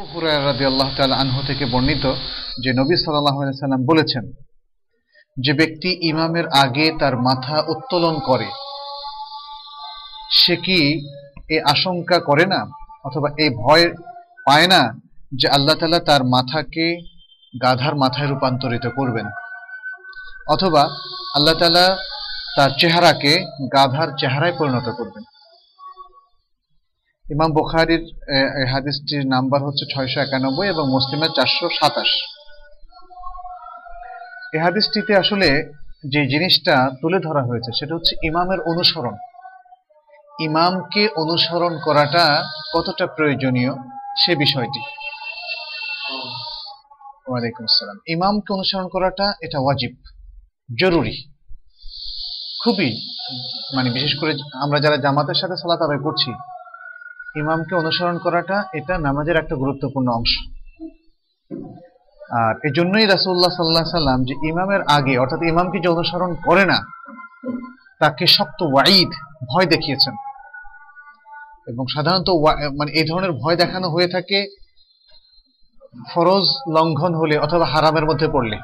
আবু হুরায়রা রাদিয়াল্লাহু তাআলা আনহু থেকে বর্ণিত যে নবী সাল্লাল্লাহু আলাইহি ওয়াসাল্লাম বলেছেন, যে ব্যক্তি ইমামের আগে তার মাথা উত্তোলন করে সে কি এ আশঙ্কা করে না অথবা এই ভয় পায় না যে আল্লাহ তাআলা তার মাথাকে গাধার মাথায় রূপান্তরিত করবেন, অথবা আল্লাহ তাআলা তার চেহারাকে গাধার চেহারায় পরিণত করবেন। ইমাম বুখারীর হাদিসটির নাম্বার হচ্ছে 691 এবং মুসলিমের 427। এই হাদিসটিতে আসলে যে জিনিসটা তুলে ধরা হয়েছে সেটা হচ্ছে ইমামের অনুসরণ, ইমামকে অনুসরণ করাটা কতটা প্রয়োজনীয় সে বিষয়টি। ওয়ালাইকুম আসসালাম। ইমামকে অনুসরণ করাটা এটা ওয়াজিব, জরুরি, খুবই বিশেষ করে আমরা যারা জামাতের সাথে সালাত আদায় করছি, ইমামকে অনুসরণ করাটা এটা নামাজের একটা গুরুত্বপূর্ণ অংশ। আর এই জন্যই রাসূলুল্লাহ সাল্লাল্লাহু আলাইহি সাল্লাম যে ইমামের আগে অর্থাৎ ইমামকে যে অনুসরণ করে না তাকে শক্ত ওয়াইদ, ভয় দেখিয়েছেন। এবং সাধারণত এই ধরনের ভয় দেখানো হয়ে থাকে ফরজ লঙ্ঘন হলে অথবা হারামের মধ্যে পড়লে।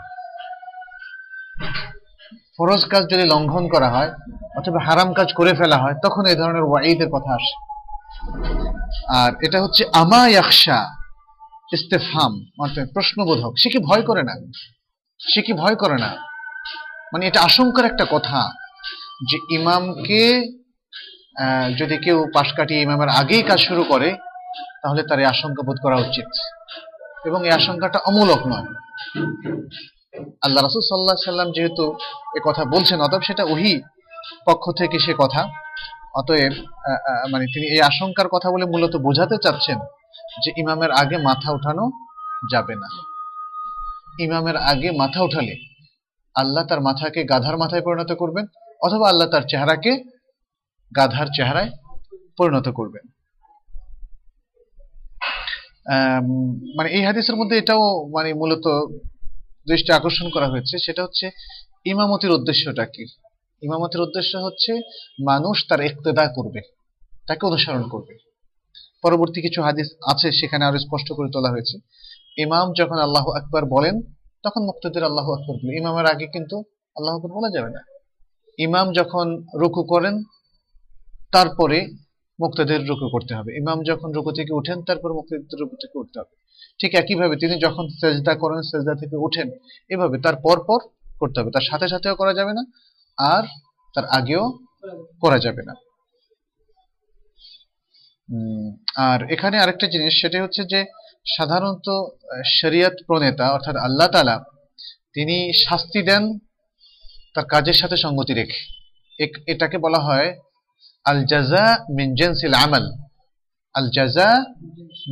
ফরজ কাজ যদি লঙ্ঘন করা হয় অথবা হারাম কাজ করে ফেলা হয় তখন এই ধরনের ওয়াইদের কথা আসে। আর এটা হচ্ছে আমা ইয়াখশা ইস্তেফহাম, মানে প্রশ্নবোধক, সে কি ভয় করে না, সে কি ভয় করে না, এটা আশঙ্কার একটা কথা যে ইমামকে যদি কেউ পাশ কাটিয়ে ইমামের আগেই কাজ শুরু করে তাহলে তার এই আশঙ্কা বোধ করা উচিত এবং এই আশঙ্কাটা অমূলক নয়। আল্লাহ রাসূল সাল্লাল্লাহু আলাইহি সাল্লাম যেহেতু এ কথা বলছেন অতএব সেটা ওহী পক্ষ থেকে সে কথা, অতএব তিনি এই আশঙ্কার কথা বলে মূলত বোঝাতে চাচ্ছেন যে ইমামের আগে মাথা উঠানো যাবে না। ইমামের আগে মাথা উঠালে আল্লাহ তার মাথাকে গাধার মাথায় পরিণত করবেন অথবা আল্লাহ তার চেহারাকে গাধার চেহারায় পরিণত করবেন। এই হাদিসের মধ্যে এটাও মূলত দৃষ্টি আকর্ষণ করা হয়েছে, সেটা হচ্ছে ইমামতির উদ্দেশ্যটা কি। ইমামতের উদ্দেশ্য হচ্ছে মানুষ তার ইক্তেদা করবে, তাকে অনুসরণ করবে। পরবর্তী কিছু হাদিস আছে সেখানে আরো স্পষ্ট করে তোলা হয়েছে, ইমাম যখন আল্লাহু আকবার বলেন তখন মুক্তাদির আল্লাহু আকবার বলে, ইমামের আগে কিন্তু আল্লাহু আকবার বলা যাবে না। ইমাম যখন রুকু করেন তারপরে মুক্তাদির রুকু করতে হবে, ইমাম যখন রুকু থেকে উঠেন তারপর মুক্তাদির রুকু থেকে উঠতে হবে। ঠিক একইভাবে তিনি যখন সেজদা করেন সেজদা থেকে উঠেন, এভাবে তার পরপর করতে হবে, তার সাথে সাথেও করা যাবে না আর তার আগেও করা যাবে না। আর এখানে আরেকটা জিনিস, সেটা হচ্ছে যে সাধারণত শরিয়ত প্রণেতা অর্থাৎ আল্লাহ তাআলা তিনি শাস্তি দেন তার কাজের সাথে সঙ্গতি রেখে, এটাকে বলা হয় আল জাযা মিন জিনসিল আমাল। আল জাযা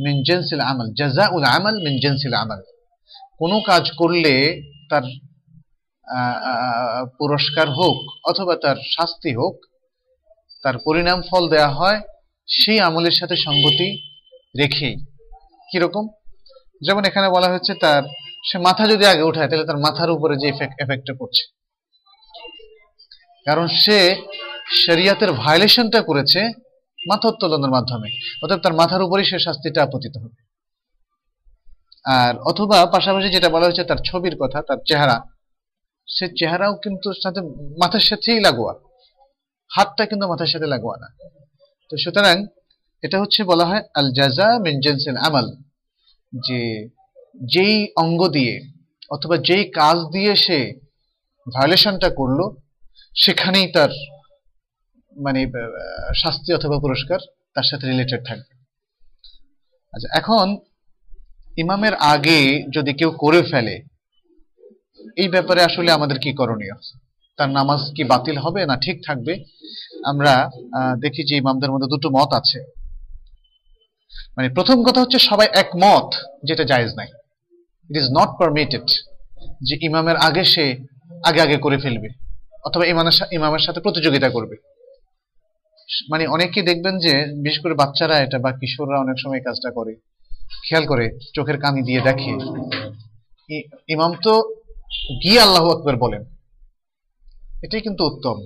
মিন জিনসিল আমাল, জাযাউল আমাল মিন জিনসিল আমাল। কোনো কাজ করলে তার পুরস্কার হোক অথবা তার শাস্তি হোক, তার পরিণাম ফল দেয়া হয় সেই আমলের সাথে সঙ্গতি রেখেই। কিরকম? যেমন এখানে বলা হচ্ছে তার সে মাথা যদি আগে উঠায় তাহলে তার মাথার উপরে যে এফেক্টটা পড়ছে, কারণ সে শরিয়াতের ভায়োলেশনটা করেছে মাথা উত্তোলনের মাধ্যমে, অর্থাৎ তার মাথার উপরেই সে শাস্তিটা আপতিত হবে। আর অথবা পাশাপাশি যেটা বলা হয়েছে তার ছবির কথা, তার চেহারা, সে চেহারাও কিন্তু সাথে মাথার সাথেই লাগোয়া, হাতটা কিন্তু মাথার সাথে লাগোয়া না। তো সুতরাং এটা হচ্ছে বলা হয় আল জাযা মিন জিনসিল আমাল, যে যেই অঙ্গ দিয়ে অথবা যেই কাজ দিয়ে সে ভায়োলেশনটা করলো সেখানেই তার শাস্তি অথবা পুরস্কার তার সাথে রিলেটেড থাকবে। আচ্ছা, এখন ইমামের আগে যদি কেউ করে ফেলে এই ব্যাপারে আসলে আমাদের কি করণীয়, তার নামাজ কি বাতিল হবে না ঠিক থাকবে? আমরা দেখি যে ইমামদের মধ্যে দুটো মত আছে। প্রথম কথা হচ্ছে সবাই একমত যেটা জায়েজ নাই, ইট ইজ নট পারমিটেড, যে ইমামের আগে সে আগে আগে করে ফেলবে অথবা ইমামের সাথে প্রতিযোগিতা করবে। অনেকে দেখবেন যে বিশেষ করে বাচ্চারা এটা বা কিশোররা অনেক সময় কাজটা করে, খেয়াল করে চোখের কানি দিয়ে দেখে ইমাম তো গিয়ে আল্লাহু আকবার বলেন, এটাই কিন্তু উত্তম।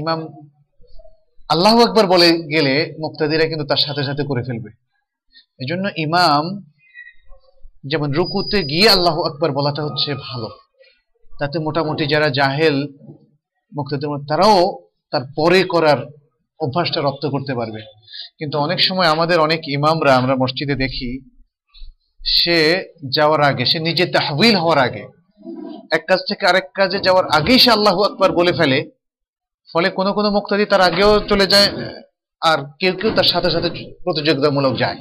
ইমাম আল্লাহু আকবার বলে গেলে মুক্তাদিরা কিন্তু তার সাথে সাথে করে ফেলবে। এজন্য ইমাম যেমন রুকুতে গিয়ে আল্লাহু আকবার বলাটা হচ্ছে ভালো, তাতে মোটামুটি যারা জাহেল মুক্তাদিম তারাও তার পরে করার অভ্যাসটা রপ্ত করতে পারবে। কিন্তু অনেক সময় আমাদের অনেক ইমামরা আমরা মসজিদে দেখি, সে যাওয়ার আগে, সে নিজে তাহবিল হওয়ার আগে, এক কাজ থেকে আরেক কাজে যাওয়ার আগেই সে আল্লাহু আকবার বলে ফেলে। ফলে কোনো কোনো মুক্তাদি তার আগেও চলে যায়, আর কেউ কেউ তার সাথে সাথে প্রতিযোগিতামূলক যায়,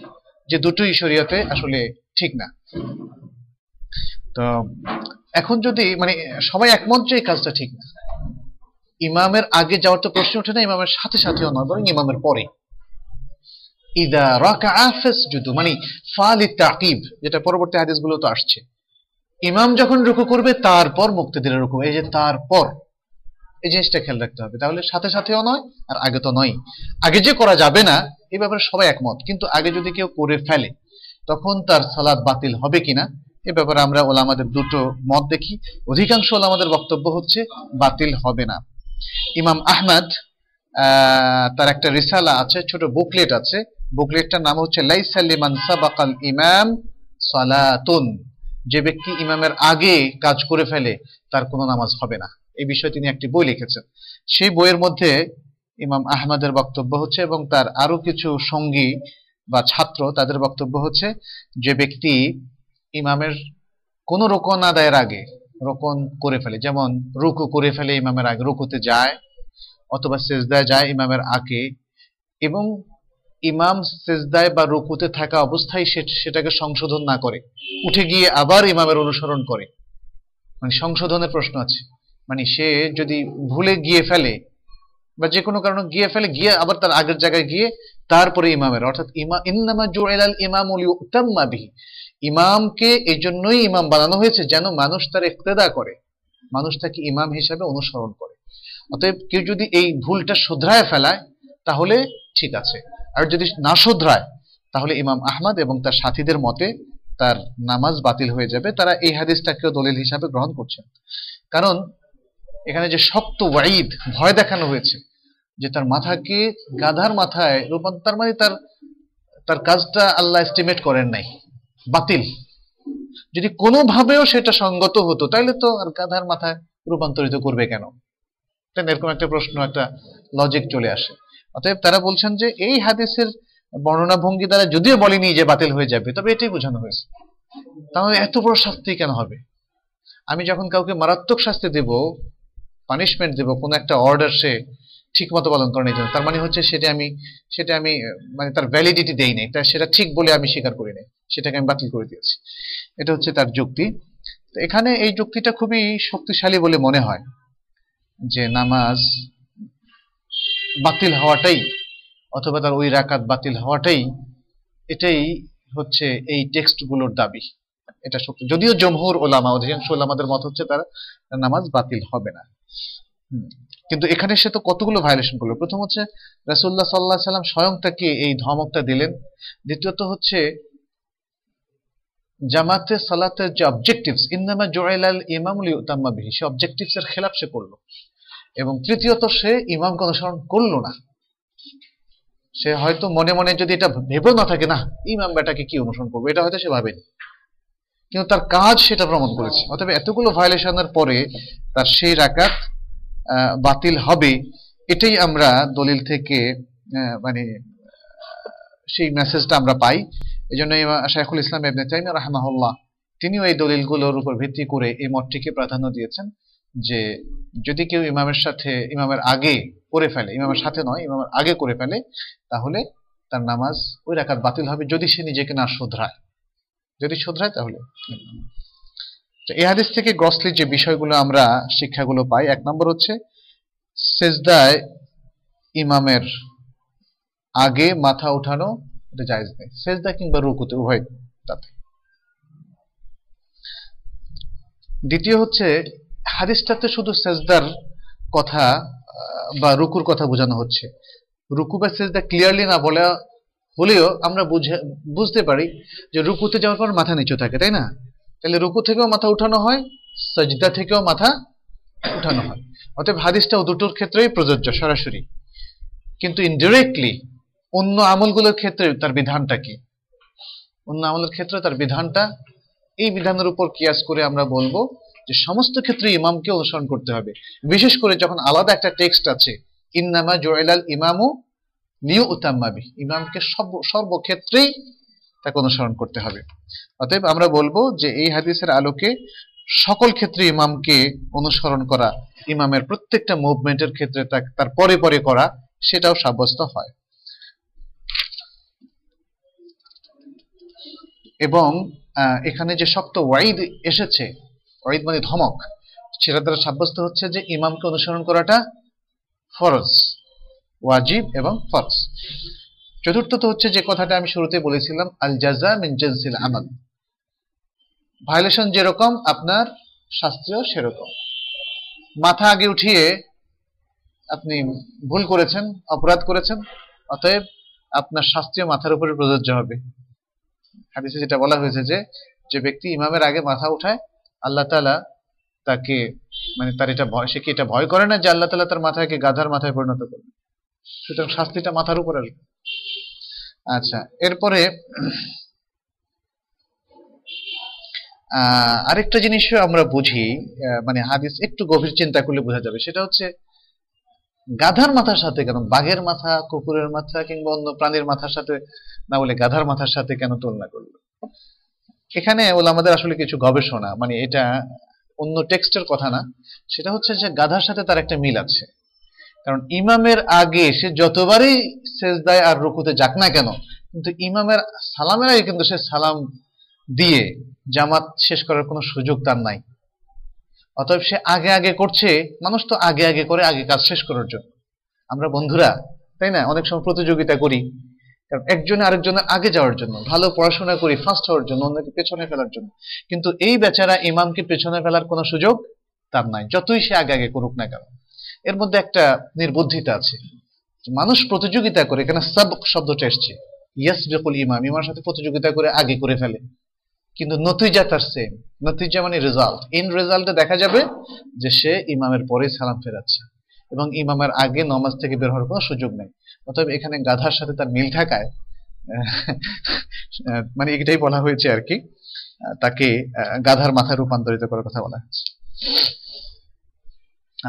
যে দুটোই শরীয়তে আসলে ঠিক না। তো এখন যদি মানে সবাই একমঞ্চে এই কাজটা ঠিক না, ইমামের আগে যাওয়ার তো প্রশ্ন ওঠে না, ইমামের সাথে সাথেও নয়, বরং ইমামের পরে। ইদা রাকাআ ফাসজুদু মানে ফালিত তাকিব, যেটা পরবর্তী হাদিসগুলো তো আসছে। ইমাম যখন রুকু করবে তারপর মুক্তাদিরা রুকু, এই যে তারপর, এই জিনিসটা খেয়াল রাখতে হবে। তাহলে সাথে সাথেও নয় আর আগে তো নয়, আগে যে করা যাবে না এই ব্যাপারে সবাই একমত, কিন্তু আগে যদি কেউ করে ফেলে তখন তার সালাত বাতিল হবে কিনা এ ব্যাপারে আমরা ওলামাদের দুটো মত দেখি। অধিকাংশ ওলামাদের বক্তব্য হচ্ছে বাতিল হবে না। ইমাম আহমদ তার একটা রিসালা আছে, ছোট বুকলেট আছে, বুকলেটটার নাম হচ্ছে লাইসা লিমান সাবাকাল ইমাম সালাতুন, যে ব্যক্তি ইমামের আগে কাজ করে ফেলে তার কোনো নামাজ হবে না। এই বিষয়ে তিনি একটি বই লিখেছেন। সেই বইয়ের মধ্যে ইমাম আহমদের বক্তব্য হচ্ছে, এবং তার আরো কিছু সঙ্গী বা ছাত্র তাদের বক্তব্য হচ্ছে, যে ব্যক্তি ইমামের কোনো রোকন আদায়ের আগে রোকন করে ফেলে, যেমন রুকু করে ফেলে ইমামের আগে, রুকুতে যায় অথবা সেজদায় যায় ইমামের আগে, এবং ইমাম সেজদায় বা রুকুতে থাকা অবস্থায় সেটাকে সংশোধন না করে উঠে গিয়ে আবার ইমামের অনুসরণ করে, মানে সংশোধনের প্রশ্ন আছে। মানে সে যদি ভুলে গিয়ে ফেলে বা যে কোনো কারণে গিয়ে ফেলে, গিয়ে আবার তার আগের জায়গায় গিয়ে তারপরে ইমামের, অর্থাৎ ইন্নামা জুইলাল ইমামু লিউতাম্মা বিহি, ইমামকে এই জন্যই ইমাম বানানো হয়েছে যেন মানুষ তার ইক্তেদা করে, মানুষ তাকে ইমাম হিসাবে অনুসরণ করে। অতএব কেউ যদি এই ভুলটা শুধরায় ফেলায় তাহলে ঠিক আছে, আর যদি না শুধরায় তাহলে ইমাম আহমদ এবং তার সাথীদের মতে তার নামাজ বাতিল হয়ে যাবে। তারা এই হাদিসটাকেও দলিল হিসাবে গ্রহণ করছেন, কারণ এখানে যে শক্ত ওয়াইদ, ভয় দেখানো হয়েছে যে তার মাথাকে গাধার মাথায় রূপান্তর, মানে তার তার কাজটা আল্লাহ এস্টিমেট করেন নাই, বাতিল। যদি কোনোভাবেও সেটা সঙ্গত হতো তাহলে তো আর গাধার মাথায় রূপান্তরিত করবে কেন, তাই এরকম একটা প্রশ্ন, একটা লজিক চলে আসে। অতএব তারা বলছেন যে এই হাদিসের বর্ণনা ভঙ্গি দ্বারা যদিও বলেনি যে বাতিল হয়ে যাবে, তবে এটাই বোঝানো হয়েছে। তাহলে এত বড় শাস্তি কেন হবে? আমি যখন কাউকে মারাত্মক শাস্তি দেব, পানিশমেন্ট দেব, কোনো একটা অর্ডার সে ঠিক মতো পালন করে নিই, তার মানে হচ্ছে সেটা আমি মানে তার ভ্যালিডিটি দেই নাই, তাই সেটা ঠিক বলে আমি স্বীকার করি নাই, সেটাকে আমি বাতিল করে দিয়েছি। এটা হচ্ছে তার যুক্তি। তো এখানে এই যুক্তিটা খুবই শক্তিশালী বলে মনে হয়, যে নামাজ বাতিল হওয়াটাই অথবা তার ওই রাকাত বাতিল হওয়াটাই, এটাই হচ্ছে এই টেক্সটগুলোর দাবি। এটা সত্যি, যদিও জমহুর ওলামা, অধিকাংশ ওলামাদের মত হচ্ছে তারা নামাজ বাতিল হবে না। কিন্তু এখানে সে তো কতগুলো ভায়োলেশন করলো। প্রথম হচ্ছে রাসূলুল্লাহ সাল্লাল্লাহু আলাইহি সাল্লাম স্বয়ং তাকে এই ধমকটা দিলেন। দ্বিতীয়ত হচ্ছে জামাতে সালাতের যে অবজেক্টিভস, ইন্নামা জুইলাল ইমামু লিউতাম্মা বিহি, সে অবজেক্টিভস এর খেলাফ সে করলো। এবং তৃতীয়ত সে ইমামকে অনুসরণ করলো না। সে হয়তো মনে মনে যদি এটা ভেবে না থাকে, না ইমাম বেটাকে কি অনুসরণ করবো, এটা হয়তো সে ভাবেনি, কিন্তু তার কাজ সেটা প্রমাণ করেছে। অতএব এতগুলো ভায়োলেশনের পরে তার সেই রাকাত বাতিল হবে, এটাই আমরা দলিল থেকে মানে সেই মেসেজটা আমরা পাই। এই জন্য শেখুল ইসলাম ইবনে তাইমিয়া রাহমাহুল্লাহ তিনিও এই দলিলগুলোর উপর ভিত্তি করে এই মতটিকে প্রাধান্য দিয়েছেন, যে যদি কেউ ইমামের আগে করে ফেলে, ইমামের সাথে নয়, ইমামের আগে করে ফেলে, তাহলে তার নামাজ ওই রাকাত বাতিল হবে, যদি সে নিজেকে না শুধরায়। যদি শুধরায় তাহলে। এই হাদিস থেকে গ্রসলি যে বিষয়গুলো আমরা শিক্ষাগুলো পাই, এক নম্বর হচ্ছে সেজদায় ইমামের আগে মাথা উঠানো এটা জায়েজ নেই, সেজদা কিংবা রুকুতে উভয় তাতে। দ্বিতীয় হচ্ছে হাদিসটাতে শুধু সেজদার কথা বা রুকুর কথা বোঝানো হচ্ছে, রুকু বা সেজদা ক্লিয়ারলি না বলা হলেও আমরা বুঝতে পারি যে রুকুতে যাওয়ার পর মাথা নিচু থাকে, তাই না? তাহলে রুকু থেকেও মাথা উঠানো হয়, সাজদা থেকেও মাথা উঠানো হয়। অতএব হাদিসটা দুটোর ক্ষেত্রেই প্রযোজ্য সরাসরি, কিন্তু ইনডিরেক্টলি অন্য আমলগুলোর ক্ষেত্রে তার বিধানটা কি, অন্য আমলের ক্ষেত্রে তার বিধানটা এই বিধানের উপর কিয়াস করে আমরা বলবো যে সমস্ত ক্ষেত্রে ইমামকে অনুসরণ করতে হবে, বিশেষ করে যখন আলাদা একটা টেক্সট আছে ইন্নামা জুইলাল ইমামু লিইউতাম্মা বিহি, ইমামকে সর্বক্ষেত্রেই তাকে অনুসরণ করতে হবে। অতএব আমরা বলবো যে এই হাদিসের আলোকে সকল ক্ষেত্রে ইমামকে অনুসরণ করা, ইমামের প্রত্যেকটা মুভমেন্টের ক্ষেত্রে তার পরে পরে করা, সেটাও সাব্যস্ত হয়। এবং এখানে যে শক্ত ওয়াইদ এসেছে, ওয়াইদ মানে ধমক, সেটা দ্বারা সাব্যস্ত হচ্ছে যে ইমামকে অনুসরণ করাটা ফরজ, ওয়াজিব এবং ফরজ। চতুর্থত হচ্ছে যে কথাটা আমি শুরুতে বলেছিলাম, আল জাযা মিন জিনসিল আমাল, ভায়োলেশন যেরকম আপনার শাস্তিও সেরকম। মাথা আগে উঠিয়ে আপনি ভুল করেছেন, অপরাধ করেছেন, অতএব আপনার শাস্তিও মাথার উপরে প্রযোজ্য হবে। হাদিসে যেটা বলা হয়েছে যে যে ব্যক্তি ইমামের আগে মাথা উঠায়, আল্লাহ তাআলা তাকে মানে তার এটা ভয়, সে কি এটা ভয় করে না যে আল্লাহ তাআলা তার মাথাকে গাধার মাথায় পরিণত করবে, সুতরাং শাস্তিটা মাথার উপর আসবে। আচ্ছা, এরপরে আরেকটা জিনিসও আমরা বুঝি, মানে হাদিস একটু গভীর চিন্তা করলে বোঝা যাবে, সেটা হচ্ছে গাধার মাথার সাথে কেন, বাঘের মাথা, কুকুরের মাথা কিংবা অন্য প্রাণীর মাথার সাথে না বলে গাধার মাথার সাথে কেন তুলনা করলো? এখানে ওলামাদের আসলে কিছু গবেষণা, মানে এটা অন্য টেক্সটের কথা না, সেটা হচ্ছে যে গাধার সাথে তার একটা মিল আছে, কারণ ইমামের আগে সে যতবারই সেজদায় আর রুকুতে যাক না কেন, কিন্তু ইমামের সালামের আগে কিন্তু সে সালাম দিয়ে জামাত শেষ করার কোনো সুযোগ তার নাই। অতএব সে আগে আগে করছে, মানুষ তো আগে আগে করে আগে কাজ শেষ করার জন্য। আমরা বন্ধুরা তাই না, অনেক সময় প্রতিযোগিতা করি, কারণ একজনে আরেকজনের আগে যাওয়ার জন্য, ভালো পড়াশোনা করি ফার্স্ট হওয়ার জন্য, অন্যকে পেছনে ফেলার জন্য। কিন্তু এই বেচারা ইমামকে পেছনে ফেলার কোনো সুযোগ তার নাই, যতই সে আগে আগে করুক না কেন। এর মধ্যে একটা নির্বুদ্ধিতা আছে, মানুষ প্রতিযোগিতা করে, এখানে সাবক শব্দটা এসছে, ইয়াসবিকুল ইমাম, ইমামের সাথে প্রতিযোগিতা করে আগে করে ফেলে, কিন্তু নতিজা তার সেম, নতিজা মানে রেজাল্ট, ইন রেজাল্টে দেখা যাবে যে সে ইমামের পরে সালাম ফেরাচ্ছে এবং ইমামের আগে নামাজ থেকে বের হওয়ার কোনো সুযোগ নেই। অতএব এখানে গাধার সাথে তার মিল থাকায় মানে এটাই বলা হয়েছে আর কি, তাকে গাধার মাথায় রূপান্তরিত করার কথা বলা হয়েছে।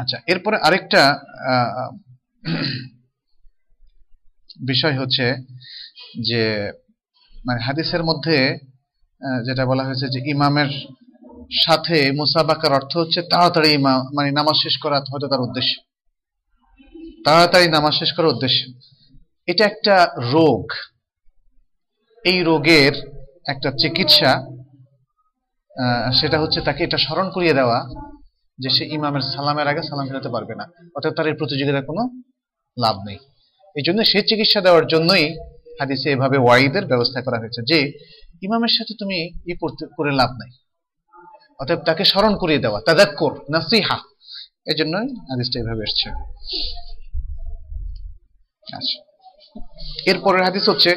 আচ্ছা, এরপরে আরেকটা বিষয় হচ্ছে যে মানে হাদিসের মধ্যে যেটা বলা হয়েছে যে ইমামের সাথে মুসাবাকার অর্থ হচ্ছে তাড়াতাড়ি ইমাম মানে নামাজ শেষ করা, হয়তো তার উদ্দেশ্য তাড়াতাড়ি নামাজ শেষ করার উদ্দেশ্য। এটা একটা রোগ, এই রোগের একটা চিকিৎসা সেটা হচ্ছে তাকে এটা স্মরণ করিয়ে দেওয়া যে সে ইমামের সালামের আগে সালাম ফেরাতে পারবে না, অর্থাৎ তার এই প্রতিযোগিতার কোনো লাভ নেই। এই জন্য সে চিকিৎসা দেওয়ার জন্যই হাদিসে এভাবে ওয়াইদের ব্যবস্থা করা হয়েছে যে ইমামের সাথে তুমি ই করে লাভ নাই, অতএব তাকে স্মরণ করিয়ে দেওয়া, তাযাক্কুর নাসিহা, এই জন্যই হাদিসটা এভাবে এসছে। আচ্ছা, এরপরের হাদিস হচ্ছে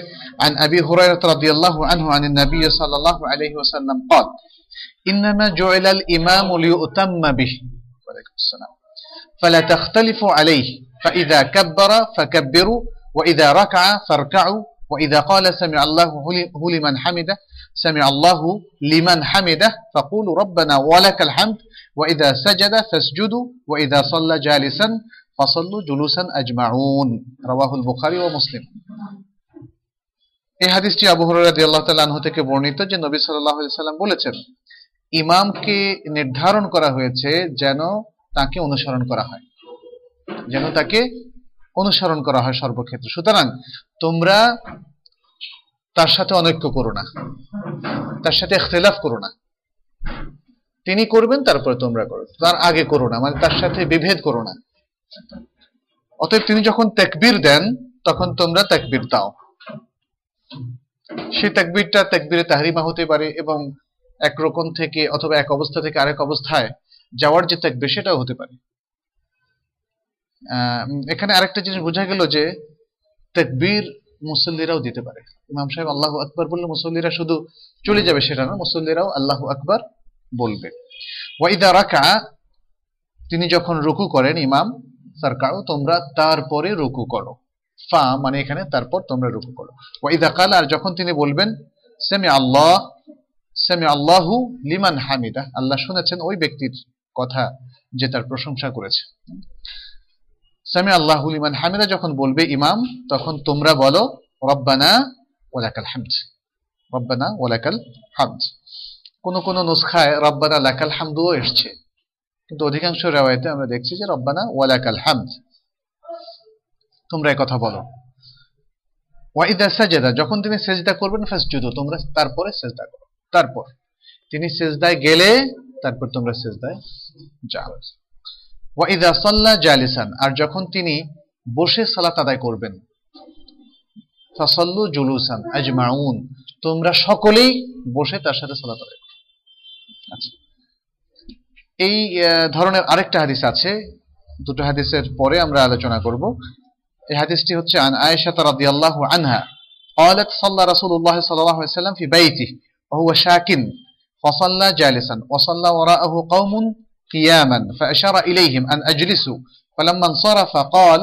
আন আবি হুরায়রা রাদিয়াল্লাহু আনহু আন নবী সাল্লাল্লাহু আলাইহি ওয়াসাল্লাম قال إنما جعل الإمام ليؤتم به وعليكم السلام فلا تختلفوا عليه فإذا كبر فكبروا وإذا ركع فاركعوا وإذا قال سمع الله لمن حمده سمع الله لمن حمده فقولوا ربنا ولك الحمد وإذا سجد فاسجدوا وإذا صلى جالسا فصلوا جلوسا أجمعون رواه البخاري ومسلم. এই হাদিসটি আবু হুরায়রা রাদিয়াল্লাহু তাআলা আনহু থেকে বর্ণিত যে নবী সাল্লাল্লাহু আলাইহি ওয়াসাল্লাম বলেছেন ইমামকে নির্ধারণ করা হয়েছে যেন তাকে অনুসরণ করা হয়, যেন তাকে অনুসরণ করা হয় সর্বক্ষেত্রে, সুতরাং তোমরা তার সাথে অনৈক্য করো না, তার সাথে ইখতিলাফ করো না, তিনি করবেন তারপরে তোমরা করো, তার আগে করো না, মানে তার সাথে বিভেদ করো না। অতএব তিনি যখন তাকবীর দেন তখন তোমরা তাকবীর দাও, সেই তাকবীরটা তাকবীরে তাহরিমা হতে পারে এবং এক রকম থেকে অথবা এক অবস্থা থেকে আরেক অবস্থায় যাওয়ার যে তাকবীর সেটাও হতে পারে। এখানে আরেকটা জিনিস বোঝা গেল যে তাকবীর মুসল্লিরাও দিতে পারে, ইমাম সাহেব আল্লাহু আকবার বললে মুসল্লিরা শুধু চলে যাবে সেটা না, মুসল্লিরাও আল্লাহু আকবার বলবে। ওয়াইদা রাকা, তিনি যখন রুকু করেন ইমাম, সারকাও তোমরা তারপরে রুকু করো, ফা মানে এখানে তারপর তোমরা রুকু করো। ওয়াইদা কাল, আর যখন তিনি বলবেন সেমি আল্লাহ সামি আল্লাহু লিমান হামিদা, আল্লাহ শুনেছেন ওই ব্যক্তির কথা যে তার প্রশংসা করেছে। সামি আল্লাহু লিমান হামিদা যখন বলবে ইমাম, তখন তোমরা বলো রব্বানা ওয়ালাকাল হামদ, রব্বানা ওয়ালাকাল হামদ। কোনো কোনো নুসখায় রব্বানা লাকাল হামদও এসছে, কিন্তু অধিকাংশ রেওয়ায়েতে আমরা দেখছি যে রব্বানা ওয়ালাকাল হামদ, তোমরা এই কথা বলো। ওয়াইদা সাজদা, যখন তিনি সেজদা করবেন ফাসজুদু, তোমরা তারপরে সেজদা করো। তারপর তিনি সেজদায় গেলে তারপর তোমরা সেজদায় যাও। ওয়াইদা সাল্লা জালিসান, আর যখন তিনি বসে সালাত আদায় করবেন ফাসাল্লু জুলুসান আজমাউন, তোমরা সকলেই বসে তার সাথে সালাত আদায় করো। আচ্ছা, এই ধরনের আরেকটা হাদিস আছে, দুটো হাদিসের পরে আমরা আলোচনা করব। এই হাদিসটি হচ্ছে আন আয়েশা রাদিয়াল্লাহু আনহা قالت صلى رسول الله صلى الله عليه وسلم في بيته وهو شاك فصلى جالسا وصلى وراءه قوم قياما فأشار إليهم أن أجلسوا فلما انصرف قال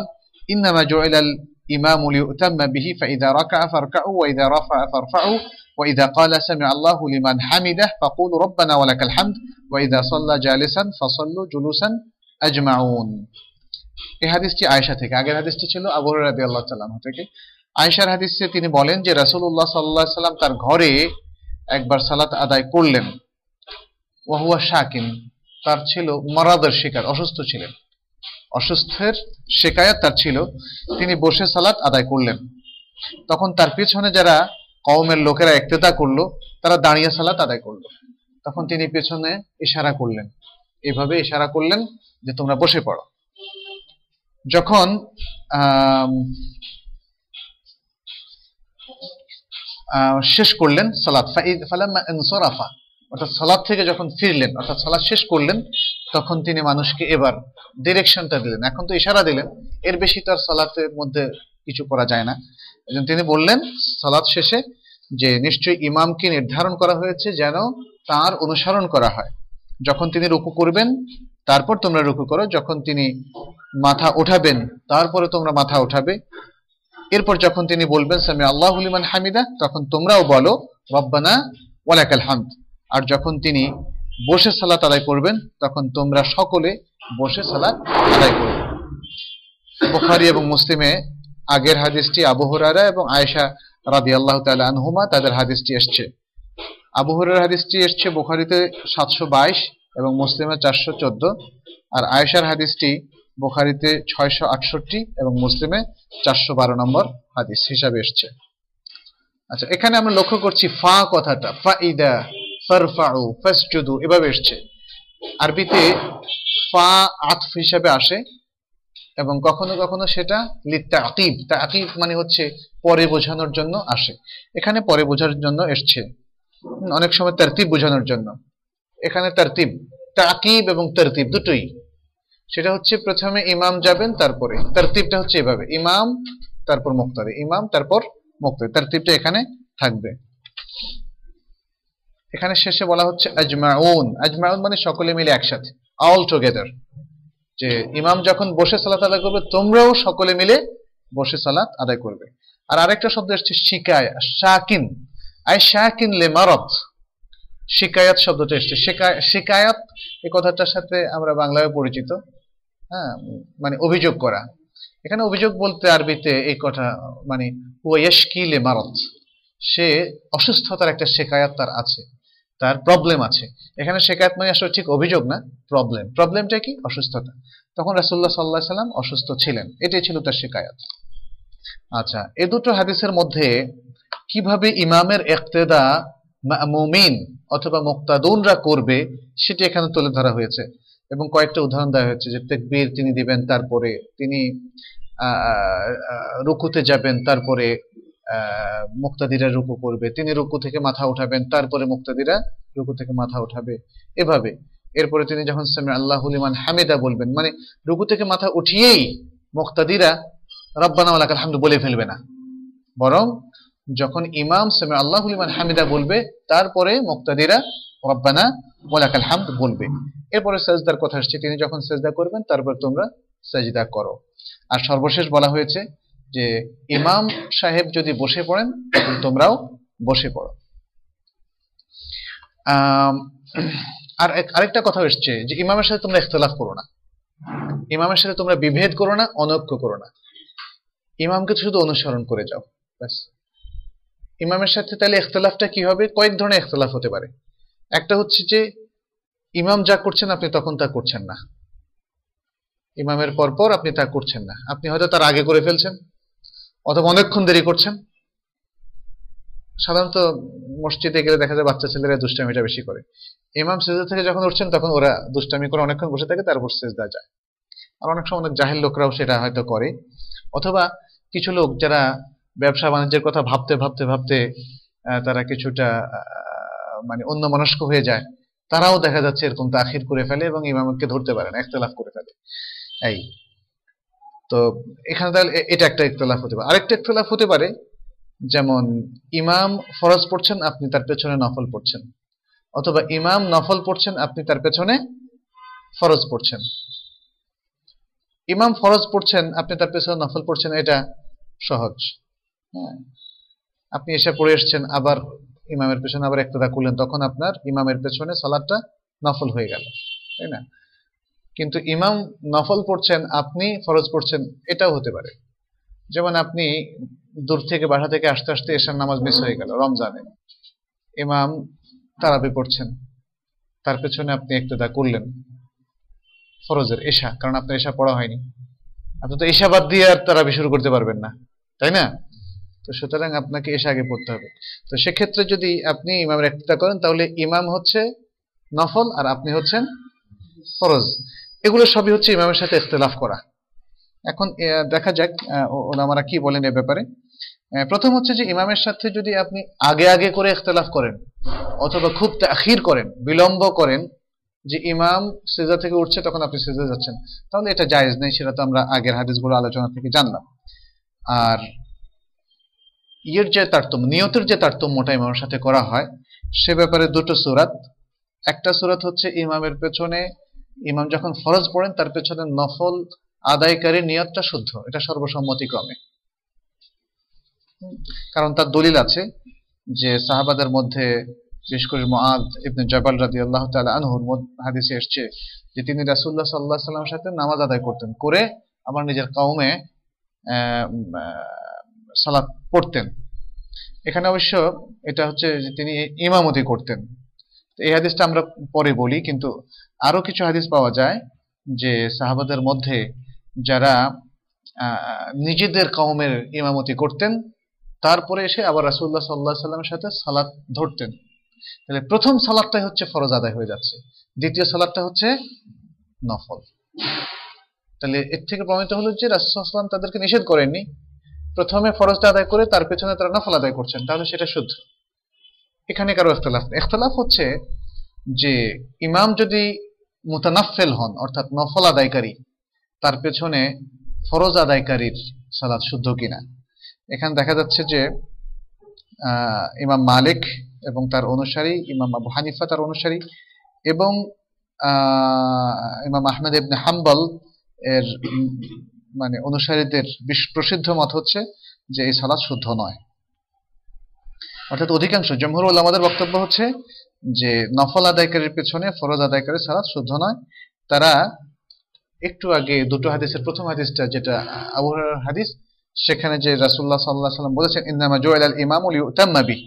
إنما جعل الإمام ليؤتم به فإذا ركع فاركعوا وإذا رفع فارفعوا وإذا قال سمع الله لمن حمده فقولوا ربنا ولك الحمد وإذا صلى جالسا فصلوا جلوسا أجمعون। এই হাদিসটি আয়েশা থেকে, আগের হাদিসটি ছিল আবু হুরায়রা রাদিয়াল্লাহু তাআলা আনহু থেকে। আয়েশার হাদিসে তিনি বলেন যে রাসূলুল্লাহ সাল্লাল্লাহু আলাইহি সাল্লাম তার ঘরে একবার সালাত আদায় করলেন, ওয়া হুয়া শাকিন, তার ছিল মারাদের শিকার, অসুস্থ ছিলেন, অসুস্থের শিকায়াত তার ছিল। তিনি বসে সালাত আদায় করলেন, তখন তার পিছনে যারা কওমের লোকেরা ইক্তেদা করলো তারা দাঁড়িয়ে সালাত আদায় করলো, তখন তিনি পেছনে ইশারা করলেন, এভাবে ইশারা করলেন যে তোমরা বসে পড়ো। যখন শেষ করলেন সালাত, ফালাম্মা ইনসারাফা, অর্থাৎ সালাত থেকে যখন ফিরলেন, অর্থাৎ সালাত শেষ করলেন, তখন তিনি মানুষকে এবার ডিরেকশনটা দিলেন। এখন তো ইশারা দিলেন, এর বেশি তো আর সালাতের মধ্যে কিছু করা যায় না। এজন্য তিনি বললেন সালাত শেষে যে নিশ্চয়ই ইমামকে নির্ধারণ করা হয়েছে যেন তার অনুসরণ করা হয়। যখন তিনি রুকু করবেন তারপর তোমরা রুকু করো, যখন তিনি মাথা উঠাবেন তারপরে তোমরা মাথা উঠাবে, এরপর যখন তিনি বলবেন সামি আল্লাহু লিমান হামিদা, তখন তোমরাও বলো রব্বানা ওয়ালাকাল হামদ, আর যখন তিনি বসে সালাত আদায় করবেন তখন তোমরা সকলে বসে সালাত আদায় করবে। বুখারী এবং মুসলিমে আগের হাদিসটি আবু হুরায়রা এবং আয়েশা রাদিয়াল্লাহু তাআলা আনহুমা তাদের হাদিসটি এসছে। আবু হুরায়রার হাদিসটি এসছে বুখারীতে 722 এবং মুসলিমে 414, আর আয়েশার হাদিসটি বুখারীতে 668 এবং মুসলিমে 412 নম্বর হাদিস হিসাবে এসছে। আচ্ছা, এখানে আমরা লক্ষ্য করছি ফা কথাটা, ফাইদা ফারফাউ ফাসজুদু এভাবে এসছে। আরবিতে ফা আতফ হিসাবে আসে এবং কখনো কখনো সেটা লিতাকিব, তাকিব মানে হচ্ছে পরে বোঝানোর জন্য আসে, এখানে পরে বোঝার জন্য এসছে। অনেক সময় তারতিব বোঝানোর জন্য, এখানে তারতিব, তাকিব এবং তারতিব দুটোই, সেটা হচ্ছে প্রথমে ইমাম যাবেন তারপরে, তারতিবটা হচ্ছে এভাবে ইমাম তারপর মুক্তাদি, ইমাম তারপর মুক্তাদি, তারতিবটা এখানে থাকবে। এখানে শেষে বলা হচ্ছে আজমাউন, আজমাউন মানে সকলে মিলে একসাথে, অল টুগেদার, যে ইমাম যখন বসে সালাত আদায় করবে তোমরাও সকলে মিলে বসে সালাত আদায় করবে। আর আরেকটা শব্দ এসছে শিকায়া, শাকিন আই শাকিন লে মারত, শিকায়াত শব্দটা এসছে। শিকায়াত এই কথাটার সাথে আমরা বাংলায় পরিচিত, হ্যাঁ, মানে অভিযোগ করা। এখানে অভিযোগ বলতে আরবিতে এই কথা মানে হুয়া ইয়াশকি লি মারাদ, সে অসুস্থতার একটা শিকায়াত তার আছে, তার প্রবলেম আছে। এখানে শিকায়াত মানে আসলে ঠিক অভিযোগ না, প্রবলেম। প্রবলেমটা কি? অসুস্থতা। তখন রাসূলুল্লাহ সাল্লাল্লাহু আলাইহি সাল্লাম অসুস্থ ছিলেন, এটাই ছিল তার শিকায়াত। আচ্ছা, এই দুটো হাদিসের মধ্যে কিভাবে ইমামের ইক্তেদা মামুমিন অথবা মুক্তাদুনরা করবে সেটি এখানে তুলে ধরা হয়েছে এবং কয়েকটা উদাহরণ দেওয়া হয়েছে, যে তাকবীর তিনি দিবেন, তারপরে তিনি রুকুতে যাবেন, তারপরে মুক্তাদিরা রুকু করবে, তিনি রুকু থেকে মাথা উঠাবেন, তারপরে মুক্তাদিরা রুকু থেকে মাথা উঠাবে, এভাবে। এরপরে তিনি যখন সামি আল্লাহু লিমান হামিদা বলবেন, মানে রুকু থেকে মাথা উঠিয়েই মুক্তাদিরা রব্বানা ওয়া লাকাল হামদু বলে ফেলবে না, বরং যখন ইমাম সামি আল্লাহু লিমান হামিদা বলবে তারপরে মুক্তাদিরা রব্বানা ওয়া লাকাল হামদ বলবে। এরপরে সাজদার কথা আসছে, তিনি যখন সাজদা করবেন তারপর তোমরা সাজদা করো। আর সর্বশেষ বলা হয়েছে যে ইমাম সাহেব যদি বসে পড়েন তোমরাও বসে পড়ো। আর আরেকটা কথা এসছে যে ইমামের সাথে তোমরা ইখতিলাফ করো না, ইমামের সাথে তোমরা বিভেদ করো না, অনৈক্য করো না, ইমামকে শুধু অনুসরণ করে যাও। ব্যাস, ইমামের সাথে তাহলে ইখতিলাফটা কি হবে? কয়েক ধরনের ইখতিলাফ হতে পারে। একটা হচ্ছে যে ইমাম যা করছেন আপনি তখন তা করছেন না, ইমামের পরপর আপনি তা করছেন না, আপনি হয়তো তার আগে করে ফেলছেন অথবা অনেকক্ষণ দেরি করছেন। সাধারণত মসজিদে গেলে দেখা যায় বাচ্চা ছেলেরা দুষ্টামিটা বেশি করে, ইমাম সেজদা থেকে যখন উঠছেন তখন ওরা দুষ্টামি করে অনেকক্ষণ বসে থাকে, তারপর সেজদা যায়। আর অনেক সময় অনেক জাহেল লোকরাও সেটা হয়তো করে, অথবা কিছু লোক যারা ব্যবসা বাণিজ্যের কথা ভাবতে ভাবতে ভাবতে তারা কিছুটা মানে অন্যমনস্ক হয়ে যায়, তারাও দেখা যাচ্ছে এরকম তাখির করে ফেলে এবং ইমামকে ধরতে পারে না, ইখতিলাফ করে ফেলে। এই তো এখানে তাহলে এটা একটা ইখতিলাফ হতে পারে। আরেকটা ইখতিলাফ হতে পারে যেমন ইমাম ফরজ পড়ছেন আপনি তার পেছনে নফল পড়ছেন, অথবা ইমাম নফল পড়ছেন আপনি তার পেছনে ফরজ পড়ছেন। ইমাম ফরজ পড়ছেন আপনি তার পেছনে নফল পড়ছেন, এটা সহজ। আপনি এসে পড়ে এসছেন, আবার ইমামের পেছনে আবার একতাদা করলেন, তখন আপনার ইমামের পেছনে সালাতটা নফল হয়ে গেল, তাই না? কিন্তু ইমাম নফল পড়ছেন আপনি ফরজ পড়ছেন, এটাও হতে পারে। যেমন আপনি দূর থেকে বাসা থেকে আসতে আসতে এশার নামাজ মিস হয়ে গেল রমজানে, ইমাম তারাবি পড়ছেন, তার পেছনে আপনি একতাদা করলেন ফরজের এশা, কারণ আপনার এশা পড়া হয়নি। আপনি তো এশা বাদ দিয়ে আর তারাবি শুরু করতে পারবেন না, তাই না? তো সুতরাং আপনাকে এশা আগে পড়তে হবে। তো সেক্ষেত্রে যদি আপনি ইমামের ইক্তেদা করেন তাহলে ইমাম হচ্ছে নফল আর আপনি হচ্ছেন ফরজ। এগুলো সবই হচ্ছে ইমামের সাথে ইখতিলাফ করা। এখন দেখা যাক ওলামারা কি বলেন এ ব্যাপারে। প্রথম হচ্ছে যে ইমামের সাথে যদি আপনি আগে আগে করে ইখতিলাফ করেন অথবা খুব তাখির করেন, বিলম্ব করেন, যে ইমাম সিজদা থেকে উঠছে তখন আপনি সিজদা যাচ্ছেন, তাহলে এটা জায়েজ নেই। সেটা তো আমরা আগের হাদিসগুলো আলোচনা থেকে জানলাম। আর ইয়ের যে তারতম্য, নিয়তের যে তারতম্যটা ইমামের সাথে করা হয় সে ব্যাপারে দুটো সুরাত। একটা সুরাত হচ্ছে ইমামের পেছনে, ইমাম যখন ফরজ পড়েন তার পেছনে নফল আদায়কারী নিয়তটা শুদ্ধ, এটা সর্বসম্মতিক্রমে। কারণ তার দলিল আছে যে সাহাবাদের মধ্যে বিশেষ করে মুআজ ইবনে জাবাল রাদিয়াল্লাহু তাআলা আনহুর হাদিসে এসেছে যে তিনি রাসূলুল্লাহ সাল্লাল্লাহু আলাইহি ওয়াসাল্লামের সাথে নামাজ আদায় করতেন, করে আমার নিজের কওমে সালাত পড়তেন। এখানে অবশ্য এটা হচ্ছে যে তিনি ইমামতি করতেন। এই হাদিসটা আমরা পরে বলি, কিন্তু আরো কিছু হাদিস পাওয়া যায় যে সাহাবাদের মধ্যে যারা নিজেদের কওমের ইমামতি করতেন তারপরে এসে আবার রাসূলুল্লাহ সাল্লাল্লাহু আলাইহি ওয়াসাল্লামের সাথে সালাত ধরতেন। তাহলে প্রথম সালাতটাই হচ্ছে ফরজ আদায় হয়ে যাচ্ছে, দ্বিতীয় সালাতটা হচ্ছে নফল। তাহলে এর থেকে প্রমাণিত হলো যে রাসূলুল্লাহ সাল্লাল্লাহু আলাইহি ওয়াসাল্লাম তাদেরকে নিষেধ করেননি, প্রথমে ফরজটা আদায় করে তার পেছনে তারা নফল আদায় করছেন, তাহলে সেটা শুদ্ধ। এখানে কারো ইখতিলাফ নেই। ইখতিলাফ হচ্ছে যে ইমাম যদি মুতানাফফিল হন অর্থাৎ নফল আদায়কারী, তার পেছনে ফরজ আদায়কারীর সালাত শুদ্ধ কিনা। এখানে দেখা যাচ্ছে যে ইমাম মালিক এবং তার অনুসারী, ইমাম আবু হানিফা তার অনুসারী, এবং ইমাম আহমদ ইবনে হাম্বল এর মানে অনুসারীদের প্রসিদ্ধ মত হচ্ছে যে এই সালাত শুদ্ধ নয়। অর্থাৎ অধিকাংশ জমহুর উলামাদের বক্তব্য হচ্ছে যে নফল আদায়কারীর পেছনে ফরজ আদায়কারীর সালাত শুদ্ধ নয়। তারা একটু আগে দুটো হাদিসের প্রথম হাদিসটা যেটা আবু হুরায়রার হাদিস, সেখানে যে রাসূলুল্লাহ সাল্লাল্লাহু আলাইহি ওয়াসাল্লাম বলেছেন ইন্নামা জুইলাল ইমামু লিউতাম্মা বিহি,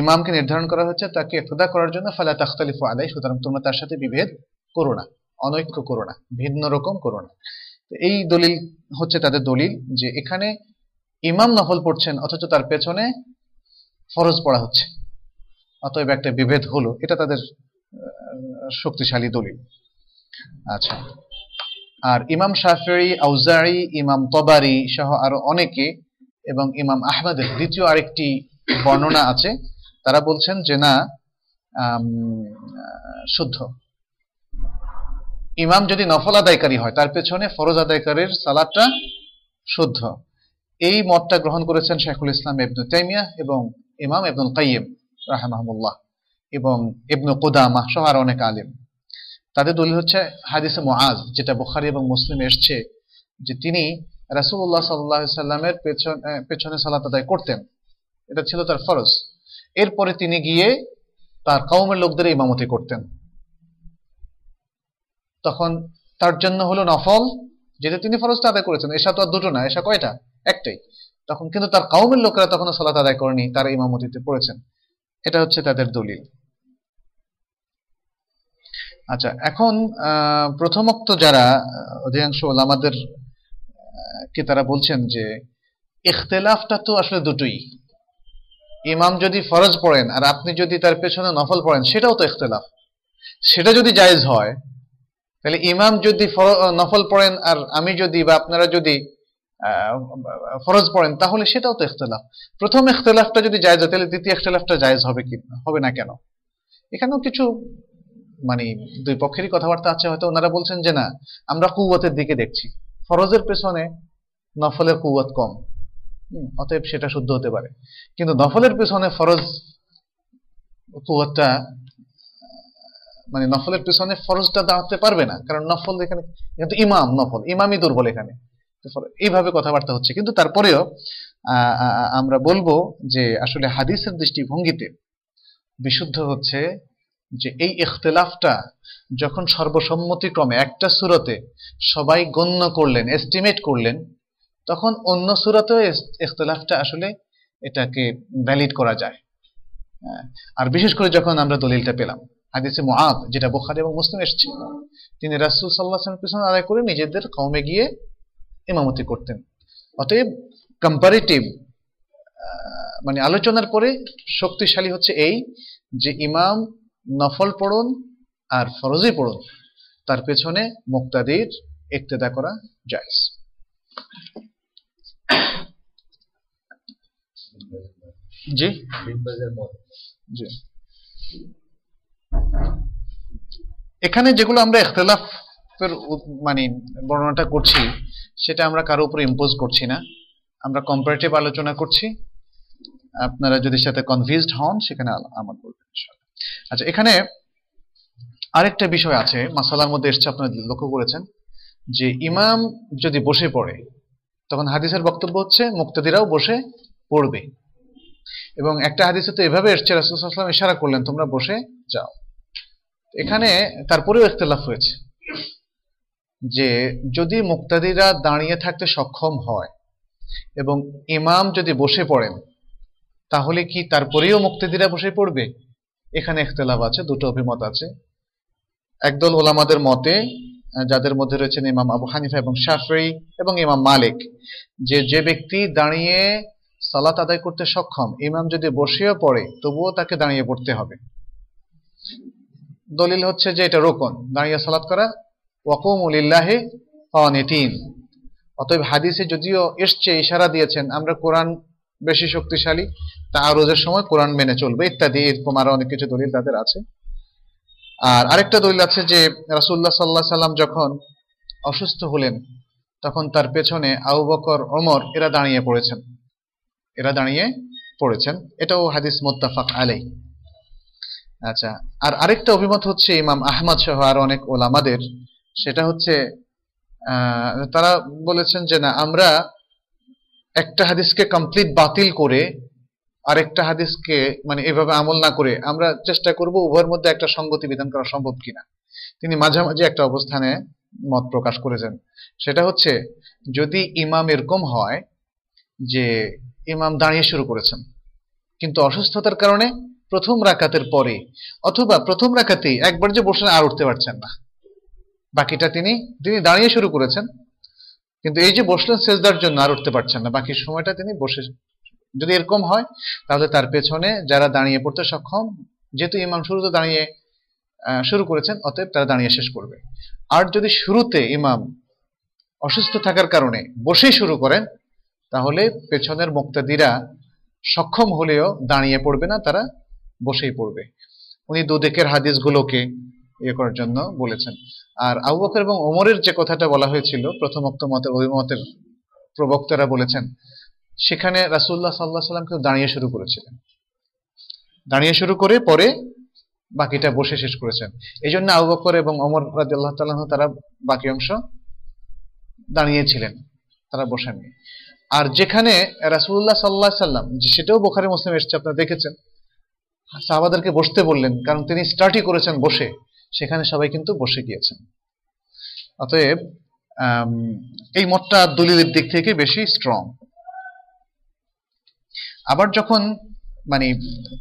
ইমামকে নির্ধারণ করা হচ্ছে তাকে ইক্তেদা করার জন্য। ফালা তাখতালিফু আলাইহি, সুতরাং তোমরা তার সাথে বিভেদ করো না, অনৈক্য করো না, ভিন্ন রকম করো না। এই দলিল হচ্ছে তাদের দলিল যে এখানে ইমাম নফল পড়ছেন অথচ তার পেছনে ফরজ পড়া হচ্ছে, অতএব একটা বিভেদ হলো, এটা তাদের শক্তিশালী দলিল। আচ্ছা, আর ইমাম শাফেঈ, আউজাঈ, ইমাম তবারী সহ আরো অনেকে এবং ইমাম আহমদের দ্বিতীয় আরেকটি বর্ণনা আছে, তারা বলছেন যে না, শুদ্ধ। ইমাম যদি নফল আদায়কারী হয় তার পেছনে ফরজ আদায়কারীর সালাতটা শুদ্ধ। এই মতটা গ্রহণ করেছেন শেখুল ইসলাম ইবনে তাইমিয়া এবং ইমাম ইবনুল কাইয়্যিম রাহিমাহুল্লাহ এবং ইবনু কুদামা সহ আর অনেক আলেম। তাদের দলিল হচ্ছে হাদিসে মুআজ, যেটা বুখারী এবং মুসলিমে এসছে যে তিনি রাসূলুল্লাহ সাল্লাল্লাহু আলাইহি সাল্লামের পেছনে সালাত আদায় করতেন, এটা ছিল তার ফরজ। এরপরে তিনি গিয়ে তার কওমের লোকদের ইমামতি করতেন, তখন তার জন্য হলো নফল, যেটা তিনি ফরজটা আদায় করেছেন। এশা তো আর দুটো না, এশা কয়টা? একটাই। তখন কিন্তু তার কওমের লোকেরা তখনও সালাত আদায় করেনি, তারা ইমামতিতে পড়েছেন। এটা হচ্ছে তাদের দলিল। আচ্ছা, এখন প্রথমোক্ত যারা অধিকাংশ ওলামাদের কি তারা বলছেন যে ইখতিলাফটা তো আসলে দুটোই, ইমাম যদি ফরজ পড়েন আর আপনি যদি তার পেছনে নফল পড়েন সেটাও তো ইখতিলাফ। সেটা যদি জায়েজ হয়, তাহলে ইমাম যদি নফল পড়েন আর আমি যদি বা আপনারা যদি ফরজ পড়েন তাহলে সেটাও তো ইখতিলাফ। প্রথম ইখতিলাফটা যদি জায়েজ হয় তাহলে দ্বিতীয় ইখতিলাফটা জায়েজ হবে কি হবে না কেন? এখানেও কিছু মানে দুই পক্ষেরই কথাবার্তা আছে। হয়তো ওনারা বলছেন যে না, আমরা কুওয়াতের দিকে দেখছি, ফরজের পেছনে নফলের কুওয়াত কম, অতএব সেটা শুদ্ধ হতে পারে, কিন্তু নফলের পেছনে ফরজ কুওয়াতটা মানে নফলের পেছনে ফরজটা দাঁড়াতে পারবে না, কারণ নফল এখানে কিন্তু ইমাম নফল ইমামই দুর্বল এখানে। এইভাবে কথাবার্তা হচ্ছে, কিন্তু তারপরেও আমরা বলবো যে আসলে হাদিসের দৃষ্টিভঙ্গিতে বিশুদ্ধ হচ্ছে যে এই ইখতিলাফটা যখন সর্বসম্মতিক্রমে একটা সূরাতে সবাই গণ্য করলেন, এস্টিমেট করলেন, তখন অন্য সূরাতেও ইখতিলাফটা আসলে এটাকে ভ্যালিড করা যায়। আর বিশেষ করে যখন আমরা দলিলটা পেলাম হাদিসে মুআদ, যেটা বুখারী এবং মুসলিম এসেছে, তিনি রাসূল সাল্লাল্লাহু আলাইহি ওয়াসাল্লামের পিছনে আদায় করে নিজেদের কওমে গিয়ে ইমামতি করতেন। অতএব কম্পারেটিভ মানে আলোচনার পরে শক্তিশালী হচ্ছে এই যে ইমাম নফল পড়ুন আর ফরজি পড়ুন, তার পেছনে মুক্তাদির ইক্তেদা করা জায়েজ। জি জি, এখানে যেগুলো আমরা ইখতিলাফের মানে বর্ণনাটা করছি সেটা আমরা কারো উপরে ইম্পোজ করছি না, আমরা কম্পারেটিভ আলোচনা করছি। আপনারা যদি সাথে কনফিউজড হন সেখানে আমার বলবেন ইনশাআল্লাহ। আচ্ছা, এখানে আরেকটা বিষয় আছে মাসালার মধ্যে এসছে, আপনারা লক্ষ্য করেছেন যে ইমাম যদি বসে পড়ে তখন হাদিসের বক্তব্য হচ্ছে মুক্তাদিরাও বসে পড়বে, এবং একটা হাদিসে তো এভাবে এসছে রাসূল সাল্লাল্লাহু আলাইহি ওয়াসাল্লাম ইশারা করলেন তোমরা বসে যাও। এখানে তারপরেও ইখতিলাফ হয়েছে যে যদি মুক্তাদিরা দাঁড়িয়ে থাকতে সক্ষম হয় এবং ইমাম যদি বসে পড়েন তাহলে কি তারপরেও মুক্তাদিরা বসে পড়বে? এখানে ইখতিলাফ আছে, দুটো অভিমত আছে। একদল ওলামাদের মতে, যাদের মধ্যে রয়েছেন ইমাম আবু হানিফা এবং শাফেঈ এবং ইমাম মালিক, যে যে ব্যক্তি দাঁড়িয়ে সালাত আদায় করতে সক্ষম, ইমাম যদি বসেও পড়ে তবুও তাকে দাঁড়িয়ে পড়তে হবে। দলিল হচ্ছে যে এটা রোকন দাঁড়িয়ে সালাত করা, ওয়াকুমু লিল্লাহি কানিতিন। অতএব হাদিসে যদিও এসছে ইশারা দিয়েছেন আমরা কোরআন বেশি শক্তিশালী, তা আরজের সময় কোরআন মেনে চলবে ইত্যাদি, এরকম আরো অনেক কিছু দলিল তাদের আছে। আর আরেকটা দলিল আছে যে রাসূলুল্লাহ সাল্লাল্লাহু আলাইহি সাল্লাম যখন অসুস্থ হলেন তখন তার পেছনে আবু বকর, ওমর এরা দাঁড়িয়ে পড়েছেন, এটাও হাদিস মুত্তাফাক আলাইহি। আচ্ছা, আর আরেকটা অভিমত হচ্ছে ইমাম আহমদ সহ আর অনেক ওলামাদের, সেটা হচ্ছে তারা বলেছেন যে না, আমরা একটা হাদিসকে কমপ্লিট বাতিল করে আরেকটা হাদিসকে মানে এভাবে আমল না করে আমরা চেষ্টা করব উভয়ের মধ্যে একটা সঙ্গতি বিধান করা সম্ভব কিনা। তিনি মাঝামাঝি একটা অবস্থানে মত প্রকাশ করেছেন, সেটা হচ্ছে যদি ইমাম এরকম হয় যে ইমাম দাঁড়িয়ে শুরু করেছেন কিন্তু অসুস্থতার কারণে প্রথম রাকাতের পরে অথবা প্রথম রাকাতেই একবার যে বসে আর উঠতে পারছেন না, বাকিটা তিনি দাঁড়িয়ে শুরু করেছেন কিন্তু এই যে বসলেন সেজদার জন্য আর উঠতে পারছেন না, বাকি সময়টা তিনি বসে, যদি এরকম হয় তাহলে তার পেছনে যারা দাঁড়িয়ে পড়তে সক্ষম, যেহেতু ইমাম শুরুতে দাঁড়িয়ে শুরু করেছেন অতএব তারা দাঁড়িয়ে শেষ করবে। আর যদি শুরুতে ইমাম অসুস্থ থাকার কারণে বসেই শুরু করেন তাহলে পেছনের মুক্তাদিরা সক্ষম হলেও দাঁড়িয়ে পড়বে না, তারা বসেই পড়বে। উনি দুদিকের হাদিসগুলোকে ইয়ে করার জন্য বলেছেন। আর আবু বকর এবং ওমরের যে কথাটা বলা হয়েছিল প্রথমোক্ত মতের অভিমতের প্রবক্তারা বলেছেন, সেখানে রাসূলুল্লাহ সাল্লাল্লাহু আলাইহি ওয়াসাল্লাম কেউ দাঁড়িয়ে শুরু করেছিলেন, দাঁড়িয়ে শুরু করে পরে বাকিটা বসে শেষ করেছেন, এই জন্য আবু বকর এবং ওমর রাদিয়াল্লাহু তাআলা আনহু তারা বাকি অংশ দাঁড়িয়েছিলেন, তারা বসেননি। আর যেখানে রাসূলুল্লাহ সাল্লাল্লাহু আলাইহি ওয়াসাল্লাম, সেটাও বুখারী মুসলিম এসেছে, আপনারা দেখেছেন, সাহাবাদেরকে বসতে বললেন, কারণ তিনি স্টার্টই করেছেন বসে, সেখানে সবাই কিন্তু বসে গিয়েছেন। অতএব এই মতটা দলিলের দিক থেকে বেশি স্ট্রং। আবার যখন মানে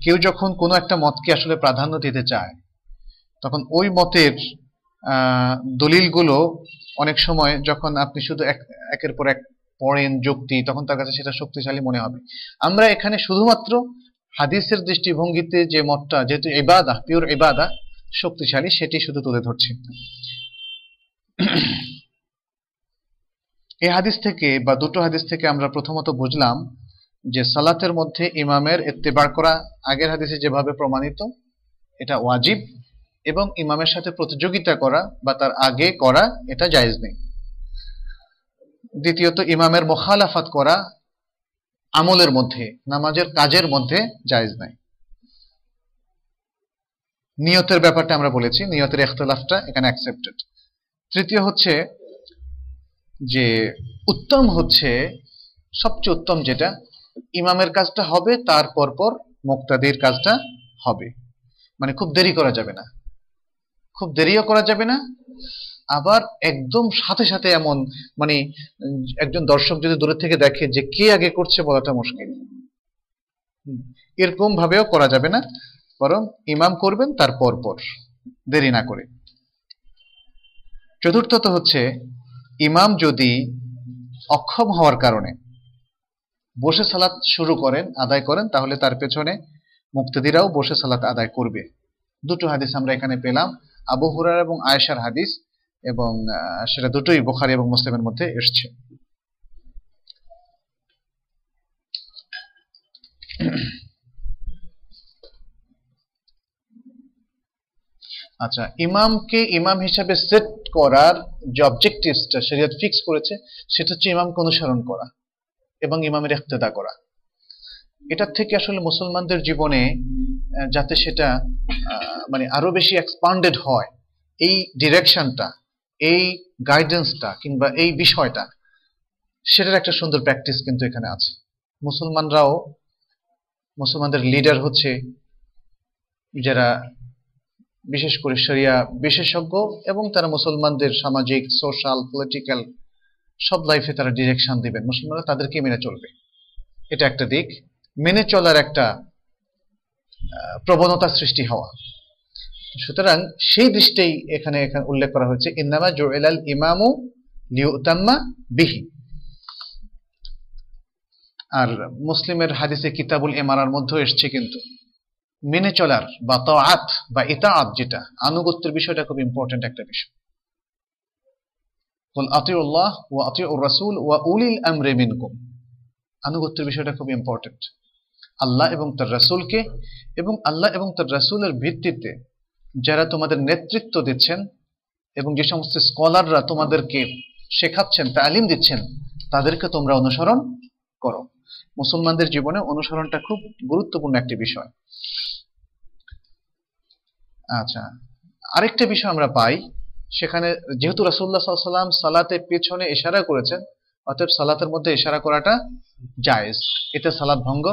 কেউ যখন কোনো একটা মতকে আসলে প্রাধান্য দিতে চায়, তখন ওই মতের দলিলগুলো অনেক সময় যখন আপনি শুধু একের পর এক পড়েন যুক্তি, তখন তার কাছে সেটা শক্তিশালী মনে হবে। আমরা এখানে শুধুমাত্র হাদিসের দৃষ্টিভঙ্গিতে যে মতটা, যেহেতু ইবাদা, পিওর ইবাদা শক্তিশালী, সেটি শুধু তুলে ধরছি। এই হাদিস থেকে বা দুটো হাদিস থেকে আমরা প্রথমত বুঝলাম যে সালাতের মধ্যে ইমামের ইত্তেবা করা আগের হাদিসে যেভাবে প্রমাণিত, এটা ওয়াজিব, এবং ইমামের সাথে প্রতিযোগিতা করা বা তার আগে করা এটা জায়েজ নেই। দ্বিতীয়ত, ইমামের মুখালাফাত করা আমলের মধ্যে, নামাজের কাজের মধ্যে জায়েজ নাই। নিয়তের ব্যাপারটা আমরা বলেছি, নিয়তের ইখতিলাফটা এখানে অ্যাকসেপ্টেড। তৃতীয় হচ্ছে যে উত্তম হচ্ছে, সবচেয়ে উত্তম যেটা, ইমামের কাজটা হবে তার পরপর মুক্তাদির কাজটা হবে, মানে খুব দেরি করা যাবে না, খুব দেরিও করা যাবে না, আবার একদম সাথে সাথে এমন মানে একজন দর্শক যদি দূরে থেকে দেখে যে কে আগে করছে বলাটা মুশকিল, এরকম ভাবেও করা যাবে না, বরং ইমাম করবেন তার পরপর, দেরি না করে। চতুর্থত হচ্ছে, ইমাম যদি অক্ষম হওয়ার কারণে বসে সালাত শুরু করেন, আদায় করেন, তাহলে তার পেছনে মুক্তাদিরাও বসে সালাত আদায় করবে। দুটো হাদিস আমরা এখানে পেলাম, আবু হুরায়রা এবং আয়েশার হাদিস, এবং সেটা দুটোই বুখারী এবং মুসলিমের মধ্যে এসছে। আচ্ছা, ইমামকে ইমাম হিসাবে সেট করার যে অবজেক্টিভটা শরীয়ত ফিক্স করেছে, সেটা হচ্ছে ইমামকে অনুসরণ করা এবং ইমামের ইক্তেদা করা। এটার থেকে আসলে মুসলমানদের জীবনে যাতে সেটা মানে আরো বেশি এক্সপান্ডেড হয়, এই ডিরেকশনটা, এই গাইডেন্সটা, কিংবা এই বিষয়টা, সেটার একটা সুন্দর প্র্যাকটিস কিন্তু এখানে আছে। মুসলমানরাও, মুসলমানদের লিডার হচ্ছে যারা বিশেষ করে শরিয়া বিশেষজ্ঞ, এবং তারা মুসলমানদের সামাজিক, সোশ্যাল, পলিটিক্যাল সব লাইফে তারা ডিরেকশন দেবেন, মুসলমানরা তাদেরকে মেনে চলবে। এটা একটা দিক, মেনে চলার একটা প্রবণতা সৃষ্টি হওয়া। সুতরাং সেই দৃষ্টিই এখানে উল্লেখ করা হয়েছে, ইন্নামা জুইলাল ইমামু লিউতাম্মা বিহি। আর মুসলিমের হাদিসে কিতাবুল ইমারার মধ্যে এসছে কিন্তু মেনে চলার বা তাআত বা ইতাআত, যেটা আনুগত্যের বিষয়টা খুব ইম্পর্টেন্ট একটা বিষয়। কুল আতিউল্লাহ ওয়া আতিউর রাসূল ওয়া উলিল আমরি মিনকুম, আনুগত্যের বিষয়টা খুব ইম্পর্টেন্ট। আল্লাহ এবং তার রাসূলকে এবং আল্লাহ এবং তার রাসূলের ভিত্তিতে যারা তোমাদের নেতৃত্ব দিচ্ছেন এবং যে সমস্ত স্কলাররা তোমাদেরকে শেখাচ্ছেন, তালিম দিচ্ছেন, তাদেরকে তোমরা অনুসরণ করো। মুসলমানদের জীবনে অনুসরণটা খুব গুরুত্বপূর্ণ একটি বিষয়। আচ্ছা, আরেকটা বিষয় আমরা পাই সেখানে, যেহেতু রাসূলুল্লাহ সাল্লাল্লাহু আলাইহি ওয়াসাল্লাম সালাতে পেছনে ইশারা করেছেন, অতএব সালাতের মধ্যে ইশারা করাটা জায়েজ, এতে সালাত ভঙ্গ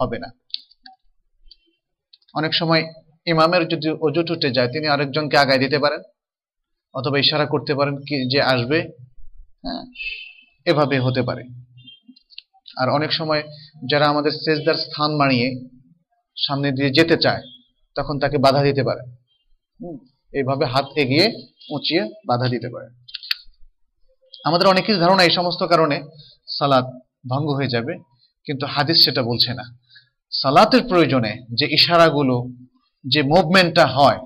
হবে না। অনেক সময় ইমামের যদি ওযু টুটে যায়, তিনি আরেকজনকে আগায় দিতে পারেন, অথবা ইশারা করতে পারেন কি যে আসবে, হ্যাঁ, এভাবে হতে পারে। আর অনেক সময় যারা আমাদের সেজদার স্থান মানিয়ে সামনে দিয়ে যেতে চায়, তখন তাকে বাধা দিতে পারে, এইভাবে হাত এগিয়ে উঁচিয়ে বাধা দিতে পারে। আমাদের অনেকের ধারণা এই সমস্ত কারণে সালাত ভঙ্গ হয়ে যাবে, কিন্তু হাদিস সেটা বলছে না। সালাতের প্রয়োজনে যে ইশারাগুলো, যে মুভমেন্টটা হয়,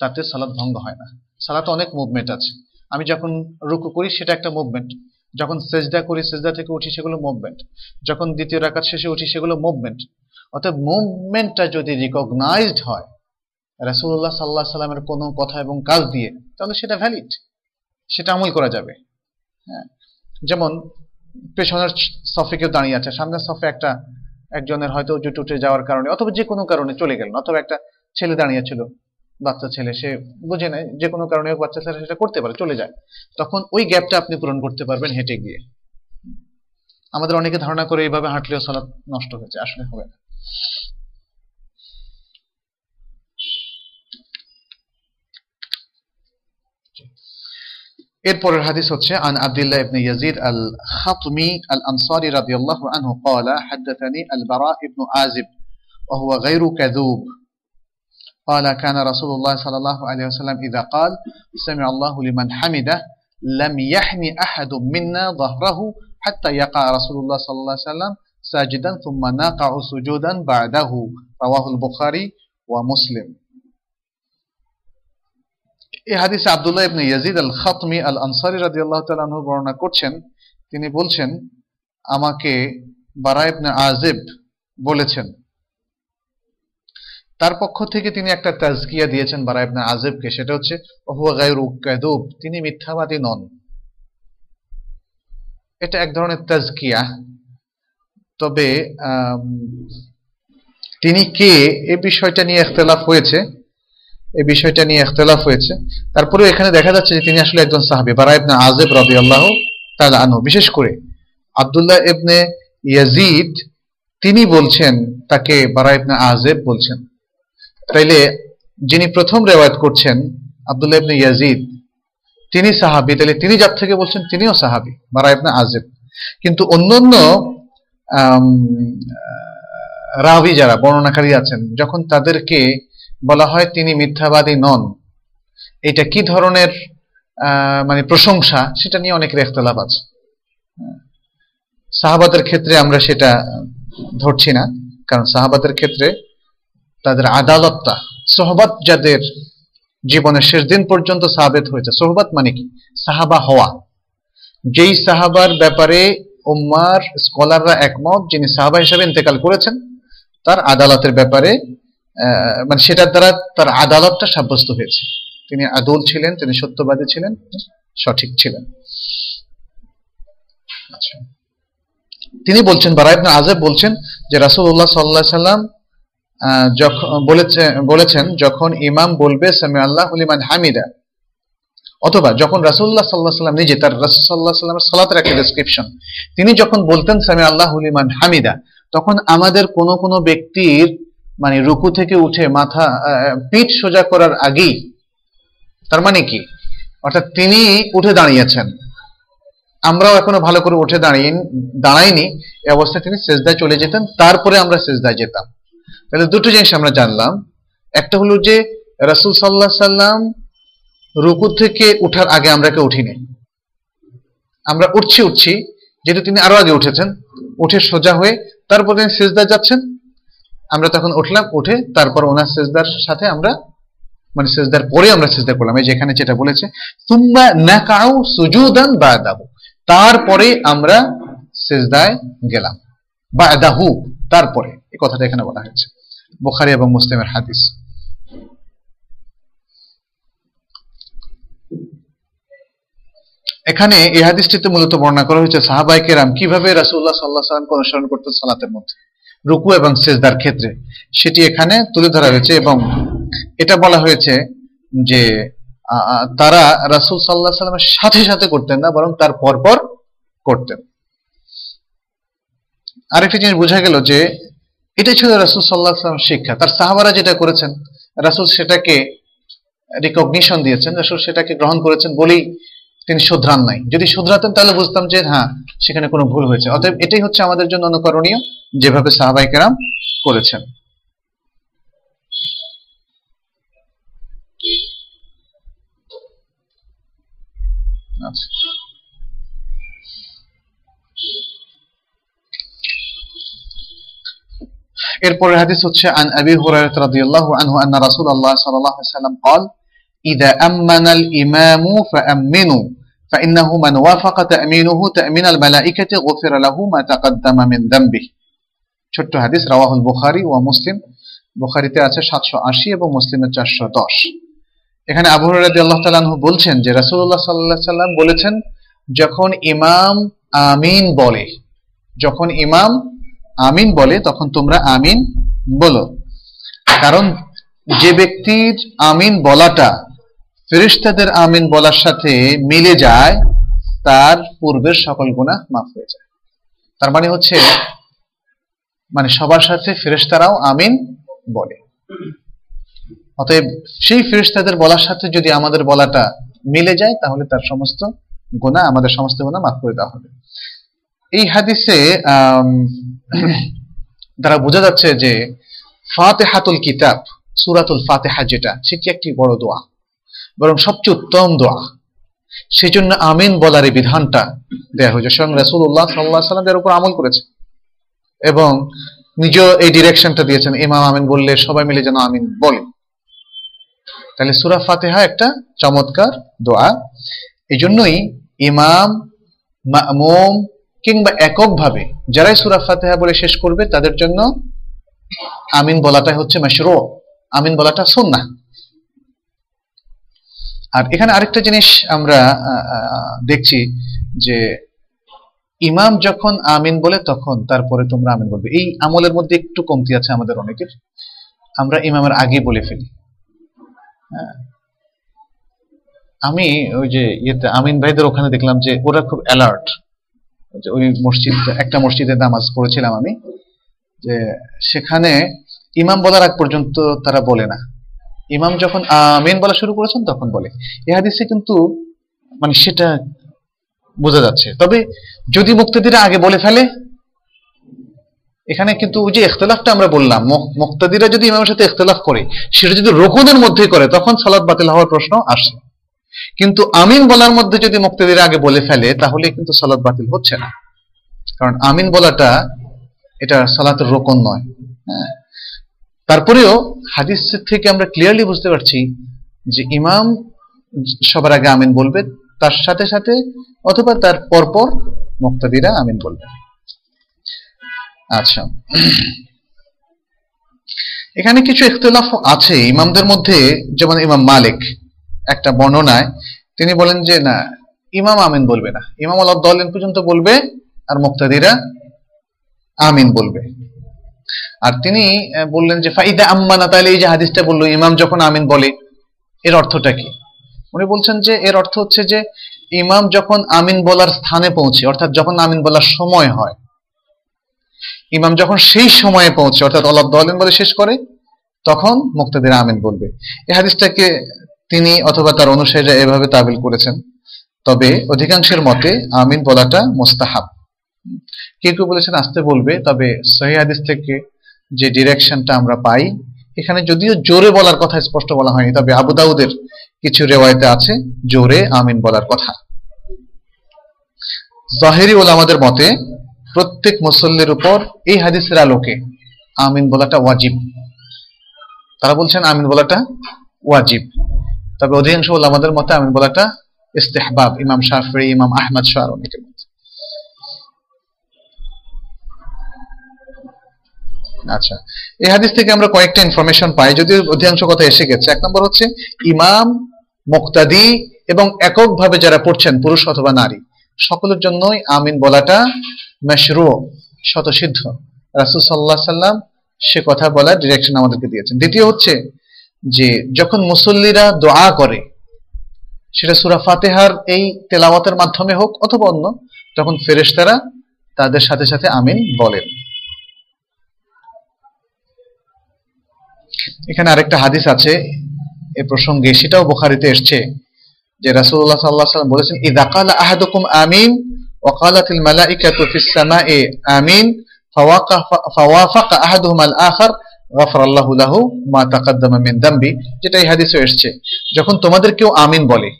তাতে সালাত ভঙ্গ হয় না। সালাতে অনেক মুভমেন্ট আছে। আমি যখন রুকু করি সেটা একটা মুভমেন্ট, যখন সেজদা করি, সেজদা থেকে উঠি সেগুলো মুভমেন্ট, যখন দ্বিতীয় রাকাত শেষে উঠি সেগুলো মুভমেন্ট। অর্থাৎ মুভমেন্টটা যদি রিকগনাইজড হয় রাসূলুল্লাহ সাল্লাল্লাহু আলাইহি সাল্লামের কোনো কথা এবং কাজ দিয়ে, তাহলে সেটা ভ্যালিড, সেটা আমল করা যাবে। হ্যাঁ, যেমন পেছনের সফে কেউ দাঁড়িয়ে আছে, সামনের সফে একজনের হয়তো জুট উঠে যাওয়ার কারণে অথবা যে কোনো কারণে চলে গেল, অথবা একটা ছেলে দাঁড়িয়ে ছিল, বাচ্চা ছেলে, সে বুঝে নেয়, যে কোনো কারণে বাচ্চা ছেলে সেটা করতে পারে, চলে যায়, তখন ওই গ্যাপটা আপনি পূরণ করতে পারবেন হেঁটে গিয়ে। আমাদের অনেকে ধারণা করে এইভাবে হাঁটলেও সালাত নষ্ট হয়েছে, আসলে হবে না। এরপরের হাদিস হচ্ছে আন Abdullah ibn Yazid al Khatmi al Ansari রাদিয়াল্লাহু আনহু قال حدثني البراء ابن عازب وهو غير كذوب قال كان رسول الله صلى الله عليه وسلم اذا قال سمع الله لمن حمده لم يحني احد منا ظهره حتى يقع رسول الله صلى الله عليه وسلم ساجدا ثم نقع سجودا بعده رواه البخاري ومسلم. এই হাদিসে Abdullah ibn Yazid al Khatmi al Ansari রাদিয়াল্লাহু তাআলা আনহু বর্ণনা করছেন, তিনি বলছেন আমাকে বারা ইবনে আজিব বলেছেন, তার পক্ষ থেকে তিনি একটা তাজকিয়া দিয়েছেন বারা ইবনে আজিবকে, সেটা হচ্ছে হুয়া গায়রু কাযুব, তিনি মিথ্যাবাদী নন। এটা এক ধরনের তাজকিয়া, তবে তিনি কে এই বিষয়টা নিয়ে ইখতিলাফ হয়েছে, এই বিষয়টা নিয়ে ইখতিলাফ হয়েছে। তারপরে এখানে দেখা যাচ্ছে যে তিনি আসলে একজন সাহাবী বারা ইবনে আজিব রাদিয়াল্লাহু তাআলা আনহু। বিশেষ করে আব্দুল্লাহ ইবনে ইয়াজিদ তিনি বলছেন, তাকে বারা ইবনে আজিব বলছেন, তাইলে যিনি প্রথম রিওয়ায়াত করছেন আব্দুল্লাহ ইবনে ইয়াজিদ তিনি সাহাবী, তাইলে তিনি যার থেকে বলছেন তিনিও সাহাবী বারা ইবনে আজিব। কিন্তু অন্যান্য রাবী যারা বর্ণনাকারী আছেন, যখন তাদেরকে বলা হয় তিনি মিথ্যাবাদী নন, এটা কি ধরনের মানে প্রশংসা, সেটা নিয়ে অনেকের ইখতিলাফ আছে। সাহাবাদের ক্ষেত্রে আমরা সেটা ধরছি না, কারণ সাহাবাদের ক্ষেত্রে তাদের আদালতটা সোহবাত, যাদের জীবনের শেষ দিন পর্যন্ত সাহাবেত হয়েছে। সোহবাত মানে কি? সাহাবা হওয়া। যেই সাহাবার ব্যাপারে উম্মার স্কলাররা একমত, যিনি সাহাবা হিসাবে ইন্তেকাল করেছেন, তার আদালতের ব্যাপারে মানে সেটার দ্বারা তার আদালতটা সাব্যস্ত হয়েছে, তিনি আদল ছিলেন, তিনি সত্যবাদী ছিলেন, সঠিক ছিলেন। আচ্ছা, তিনি বলছেন বারা ইবনে আজিব বলছেন যে রাসূলুল্লাহ সাল্লাল্লাহু আলাইহি সাল্লাম যখন বলেছেন যখন ইমাম বলবে সামি আল্লাহু লিমান হামিদা, অথবা যখন রাসূলুল্লাহ সাল্লাল্লাহু আলাইহি সাল্লাম নিজে তার রাসূলুল্লাহ সাল্লাল্লাহু আলাইহি সাল্লামের সালাতের একটা ডেসক্রিপশন, তিনি যখন বলতেন সামি আল্লাহু লিমান হামিদা, তখন আমাদের কোনো ব্যক্তির মানে রুকু থেকে উঠে মাথা পিঠ সোজা করার আগেই, তার মানে কি, অর্থাৎ তিনি উঠে দাঁড়িয়েছেন, আমরাও এখনো ভালো করে উঠে দাঁড়াইনি, এই অবস্থায় তিনি সেজদায় চলে যেতেন, তারপরে আমরা সেজদায় যেতাম। তাহলে দুটো জিনিস আমরা জানলাম, একটা হলো যে রাসূল সাল্লাল্লাহু আলাইহি সাল্লাম রুকু থেকে উঠার আগে আমরা কেউ উঠিনি, আমরা উঠছি যেহেতু তিনি আরো আগে উঠেছেন, উঠে সোজা হয়ে তারপরে তিনি সেজদায় যাচ্ছেন, আমরা তখন উঠলাম, উঠে তারপর ওনার সেজদার সাথে আমরা মানে সেজদার পরে আমরা সেজদা করলাম, এই যেখানে যেটা বলেছে সুম্মা নাকাউ সুজুদান বাদাহু, তারপরে আমরা সেজদায় গেলাম, বাদাহু তারপরে, এই কথাটা এখানে বলা হয়েছে। বুখারী এবং মুসলিমের হাদিস। এখানে এই হাদিসটিতে মূলত বর্ণনা করা হয়েছে সাহাবায়ে কেরাম কিভাবে রাসূলুল্লাহ সাল্লাল্লাহু আলাইহি সাল্লামকে অনুসরণ করতে সালাতের মধ্যে, রুকু এবং সেজদার ক্ষেত্রে, সেটি এখানে তুলে ধরা হয়েছে। এবং এটা বলা হয়েছে যে তারা রাসূল সাল্লাল্লাহু আলাইহি সাল্লামের সাথে সাথে করতেন না, বরং তার পরপর করতেন। আরেকটি জিনিস বোঝা গেল যে এটাই ছিল রাসূল সাল্লাল্লাহু আলাইহি সাল্লামের শিক্ষা, তার সাহাবারা যেটা করেছেন রাসূল সেটাকে রিকগনিশন দিয়েছেন, রাসূল সেটাকে গ্রহণ করেছেন বলেই তিনি শুধরান নাই। যদি শুধরাতেন তাহলে বুঝতাম যে হ্যাঁ সেখানে কোনো ভুল হয়েছে। অতএব এটাই হচ্ছে আমাদের জন্য অনুকরণীয়, যেভাবে সাহাবায়ে কেরাম করেছেন। এরপরে হাদিস হচ্ছে আন আবি হুরায়রা রাদিয়াল্লাহু আনহু আন্না রাসূলুল্লাহ সাল্লাল্লাহু আলাইহি সাল্লাম قال إذا أمن الإمام فأمنوا فإنه من وافق تأمينه تأمين الملائكة غفر له ما تقدم من ذنبه. ছোট্ট হাদিস, রাওয়াহুল বুখারী ওয়া মুসলিম। বুখারীতে আছে 780 এবং মুসলিমে 410। এখানে আবু হুরায়রা রাদিয়াল্লাহু তাআলা আনহু বলছেন যে রাসূলুল্লাহ সাল্লাল্লাহু আলাইহি সাল্লাম বলেছেন যখন ইমাম আমিন বলে, যখন ইমাম আমিন বলে তখন তোমরা আমিন বলো, কারণ যে ব্যক্তির আমিন বলাটা ফেরেশতাদের আমিন বলার সাথে মিলে যায় তার পূর্বের সকল গুনাহ মাফ হয়ে যায়। তার মানে হচ্ছে মানে সবার সাথে ফেরেশতারাও আমিন বলে, অতএব সেই ফেরেশতাদের বলার সাথে যদি আমাদের বলাটা মিলে যায় তাহলে তার সমস্ত গোনা, আমাদের সমস্ত গোনা মাফ করে দেওয়া হবে। এই হাদিসে দ্বারা বোঝা যাচ্ছে যে ফাতেহাতুল কিতাব, সূরাতুল ফাতিহা যেটা, সেটি একটি বড় দোয়া, বরং সবচেয়ে উত্তম দোয়া। সেই জন্য আমিন বলার এই বিধানটা দেয়া হয়েছে, স্বয়ং রাসূলুল্লাহ সাল্লাল্লাহু আলাইহি ওয়াসাল্লাম এর উপর আমল করেছে এবং নিজেও এই ডিরেকশনটা দিয়েছেন, ইমাম আমিন বললে সবাই মিলে যেন আমিন বলে। তাহলে সূরা ফাতিহা একটা চমৎকার দোয়া। এই জন্যই ইমাম, মামুম কিংবা এককভাবে যারাই সূরা ফাতিহা বলে শেষ করবে তাদের জন্য আমিন বলাটাই হচ্ছে মাশরু, আমিন বলাটা সুন্নাহ। আর এখানে আরেকটা জিনিস আমরা দেখছি যে ইমাম যখন আমিন বলে তখন তারপরে তোমরা আমিন বলবে, এই আমলের মধ্যে একটু কমতি আছে আমাদের অনেকের। আমরা ইমামের আগে বলে ফেলি। আমি ওই যে ইয়েতে আমিন ভাইদের ওখানে দেখলাম যে ওরা খুব অ্যালার্ট। ওই মসজিদে, একটা মসজিদে নামাজ পড়েছিলাম আমি, যে সেখানে ইমাম বলার আগ পর্যন্ত তারা বলে না, ইমাম যখন আমিন বলা শুরু করেছেন তখন বলে। এই হাদিসে কিন্তু মানে সেটা বোঝা যাচ্ছে। তবে যদি মুক্তাদিরা আগে বলে ফেলে, এখানে কিন্তু ওই যে ইখতিলাফটা আমরা বললাম, মুক্তাদিরা যদি ইমামের সাথে ইখতিলাফ করে, সেটা যদি রুকুনের মধ্যে করে তখন সালাত বাতিল হওয়ার প্রশ্ন আসে। কিন্তু আমিন বলার মধ্যে যদি মুক্তাদিরা আগে বলে ফেলে তাহলে কিন্তু সালাত বাতিল হচ্ছে না, কারণ আমিন বলাটা এটা সালাতের রুকুন নয়। হ্যাঁ, তারপরেও হাদিস থেকে আমরা ক্লিয়ারলি বুঝতে পারছি যে ইমাম সবার আগে আমিন বলবে, তার সাথে সাথে অথবা তার পরপর মুক্তাদিরা আমিন বলবে। আচ্ছা, এখানে কিছু ইখতিলাফ আছে ইমামদের মধ্যে। যেমন ইমাম মালিক একটা বর্ণনায় তিনি বলেন যে না, ইমাম আমিন বলবে না, ইমাম আল আবদুল্লিন পর্যন্ত বলবে আর মুক্তাদিরা আমিন বলবে। আর তিনি বললেন যে ফাইদা আম্মানা, তাহলে এই যে হাদিসটা বললো ইমাম যখন আমিন বলে, এর অর্থটা কি? উনি বলছেন যে এর অর্থ হচ্ছে যে ইমাম যখন আমিন বলার স্থানে পৌঁছে, অর্থাৎ যখন আমিন বলার সময় হয়, ইমাম যখন সেই সময়ে পৌঁছে, অর্থাৎ আল্লাহু আমিন বলে শেষ করে, তখন মুক্তাদির আমিন বলবে। এই হাদিসটাকে তিনি অথবা তার অনুসারীরা এভাবে তাবিল করেছেন। তবে অধিকাংশের মতে আমিন বলাটা মুস্তাহাব। কেউ কেউ বলেছেন আসতে বলবে, তবে সহিহ হাদিস থেকে যে ডিরেকশনটা আমরা পাই, এখানে যদিও জোরে বলার কথা স্পষ্ট বলা হয়নি, তবে আবু দাউদের কিছু রেওয়ায়েতে আছে জোরে আমিন বলার কথা। যাহিরি উলামাদের মতে প্রত্যেক মুসল্লির উপর এই হাদিসের আলোকে আমিন বলাটা ওয়াজিব। তারা বলছেন আমিন বলাটা ওয়াজিব, তবে অধিকাংশ উলামাদের মতে আমিন বলাটা ইস্তিহবাব, ইমাম শাফেঈ, ইমাম আহমদ সহ অনেকের মতে। আচ্ছা, এই হাদিস থেকে আমরা কয়েকটা ইনফরমেশন পাই, যদিও অধিকাংশ কথা এসে গেছে। এক নম্বর হচ্ছে ইমাম, মুক্তাদি এবং এককভাবে যারা পড়ছেন, পুরুষ অথবা নারী, সকলের জন্যই আমিন বলাটা মাশরু, শতসিদ্ধ। রাসূল সাল্লাল্লাহু আলাইহি সাল্লাম সে কথা বলার ডিরেকশন আমাদেরকে দিয়েছেন। দ্বিতীয় হচ্ছে যে যখন মুসল্লিরা দোয়া করে, সেটা সূরা ফাতিহার এই তেলাওয়াতের মাধ্যমে হোক অথবা অন্য, তখন ফেরেশতারা তাদের সাথে সাথে আমিন বলেন। এখানে আরেকটা হাদিস আছে এ প্রসঙ্গে, সেটাও বুখারীতে এসেছে, যে রাসূলুল্লাহ সাল্লাল্লাহু আলাইহি ওয়াসাল্লাম বলেছেন ইযা ক্বালা আহাদুকুম আমিন ওয়া ক্বালাতিল মালাঈকাতু ফিস সামাঈ আমিন ফাওয়াফাকা আহাদুহুম আল আখার গফরাল্লাহু লাহু মা তাকাদ্দামা মিন যামবি। যেটা এই হাদিসে এসেছে, যখন তোমাদের কেউ আমিন বলে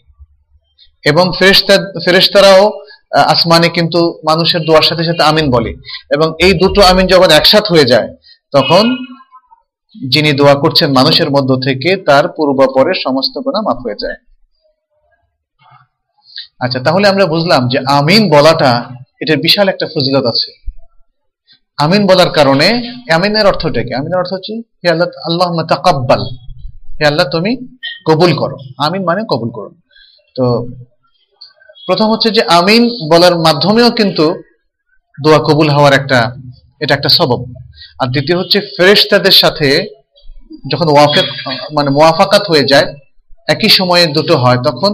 এবং ফেরেশতারাও আসমানে কিন্তু মানুষের দোয়ার সাথে সাথে আমিন বলে, এবং এই দুটো আমিন যখন একসাথে হয়ে যায়, তখন যিনি দোয়া করছেন মানুষের মধ্য থেকে তার পূর্বাপরের সমস্ত গুনাহ মাফ হয়ে যায়। আচ্ছা, তাহলে আমরা বুঝলাম যে আমিন বলাটা, এটার বিশাল একটা ফজিলত আছে। আমিন বলার কারণে, আমিনের অর্থটা কি? আমিনের অর্থ হচ্ছে হে আল্লাহ, আল্লাহুম্মা তাকাব্বাল, হে আল্লাহ তুমি কবুল করো। আমিন মানে কবুল করো। তো প্রথম হচ্ছে যে আমিন বলার মাধ্যমেও কিন্তু দোয়া কবুল হওয়ার এটা একটা সবব। আর দ্বিতীয় হচ্ছে ফেরেশতাদের সাথে যখন মুয়াফাকাত হয়ে যায়, একই সময়ে দুটো হয়, তখন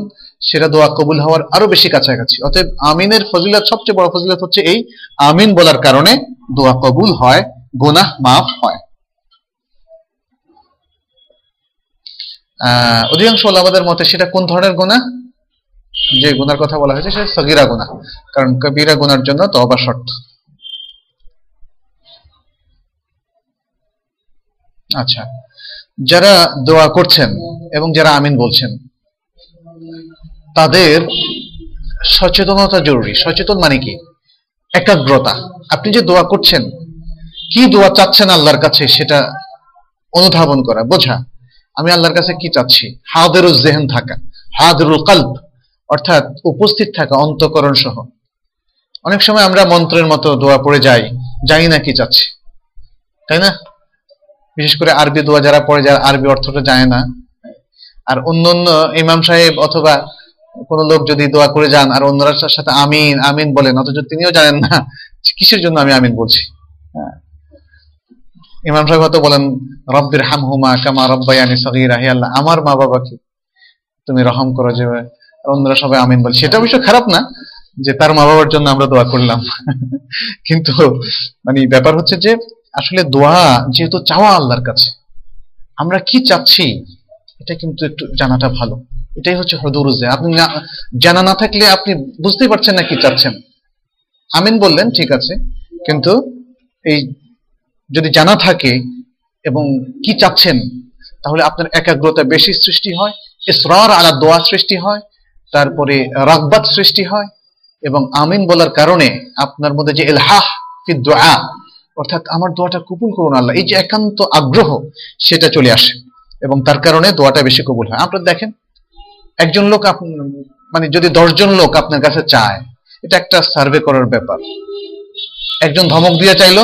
সেটা দোয়া কবুল হওয়ার আরো বেশি কাছাকাছি। অতএব আমিনের ফজিলত, সবচেয়ে বড় ফজিলত হচ্ছে এই আমিন বলার কারণে দোয়া কবুল হয়, গুনাহ মাফ হয়। অধিকাংশ ওলামাদের মতে সেটা কোন ধরনের গুনাহ? যে গুনার কথা বলা হয়েছে সে সগীরা গুনাহ, কারণ কবীরা গুনার জন্য তওবা শর্ত। আচ্ছা, যারা দোয়া করছেন এবং যারা আমিন বলছেন তাদের সচেতনতা জরুরি। সচেতন মানে কি? একাগ্রতা। আপনি যে দোয়া করছেন, কি দোয়া চাচ্ছেন আল্লাহর কাছে সেটা অনুধাবন করা, বোঝা আমি আল্লাহর কাছে কি চাচ্ছি। হাদেরুল জেহেন থাকা, হাদেরুল কলব, অর্থাৎ উপস্থিত থাকা অন্তঃকরণ সহ। অনেক সময় আমরা মন্ত্রের মতো দোয়া পড়ে যাই, জানি না কি চাচ্ছি, তাই না? বিশেষ করে আরবি দোয়া যারা পড়ে, যারা আরবি অর্থটা জানে না। আর অন্যান্য ইমাম সাহেব অথবা কোনো লোক যদি দোয়া করে যান আর অন্যরা সাথে আমিন আমিন বলেন, অথচ তিনিও জানেন না কিসের জন্য আমি আমিন বলছি। ইমাম সাহেব হয়তো বলেন রব্বির হামহুমা কামা রব্বায়ানি সগীরা, হে আল্লাহ আমার মা বাবাকে তুমি রহম করো। যে অন্যরা সবাই আমিন বলে, সেটা অবশ্য খারাপ না যে তার মা বাবার জন্য আমরা দোয়া করলাম, কিন্তু মানে ব্যাপার হচ্ছে যে আসলে দোয়া যেহেতু চাওয়া আল্লাহর কাছে, আমরা কি চাচ্ছি এটা কিন্তু একটু জানাটা ভালো। এটাই হচ্ছে হুদুরুজ। আপনি জানা না থাকলে আপনি বুঝতেই পারছেন না কি চাচ্ছেন। আমিন বললেন ঠিক আছে, কিন্তু এই যদি জানা থাকে এবং কি চাচ্ছেন, তাহলে আপনার একাগ্রতা বেশি সৃষ্টি হয়, ইসরার আলা দোয়া সৃষ্টি হয়, তারপরে রাগবাত সৃষ্টি হয়। এবং আমিন বলার কারণে আপনার মধ্যে যে ইলহাহ ফি দোয়া, অর্থাৎ আমার দোয়াটা কবুল করুন আল্লাহ, এই যে একান্ত আগ্রহ সেটা চলে আসে এবং তার কারণে দোয়াটা বেশি কবুল হয়। আপনারা দেখেন, একজন লোক মানে যদি 10 জন লোক আপনার কাছে চায়, এটা একটা সার্ভে করার ব্যাপার। একজন ধমক দিয়ে চাইলো,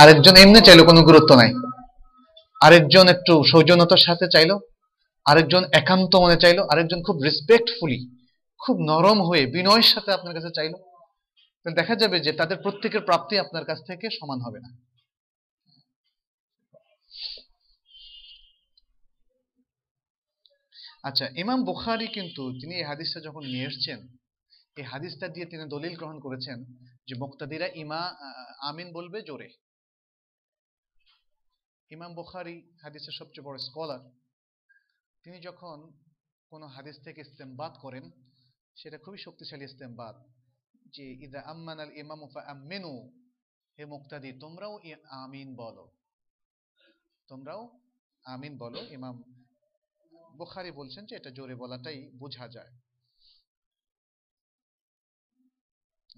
আরেকজন এমনি চাইলো কোনো গুরুত্ব নাই, আরেকজন একটু সৌজন্যতার সাথে চাইলো, আরেকজন একান্ত মনে চাইলো, আরেকজন খুব রেসপেক্টফুলি, খুব নরম হয়ে বিনয়ের সাথে আপনার কাছে চাইলো। দেখা যাবে যে তাদের প্রত্যেকের প্রাপ্তি আপনার কাছ থেকে সমান হবে না। আচ্ছা, ইমাম বুখারী কিন্তু তিনি এই হাদিসটা যখন নিয়ে এসেছেন, এই হাদিসটা দিয়ে তিনি দলিল গ্রহণ করেছেন যে মুক্তাদিরা আমিন বলবে জোরে। ইমাম বুখারী হাদিসের সবচেয়ে বড় স্কলার। তিনি যখন কোনো হাদিস থেকে ইস্তেমবাদ করেন, সেটা খুবই শক্তিশালী ইস্তেমবাদ, যে ইদা আমানাল ইমামু ফাআমিনু, হে মুক্তাদি তোমরাও আমিন বলো, তোমরাও আমিন বলো। ইমাম বুখারী বলছেন যে এটা জোরে বলাটাই বোঝা যায়।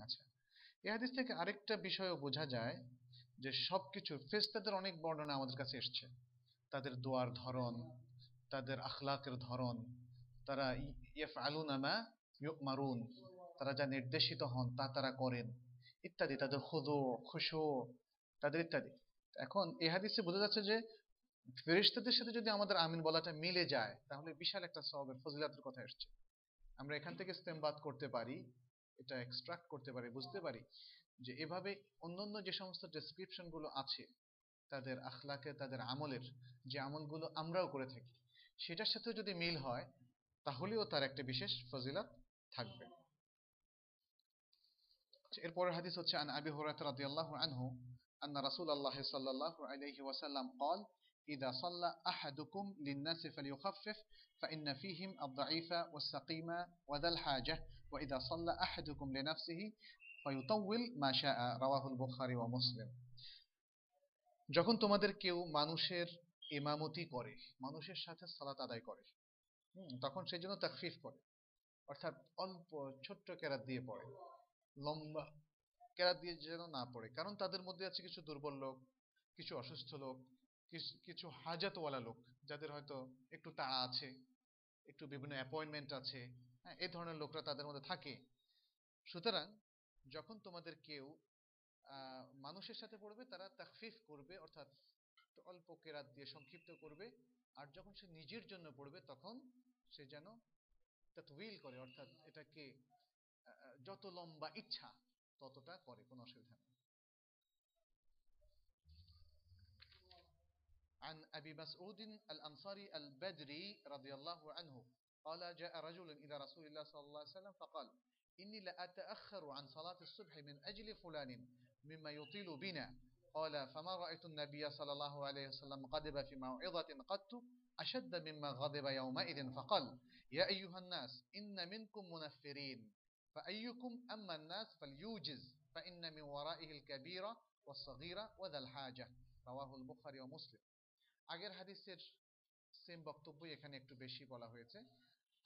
আচ্ছা, এই হাদিস থেকে আরেকটা বিষয়ও বোঝা যায় যে সবকিছু ফেরেশতাদের অনেক বর্ণনা আমাদের কাছে এসছে, তাদের দোয়ার ধরন, তাদের আখলাকের ধরন, তারা ইয়াফআলুনা মা ইউমারুন, তারা যা নির্দেশিত হন তা তারা করেন ইত্যাদি, তাদের খুদু খুশু তাদের ইত্যাদি। এখন এই হাদিসে বোঝা যাচ্ছে যে ফেরেশতাদের সাথে যদি আমাদের আমিন বলাটা মিলে যায়, তাহলে বিশাল একটা সওয়াবের ফজিলাতের কথা আসছে। আমরা এখান থেকে ইস্তেমবাদ করতে পারি, এটা এক্সট্রাক্ট করতে পারি, বুঝতে পারি যে এভাবে অন্যান্য যে সমস্ত ডেসক্রিপশনগুলো আছে তাদের আখলাকে, তাদের আমলের, যে আমলগুলো আমরাও করে থাকি, সেটার সাথেও যদি মিল হয় তাহলেও তার একটা বিশেষ ফজিলাত থাকবে। এরপরের হাদিস হচ্ছে আন আবি হুরায়রা রাদিয়াল্লাহু আনহু আন্না রাসূলুল্লাহ সাল্লাল্লাহু আলাইহি ওয়াসাল্লাম قال اذا صلى احدكم للناس فليخفف فان فيهم الضعيف والسقيم وذا الحاجه واذا صلى احدكم لنفسه فيطول ما شاء رواه البخاري ومسلم। যখন তোমাদের কেউ মানুষের ইমামতি করে, মানুষের সাথে সালাত আদায় করে, তখন সেই জন্য তাকফীফ করে, অর্থাৎ অল্প ছোট্ট কেরাত দিয়ে পড়ে, লম্বা কেরাত দিয়ে যেন না পড়ে, কারণ তাদের মধ্যে আছে কিছু দুর্বল লোক, কিছু অসুস্থ লোক, কিছু হাজাতওয়ালা লোক, যাদের হয়তো একটু তাড়া আছে, একটু বিভিন্ন অ্যাপয়েন্টমেন্ট আছে, হ্যাঁ, এই ধরনের লোকরা তাদের মধ্যে থাকে। সুতরাং যখন তোমাদের কেউ মানুষের সাথে পড়বে, তারা তাকফীফ করবে, অর্থাৎ অল্প কেরাত দিয়ে সংক্ষিপ্ত করবে। আর যখন সে নিজের জন্য পড়বে, তখন সে যেন তাতউইল করে, অর্থাৎ এটাকে যত লম্বা ইচ্ছা ততটা করে, কোনো অসুবিধা নেই। عن أبي مسعود الأنصاري البدري رضي الله عنه قال جاء رجل إلى رسول الله صلى الله عليه وسلم فقال إني لأتأخر عن صلاة الصبح من أجل فلان مما يطيل بنا قال فما رأيت النبي صلى الله عليه وسلم غضب في موعظة قط আশাদ্দা মিম্মা গাদিবা ইয়াউমাইযিন ফাকাল ইয়া আইয়ুহান নাস ইন্না মিনকুম মুনাফিরিন ফাআইয়ুকুম আম্মা আন-নাস ফালইউজিজ ফাইন্না মিন ওয়ারাইহিল কাবীরা ওয়াস সাগীরা ওয়া যাল হাজা রাওয়াহুল বুখারী ওয়া মুসলিম। আগের হাদিসের সেম বক্তব্যই এখানে একটু বেশি বলা হয়েছে।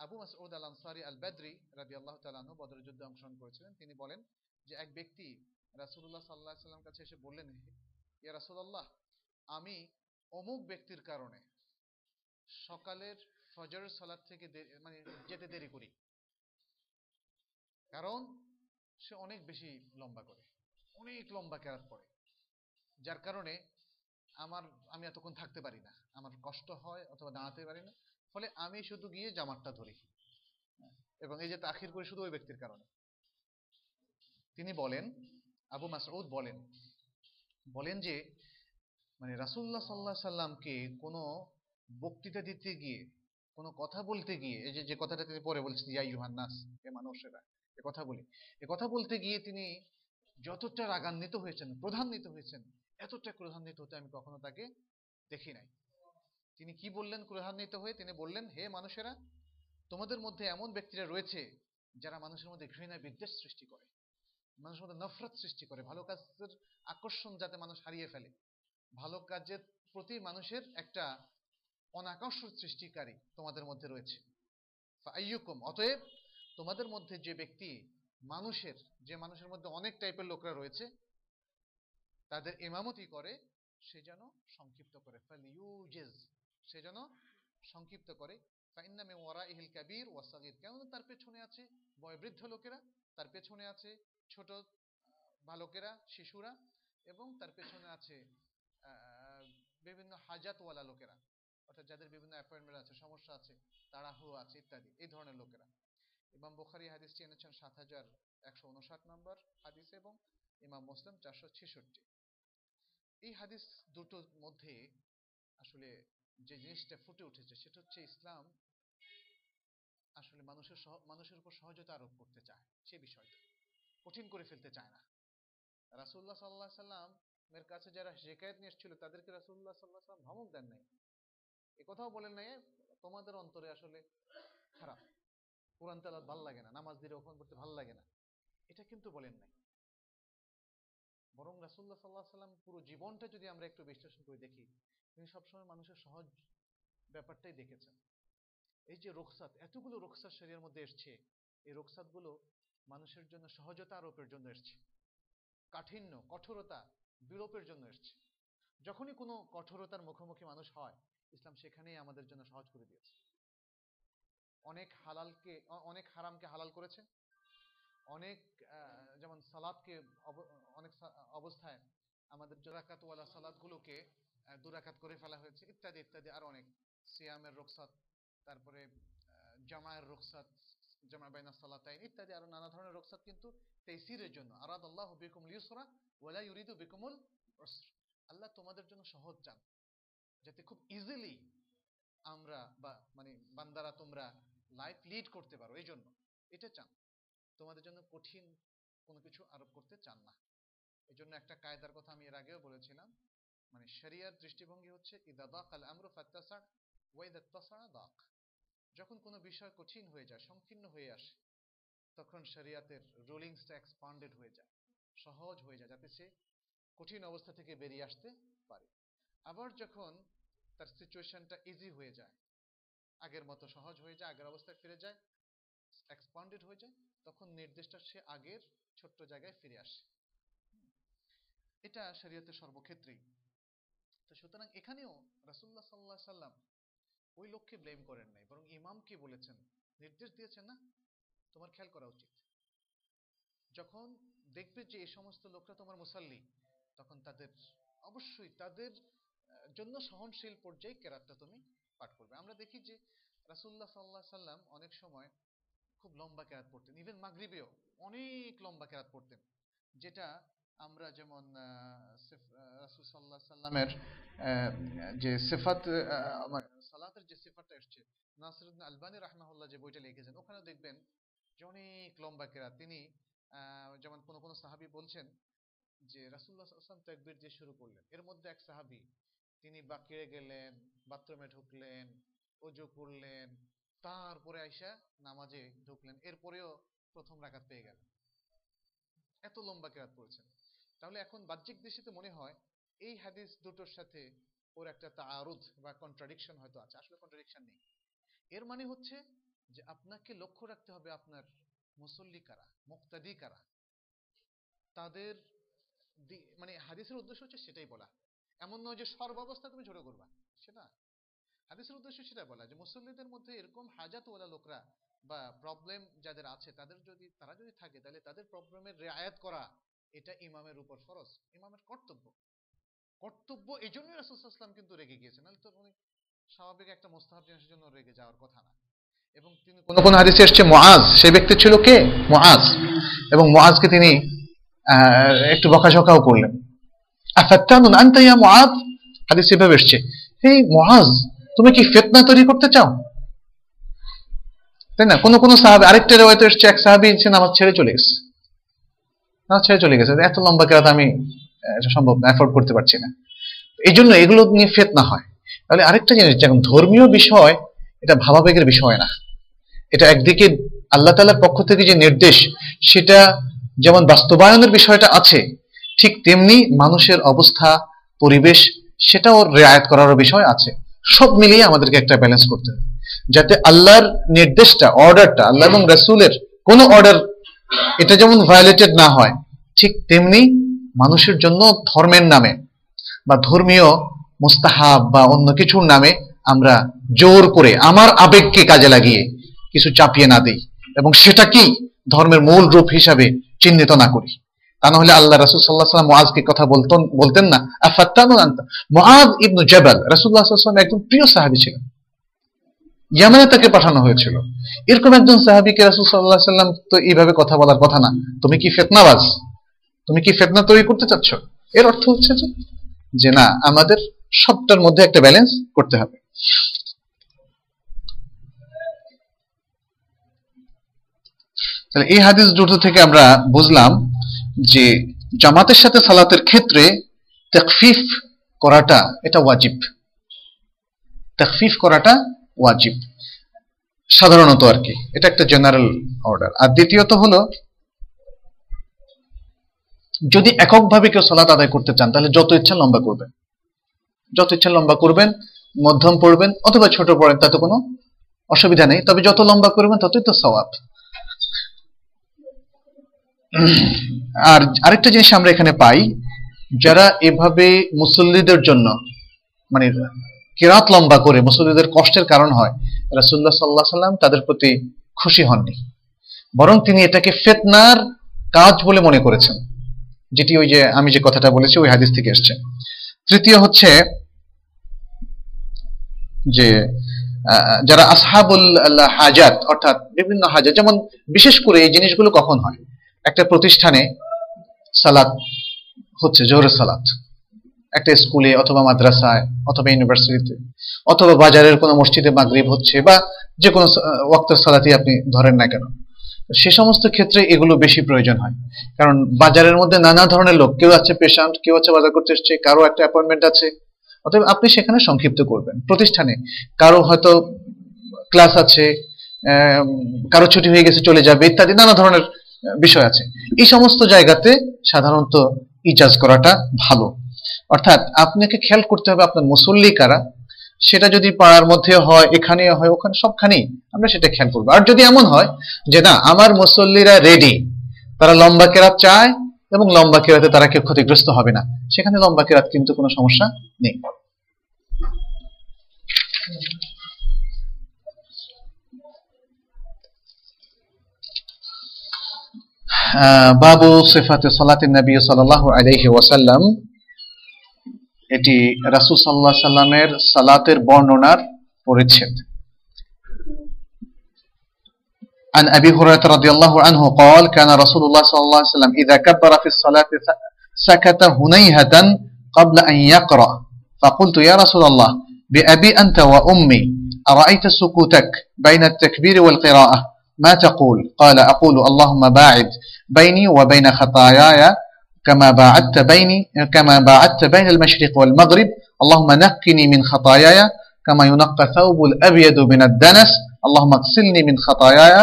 আবু মাসউদ আল আনসারী আল বদরী রাদিয়াল্লাহু তাআলা আনহু বদর যুদ্ধে অংশগ্রহণ করেছিলেন। তিনি বলেন যে এক ব্যক্তি রাসূলুল্লাহ সাল্লাল্লাহু আলাইহি ওয়াসাল্লাম কাছে এসে বললেন, ইয়া রাসূলুল্লাহ, আমি অমুক ব্যক্তির কারণে সকালের ফজরের সালাত থেকে যেতে দেরি করি, কারণ সে অনেক বেশি লম্বা করে, অনেক লম্বা কেরাত পড়ে, যার কারণে আমি এতক্ষণ থাকতে পারি না, আমার কষ্ট হয় অথবা দাঁড়াতে পারি না, ফলে আমি শুধু গিয়ে জামাতটা ধরি এবং এই যে তাখির করি শুধু ওই ব্যক্তির কারণে। তিনি বলেন, আবু মাসউদ বলেন যে রাসূলুল্লাহ সাল্লাল্লাহু আলাইহি সাল্লামকে কোনো বক্তৃতা দিতে গিয়ে, কোনো কথা বলতে গিয়ে, এই যে কথাটা তিনি পরে বলছেন, ইয়া ইউহান্নাস, এ মানুষেরা, এ কথা বলতে গিয়ে তিনি যতটা রাগান্বিত হয়েছেন, ক্রোধান্বিত হয়েছেন, এতটা ক্রোধান্বিত হতে আমি কখনো তাকে দেখি নাই। তিনি কি বললেন ক্রোধান্বিত হয়ে? তিনি বললেন, হে মানুষেরা, তোমাদের মধ্যে এমন ব্যক্তিরা রয়েছে যারা মানুষের মধ্যে ঘৃণা, বিদ্বেষ সৃষ্টি করে, মানুষের মধ্যে নফরত সৃষ্টি করে, ভালো কাজের আকর্ষণ যাতে মানুষ হারিয়ে ফেলে, ভালো কাজের প্রতি মানুষের একটা অনাকর্ষণ সৃষ্টিকারী তোমাদের মধ্যে রয়েছে। ফাআইয়ুকুম, অতএব তোমাদের মধ্যে যে ব্যক্তি মানুষের মধ্যে অনেক টাইপের লোকরা রয়েছে, তাদের ইমামতি করে, সে যেন সংক্ষিপ্ত করে, ফালিউজিজ, সে যেন সংক্ষিপ্ত করে, ফাইন্না মিন ওয়ারাইহিল কাবীর ওয়াস সাগীর, কেন তার পেছনে আছে বয়োবৃদ্ধ লোকেরা, তার পেছনে আছে ছোট বালকেরা, শিশুরা, এবং তার পেছনে আছে বিভিন্ন হাজাতওয়ালা লোকেরা, অর্থাৎ যাদের বিভিন্ন অ্যাপয়েন্টমেন্ট আছে, সমস্যা আছে, তাড়াহুড়ো আছে ইত্যাদি, এই ধরনের লোকেরা। ইমাম বুখারী হাদিসটি এনেছেন 7159 নম্বর হাদিসে এবং ইমাম মুসলিম 466। এই হাদিস দুটোর মধ্যে আসলে যে জিনিসটা ফুটে উঠেছে সেটা হচ্ছে, ইসলাম আসলে মানুষের উপর সহজতা আরোপ করতে চায়, সে বিষয়টা কঠিন করে ফেলতে চায় না। রাসূলুল্লাহ সাল্লাল্লাহু আলাইহি সাল্লাম এর কাছে যারা শিকায়ত নিয়ে এসেছিল তাদেরকে রাসূলুল্লাহ সাল্লাল্লাহু আলাইহি সাল্লাম ধমক দেন নাই, এ কথাও বলেন নাই তোমাদের অন্তরে আসলে খারাপ, কোরআন তেলাওয়াত ভাল লাগে না, নামাজ দিয়ে ওখান করতে ভাল লাগে না, এটা কিন্তু বলেন নাই। বরং রাসূলুল্লাহ সাল্লাল্লাহু আলাইহি সাল্লাম পুরো জীবনটা যদি আমরা একটু বিশ্লেষণ করে দেখি, তিনি সবসময় মানুষের সহজ ব্যাপারটাই দেখেছেন। এই যে রুখসাত, এতগুলো রুখসাত শরীয়তের মধ্যে এসছে, এই রুখসাতগুলো মানুষের জন্য সহজতা আরোপের জন্য এসছে, কাঠিন্য, কঠোরতা বিলোপের জন্য এসছে। যখনই কোনো কঠোরতার মুখোমুখি মানুষ হয়, ইসলাম সেখানেই আমাদের জন্য সহজ করে দিয়েছে। অনেক হারামকে হালাল করেছে, যেমন সালাতকে অনেক অবস্থায় আমাদের দুরাকাতওয়ালা সালাতগুলোকে দুরাকাত করে ফেলা হয়েছে ইত্যাদি ইত্যাদি, আর অনেক সিয়ামের রুখসাত, তারপরে জামায়ের রুখসাত, জামা বাইনা সালাতাইন ইত্যাদি, আরো নানা ধরনের রুখসাত কিন্তু তাইসিরের জন্য। আরাদাল্লাহু বিকুমুল ইউসরা ওয়া লা ইউরিদু বিকুমুল উসরা, আল্লাহ তোমাদের জন্য সহজ চান যাতে খুব ইজিলি আমরা বান্দারা তোমরা লাইফ লিড করতে পারো, এই জন্য এটা চান, তোমাদের জন্য কঠিন কোনো কিছু আরোপ করতে চান না। এই জন্য একটা কায়দার কথা আমি এর আগেও বলেছিলাম, শরিয়ার দৃষ্টিভঙ্গি হচ্ছে ইযা দাকাল আমরু ফাত্তাসা ওয়া ইযা তাসা দাক, যখন কোনো বিষয় কঠিন হয়ে যায়, সংকীর্ণ হয়ে আসে, তখন শরিয়াতের রুলিংসটা এক্সপান্ডেড হয়ে যায়, সহজ হয়ে যায়, যাতে সে কঠিন অবস্থা থেকে বেরিয়ে আসতে পারে। আবার যখন তার সিচুয়েশনটা ইজি হয়ে যায়, আগের মতো সহজ হয়ে যায়, আগের অবস্থায় ফিরে যায়, এক্সপান্ডেড হয়ে যায়, তখন নির্দেশটা সে আগের ছোট্ট জায়গায় ফিরে আসে। এটা শরীয়তের সর্বক্ষেত্রেই। তো সুতরাং এখানেও রাসূলুল্লাহ সাল্লাল্লাহু আলাইহি সাল্লাম ওই লোককে ব্লেম করেন নাই, বরং ইমামকে বলেছেন, নির্দেশ দিয়েছেন, না তোমার খেয়াল করা উচিত, যখন দেখবে যে এই সমস্ত লোকরা তোমার মুসাল্লি, তখন তাদের অবশ্যই তাদের জন্য সহনশীল পর্যায়ে কেরাতটা তুমি পাঠ করবে। আমরা দেখি যে রাসূলুল্লাহ সাল্লাল্লাহু আলাইহি সাল্লাম অনেক সময় খুব লম্বা কেরাত পড়তেন, ইভেন মাগরিবেও অনেক লম্বা কেরাত পড়তেন, যেটা আমরা যেমন রাসূল সাল্লাল্লাহু আলাইহি সাল্লামের যে সিফাত, সালাতের যে সিফাতটা এসেছে নাসিরুদ্দিন আলবানী রাহমাহুল্লাহ যে বইটা লিখেছেন, ওখানে দেখবেন যে অনেক লম্বা কেরাত। তিনি যেমন কোনো কোনো সাহাবী বলছেন যে রাসূলুল্লাহ সাল্লাল্লাহু আলাইহি সাল্লাম তাকবীর দিয়ে শুরু করলেন, এর মধ্যে এক সাহাবী তিনি বাকিয়ে গেলেন, বাথরুমে ঢুকলেন, ওযু করলেন, তারপরে আয়েশা নামাজে ঢুকলেন, এরপরেও প্রথম রাকাত পেয়ে গেলেন। এত লম্বা কিরাত পড়েছেন। তাহলে এখন বাহ্যিক দৃষ্টিতে মনে হয় এই হাদিস দুটোর সাথে ওর একটা তাআরুদ বা কন্ট্রাডিকশন হয়তো আছে, আসলে কন্ট্রাডিকশন নেই। এর মানে হচ্ছে যে আপনাকে লক্ষ্য রাখতে হবে আপনার মুসল্লি কারা, মুক্তাদি কারা, তাদের মানে হাদিসের উদ্দেশ্য হচ্ছে সেটাই বলা। এমন নয় যে সর্বাবস্থা তুমি ঝরে করবা, সেটা হাদিসের উদ্দেশ্য সেটা বলা যে মুসল্লিদের মধ্যে এরকম হাজাতওয়ালা লোকরা বা প্রবলেম যাদের আছে তাদের যদি তারা যদি থাকে তাহলে তাদের প্রবলেমের রেয়ায়াত করা এটা ইমামের উপর ফরজ, ইমামের কর্তব্য। কর্তব্য এই জন্যই রাসূল সাল্লাল্লাহু আলাইহি ওয়াসাল্লাম কিন্তু রেগে গিয়েছেন, নাহলে তো উনি স্বাভাবিক একটা মুস্তাহাব জিনিসের জন্য রেগে যাওয়ার কথা না। এবং তিনি কোন কোন হাদিসে এসেছে মুআজ, সেই ব্যক্তি ছিল কে? মুআজ। এবং মুআজকে তিনি একটু বকাঝকাও করলেন, আফাতানুন আনতা ইয়া মুআজ, হাদিসে এভাবে এসেছে, এই মুআজ তুমি কি ফিতনা তৈরি করতে চাও? তাই না? কোন কোন সাহাবী, আরেকটা রিওয়ায়েতে এসেছে এক সাহাবী সে নামাজ ছেড়ে চলে গেছে, নামাজ ছেড়ে চলে গেছে, এত লম্বা কিরাত আমি এটা সম্ভব না, এফোর্ড করতে পারছি না, এই জন্য এগুলো নিয়ে ফিতনা হয়। তাহলে আরেকটা জিনিস, যেমন ধর্মীয় বিষয় এটা ভাবাবেগের বিষয় না, এটা একদিকে আল্লাহ তাআলার পক্ষ থেকে যে নির্দেশ সেটা যেমন বাস্তবায়নের বিষয়টা আছে, ঠিক তেমনি মানুষের অবস্থা পরিবেশ সেটাও রেয়ায়াত করারও বিষয় আছে। সব মিলিয়ে আমাদেরকে একটা ব্যালেন্স করতে হবে যাতে আল্লাহর নির্দেশটা, অর্ডারটা, আল্লাহ এবং রাসূলের কোনো অর্ডার এটা যেমন ভায়োলেটেড না হয়, ঠিক তেমনি মানুষের জন্য ধর্মের নামে বা ধর্মীয় মুস্তাহাব বা অন্য কিছুর নামে আমরা জোর করে আমার আবেগকে কাজে লাগিয়ে কিছু চাপিয়ে না দিই এবং সেটাকেই ধর্মের মূল রূপ হিসাবে চিহ্নিত না করি। তা না হলে আল্লাহ রাসূল সাল্লাল্লাহু আলাইহি ওয়াসাল্লাম মুআজকে কথা বলতেন না, আফাতানুন আনতা মুআজ ইবনে জাবাল, রাসূলুল্লাহ সাল্লাল্লাহু আলাইহি ওয়াসাল্লাম একজন প্রিয় সাহাবী ছিলেন, ইয়ামানে তাকে পাঠানো হয়েছিল, এরকম একজন সাহাবীকে রাসূল সাল্লাল্লাহু আলাইহি ওয়াসাল্লাম তো এইভাবে কথা বলার কথা না, তুমি কি ফিতনাবাজ, তুমি কি ফিতনা তৈরি করতে চাচ্ছ? এর অর্থ হচ্ছে যে না, আমাদের সবটার মধ্যে একটা ব্যালেন্স করতে হবে। তাহলে এই হাদিস দুটো থেকে আমরা বুঝলাম যে জামাতের সাথে সালাতের ক্ষেত্রে তাকফীফ করাটা এটা ওয়াজিব, তাকফীফ করাটা ওয়াজিব সাধারণত আর কি, এটা একটা জেনারেল অর্ডার। আর দ্বিতীয়ত হলো যদি এককভাবে কেউ সালাত আদায় করতে চান তাহলে যত ইচ্ছা লম্বা করবেন, যত ইচ্ছা লম্বা করবেন, মধ্যম পড়বেন অথবা ছোট পড়েন, তাতে কোনো অসুবিধা নেই, তবে যত লম্বা করবেন ততই তো সওয়াব। আর আরেকটা জিনিস আমরা এখানে পাই, যারা এভাবে মুসল্লিদের জন্য মানে কিরাত লম্বা করে মুসল্লিদের কষ্টের কারণ হয়, রাসূলুল্লাহ সাল্লাল্লাহু আলাইহি ওয়াসাল্লাম তাদের প্রতি খুশি হননি, বরং তিনি এটাকে ফিতনার কাজ বলে মনে করেছেন, যেটি ওই যে আমি যে কথাটা বলেছি ওই হাদিস থেকে এসছে। তৃতীয় হচ্ছে যে যারা আসহাবুল হাজাত অর্থাৎ বিভিন্ন হাজাত, যেমন বিশেষ করে এই জিনিসগুলো কখন হয়, একটা প্রতিষ্ঠানে সালাত হচ্ছে জোহরের সালাত, একটা স্কুলে অথবা মাদ্রাসায় অথবা ইউনিভার্সিটিতে অথবা বাজারের কোনো মসজিদে মাগরিব হচ্ছে বা যে কোনো ওয়াক্তের সালাতই আপনি ধরেন না কেন, সে সমস্ত ক্ষেত্রে এগুলো বেশি প্রয়োজন হয়। কারণ বাজারের মধ্যে নানা ধরনের লোক, কেউ আছে পেশেন্ট, কেউ আছে বাজার করতে এসছে, কারো একটা অ্যাপয়েন্টমেন্ট আছে, অতএব আপনি সেখানে সংক্ষিপ্ত করবেন। প্রতিষ্ঠানে কারো হয়তো ক্লাস আছে, কারো ছুটি হয়ে গেছে চলে যাবে ইত্যাদি নানা ধরনের বিষয় আছে, এই সমস্ত জায়গাতে সাধারণত ইজাজ করাটা ভালো। অর্থাৎ আপনাকে খেয়াল করতে হবে আপনার মুসল্লি কারা, সেটা যদি পাড়ার মধ্যে হয়, এখানে হয়, ওখানে, সবখানেই আমরা সেটা খেয়াল করবো। আর যদি এমন হয় যে না, আমার মুসল্লিরা রেডি, তারা লম্বা কেরাত চায় এবং লম্বা কেরাতে তারা কেউ ক্ষতিগ্রস্ত হবে না, সেখানে লম্বা কেরাত কিন্তু কোনো সমস্যা নেই। বাবু সিফাতে সালাতিন নবী সাল্লাল্লাহু আলাইহি ওয়াসাল্লাম, এটি রাসূল সাল্লাল্লাহু আলাইহি ওয়াসাল্লামের সালাতের বর্ণনার পরিচ্ছেদ। عن ابي هريره رضي الله عنه قال كان رسول الله صلى الله عليه وسلم اذا كبر في الصلاه سكت هنيهه قبل ان يقرأ فقلت يا رسول الله بأبي انت وامي ارايت سكوتك بين التكبير والقراءه ما تقول قال اقول اللهم باعد بيني وبين خطاياي كما باعدت بين المشرق والمغرب اللهم نقني من خطاياي কামা ইউনাক্কা সাউবুল আবিয়াদু মিনাদ দানাস আল্লাহুম্মা ইগসিলনি মিন খাতায়ায়া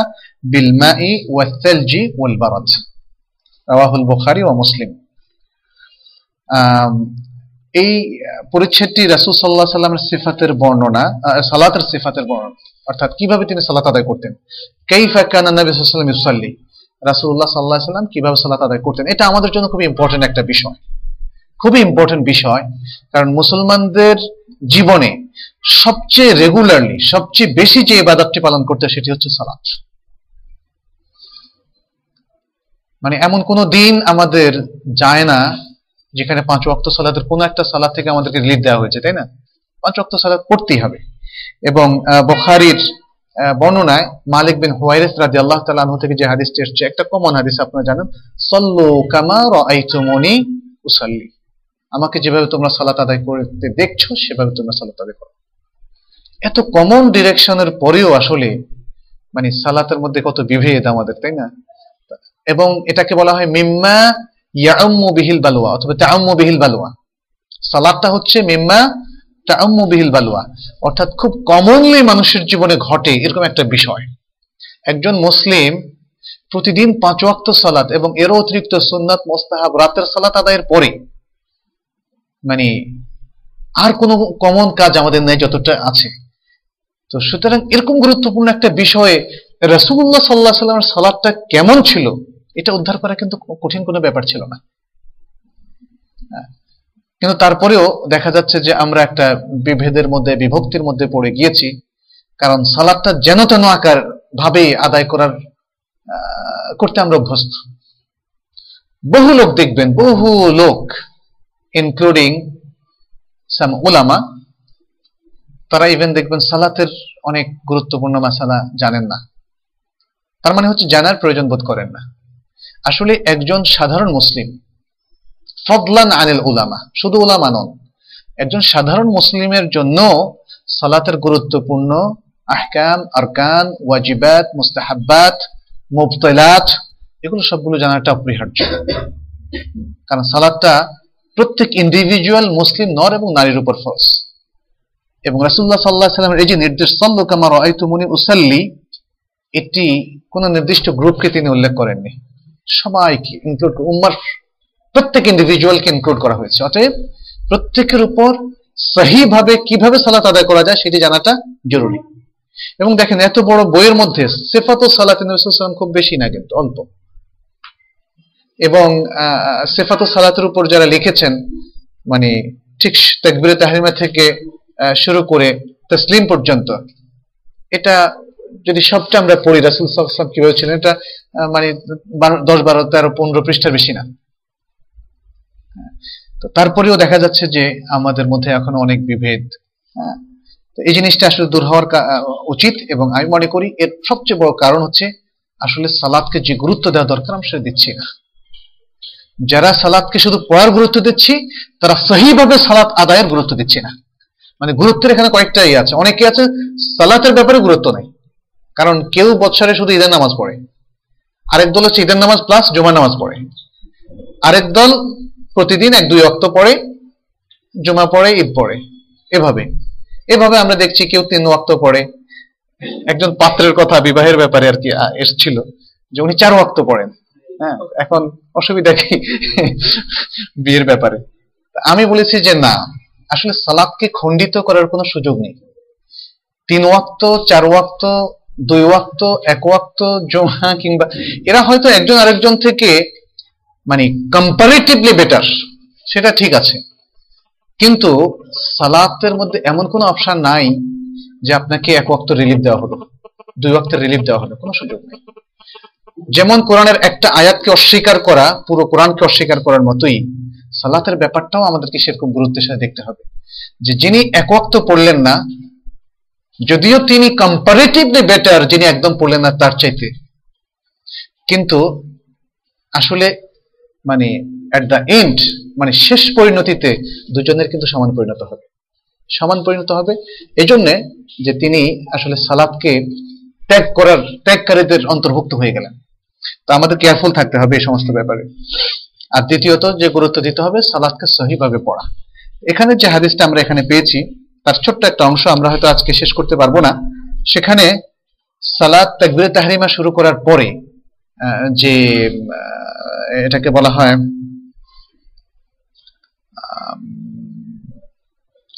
বিল মাই ওয়াস সালজি ওয়াল বারাদ। রাওয়াহুল বুখারী ওয়া মুসলিম। এই পরিচ্ছেদটি রাসূল সাল্লাল্লাহু আলাইহি সাল্লামের সিফাতের বর্ণনা, সালাতের সিফাতের বর্ণনা, অর্থাৎ কিভাবে তিনি সালাত আদায় করতেন। কাইফা কানা নবী সাল্লাল্লাহু আলাইহি সাল্লাম ইউসাল্লি, রাসূলুল্লাহ সাল্লাল্লাহু আলাইহি সাল্লাম কিভাবে সালাত আদায় করতেন। এটা আমাদের জন্য খুবই ইম্পর্টেন্ট একটা বিষয়, খুবই ইম্পর্টেন্ট বিষয়, কারণ মুসলমানদের জীবনে সবচেয়ে রেগুলারলি সবচেয়ে বেশি যে ইবাদতটি পালন করতে সেটি হচ্ছে সালাত। মানে এমন কোন দিন আমাদের যায় না যেখানে পাঁচ ওয়াক্ত সালাতের কোন একটা সালাত থেকে আমাদেরকে রিলিফ দেওয়া হয়েছে, তাই না? পাঁচ ওয়াক্ত সালাত করতেই হবে। এবং বুখারীর বর্ণনায় মালিক বিন হুয়ায়রিস রাদিয়াল্লাহু তাআলা আনহু থেকে যে হাদিসটি এসেছে, একটা কমন হাদিস আপনারা জানেন, সল্লু কামা রাআইতুমুনি উসাল্লি, আমাকে যেভাবে তোমরা সালাত আদায় করতে দেখছো সেভাবে তোমরা সালাত আদায় করো। এত কমন ডিরেকশনের পরেও আসলে মানে সালাতের মধ্যে কত বিভেদ আমাদের, তাই না? এবং এটাকে বলা হয় মিম্মা ইয়াউম্মু বিহিল বালওয়া অথবা তাউম্মু বিহিল বালওয়া। সালাতটা হচ্ছে মিম্মা তাউম্মু বিহিল বালওয়া, অর্থাৎ খুব কমনলি মানুষের জীবনে ঘটে এরকম একটা বিষয়। একজন মুসলিম প্রতিদিন পাঁচ ওয়াক্ত সালাত এবং এর অতিরিক্ত সুন্নাত মুস্তাহাব রাতের সালাত আদায়ের পরে মানে আর কোনো কমন কাজ আমাদের নেই যতটা আছে। তো সুতরাং এরকম গুরুত্বপূর্ণ একটা বিষয়ে রাসূলুল্লাহ সাল্লাল্লাহু আলাইহি সাল্লামের সালাতটা কেমন ছিল এটা উদ্ধার করা কিন্তু কঠিন কোনো ব্যাপার ছিল না। কিন্তু তারপরেও দেখা যাচ্ছে যে আমরা একটা বিভেদের মধ্যে, বিভক্তির মধ্যে পড়ে গিয়েছি, কারণ সালাতটা যেন তেন আকার ভাবে আদায় করতে আমরা অভ্যস্ত। বহু লোক দেখবেন, বহু লোক ইনক্লুডিং সাম উলামা, তারা ইভেন দেখবেন সালাতের অনেক গুরুত্বপূর্ণ মাসালা জানেন না। তার মানে হচ্ছে জানার প্রয়োজন বোধ করেন না। আসলে একজন সাধারণ মুসলিম, ফদলান আনিল উলামা, শুধু উলামা নন, একজন সাধারণ মুসলিমের জন্য সালাতের গুরুত্বপূর্ণ আহকাম, আরকান, ওয়াজিবাত, মুস্তাহাব্বাত, মুবতালাত, এগুলো সবগুলো জানাটা অপরিহার্য। কারণ সালাতটা প্রত্যেক ইন্ডিভিজুয়াল মুসলিম নর এবং নারীর উপর ফরজ। এবং রাসূলুল্লাহ সাল্লাল্লাহু আলাইহি সাল্লামের এই যে নির্দেশ সাল্লু কামা রাআইতুমুনি উসাল্লি, এটি কোনো নির্দিষ্ট গ্রুপকে তিনি উল্লেখ করেননি, সবাইকে ইনক্লুড, উম্মার প্রত্যেক ইন্ডিভিজুয়ালকে ইনক্লুড করা হয়েছে। অতএব প্রত্যেকের উপর সহিভাবে কিভাবে সালাত আদায় করা যায় সেটি জানাটা জরুরি। এবং দেখেন এত বড় বইয়ের মধ্যে সিফাতুস সালাতিন রাসূলুল্লাহ খুব বেশি না, কিন্তু অল্প। এবং সিফাতুস সালাতের উপর যারা লিখেছেন, মানে ঠিক তাকবীরে তাহরিমা থেকে শুরু করে তাসলিম পর্যন্ত, এটা যদি সবটা আমরা পড়ি রাসূল সাল্লাল্লাহু আলাইহি ওয়াসাল্লাম কিভাবে ছিলেন, এটা মানে 10, 12, 13, 15 পৃষ্ঠার বেশি না। তো তারপরেও দেখা যাচ্ছে যে আমাদের মধ্যে এখনো অনেক বিভেদ। তো এই জিনিসটা আসলে দূর হওয়ার উচিত। এবং আমি মনে করি এর সবচেয়ে বড় কারণ হচ্ছে আসলে সালাতকে যে গুরুত্ব দেওয়া দরকার আমরা সেটা দিচ্ছি না। যারা সালাতকে শুধু পড়ার গুরুত্ব দিচ্ছি, তারা সহিভাবে সালাত আদায়ের গুরুত্ব দিচ্ছে না। মানে গুরুত্বের এখানে কয়েকটা আছে, অনেকে আছে সালাতের ব্যাপারে গুরুত্ব নাই, কারণ কেউ বছরে শুধু ঈদের নামাজ পড়ে, আরেক দল হচ্ছে ঈদের নামাজ প্লাস জুমার নামাজ পড়ে, আরেক দল প্রতিদিন 1-2 ওয়াক্ত পড়ে, জুমা পড়ে, ঈদ পড়ে, এভাবে আমরা দেখছি কেউ 3 ওয়াক্ত পড়ে। একজন পাত্রের কথা বিবাহের ব্যাপারে আর কি এসেছিল যে উনি 4 ওয়াক্ত পড়েন, হ্যাঁ, এখন অসুবিধা কি বিয়ের ব্যাপারে? আমি বলেছি যে না, আসলে সালাতকে খণ্ডিত করার কোনো সুযোগ নেই। 3 ওয়াক্ত, 4 ওয়াক্ত, 2 ওয়াক্ত, 1 ওয়াক্ত, জুমা কিংবা এরা হয়তো একজন আরেকজন থেকে মানে কম্পারেটিভলি বেটার, সেটা ঠিক আছে, কিন্তু সালাতের মধ্যে এমন কোনো অপশন নাই যে আপনাকে 1 ওয়াক্ত রিলিফ দেওয়া হলো, 2 ওয়াক্ত রিলিফ দেওয়া হলো, কোনো সুযোগ নেই। যেমন কোরআনের একটা আয়াতকে অস্বীকার করা পুরো কোরআনকে অস্বীকার করার মতোই সালাতের ব্যাপারটাও আমাদেরকে সেরকম গুরুত্বের সাথে দেখতে হবে। যে যিনি 1 ওয়াক্ত পড়লেন না, যদিও তিনি কম্পারেটিভলি বেটার যিনি একদম পড়লেন না তার চাইতে, কিন্তু আসলে মানে এট দ্য এন্ড, মানে শেষ পরিণতিতে দুজনের কিন্তু সমান পরিণত হবে। এই জন্যে যে তিনি আসলে সালাতকে ত্যাগকারীদের অন্তর্ভুক্ত হয়ে গেলেন। তো আমাদের কেয়ারফুল থাকতে হবে এই সমস্ত ব্যাপারে। আর দ্বিতীয়ত যে গুরুত্ব দিতে হবে, সালাতকে সহিভাবে পড়া। এখানে যে হাদিসটা আমরা এখানে পেয়েছি তার ছোট্ট একটা অংশ আমরা হয়তো আজকে শেষ করতে পারবো না। সেখানে সালাত তাকবীরে তাহরিমা শুরু করার পরে যে এটাকে বলা হয়,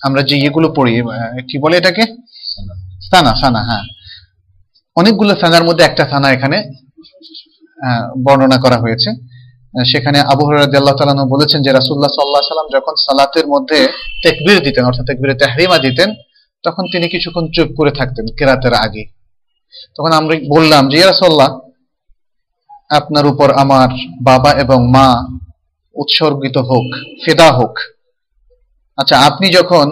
আমরা যে ইয়েগুলো পড়ি কি বলে এটাকে, সানা। সানা, হ্যাঁ, অনেকগুলো সানার মধ্যে একটা সানা এখানে বর্ণনা করা হয়েছে। সেখানে আবু হুরায়রা রাদিয়াল্লাহু তাআলা আনহু বলেছেন যে রাসূলুল্লাহ সাল্লাল্লাহু আলাইহি ওয়াসাল্লাম যখন সালাতের মধ্যে তাকবীর দিতেন, অর্থাৎ তাকবীরে তাহরিমা দিতেন, তখন তিনি কিছুক্ষণ চুপ করে থাকতেন কিরাতের আগে। তখন আমরা বললাম যে ইয়া রাসূলুল্লাহ, আপনার উপর আমার বাবা এবং মা উৎসর্গিত হোক, ফিদা হোক। আচ্ছা, আপনি যখন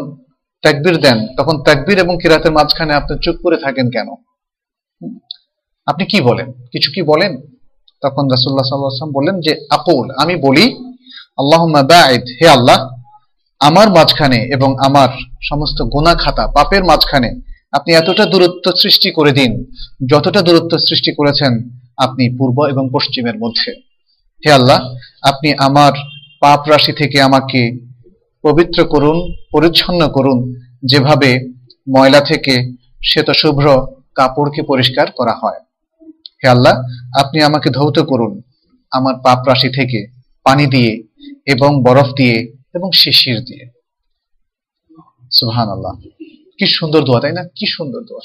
তাকবীর দেন তখন তাকবীর এবং কিরাতের মাঝখানে আপনি চুপ করে থাকেন কেন? আপনি কি বলেন, কিছু কি বলেন? তখন রাসূলুল্লাহ সাল্লাল্লাহু আলাইহি ওয়াসাল্লাম বললেন যে আকুল, আমি বলি, আল্লাহুম্মা বাঈদ, হে আল্লাহ, আমার মাঝখানে এবং আমার সমস্ত গুনাহ খাতা পাপের মাঝখানে আপনি এতটা দূরত্ব সৃষ্টি করে দিন যতটা দূরত্ব সৃষ্টি করেছেন আপনি পূর্ব এবং পশ্চিমের মধ্যে। হে আল্লাহ, আপনি আমার পাপ রাশি থেকে আমাকে পবিত্র করুন, পরিচ্ছন্ন করুন, যেভাবে ময়লা থেকে শ্বেতশুভ্র কাপড়কে পরিষ্কার করা হয়। হে আল্লাহ, আপনি আমাকে ধৌত করুন আমার পাপ রাশি থেকে পানি দিয়ে এবং বরফ দিয়ে এবং শিশির দিয়ে। সুবহানাল্লাহ, কি সুন্দর দোয়া, তাই না? কি সুন্দর দোয়া।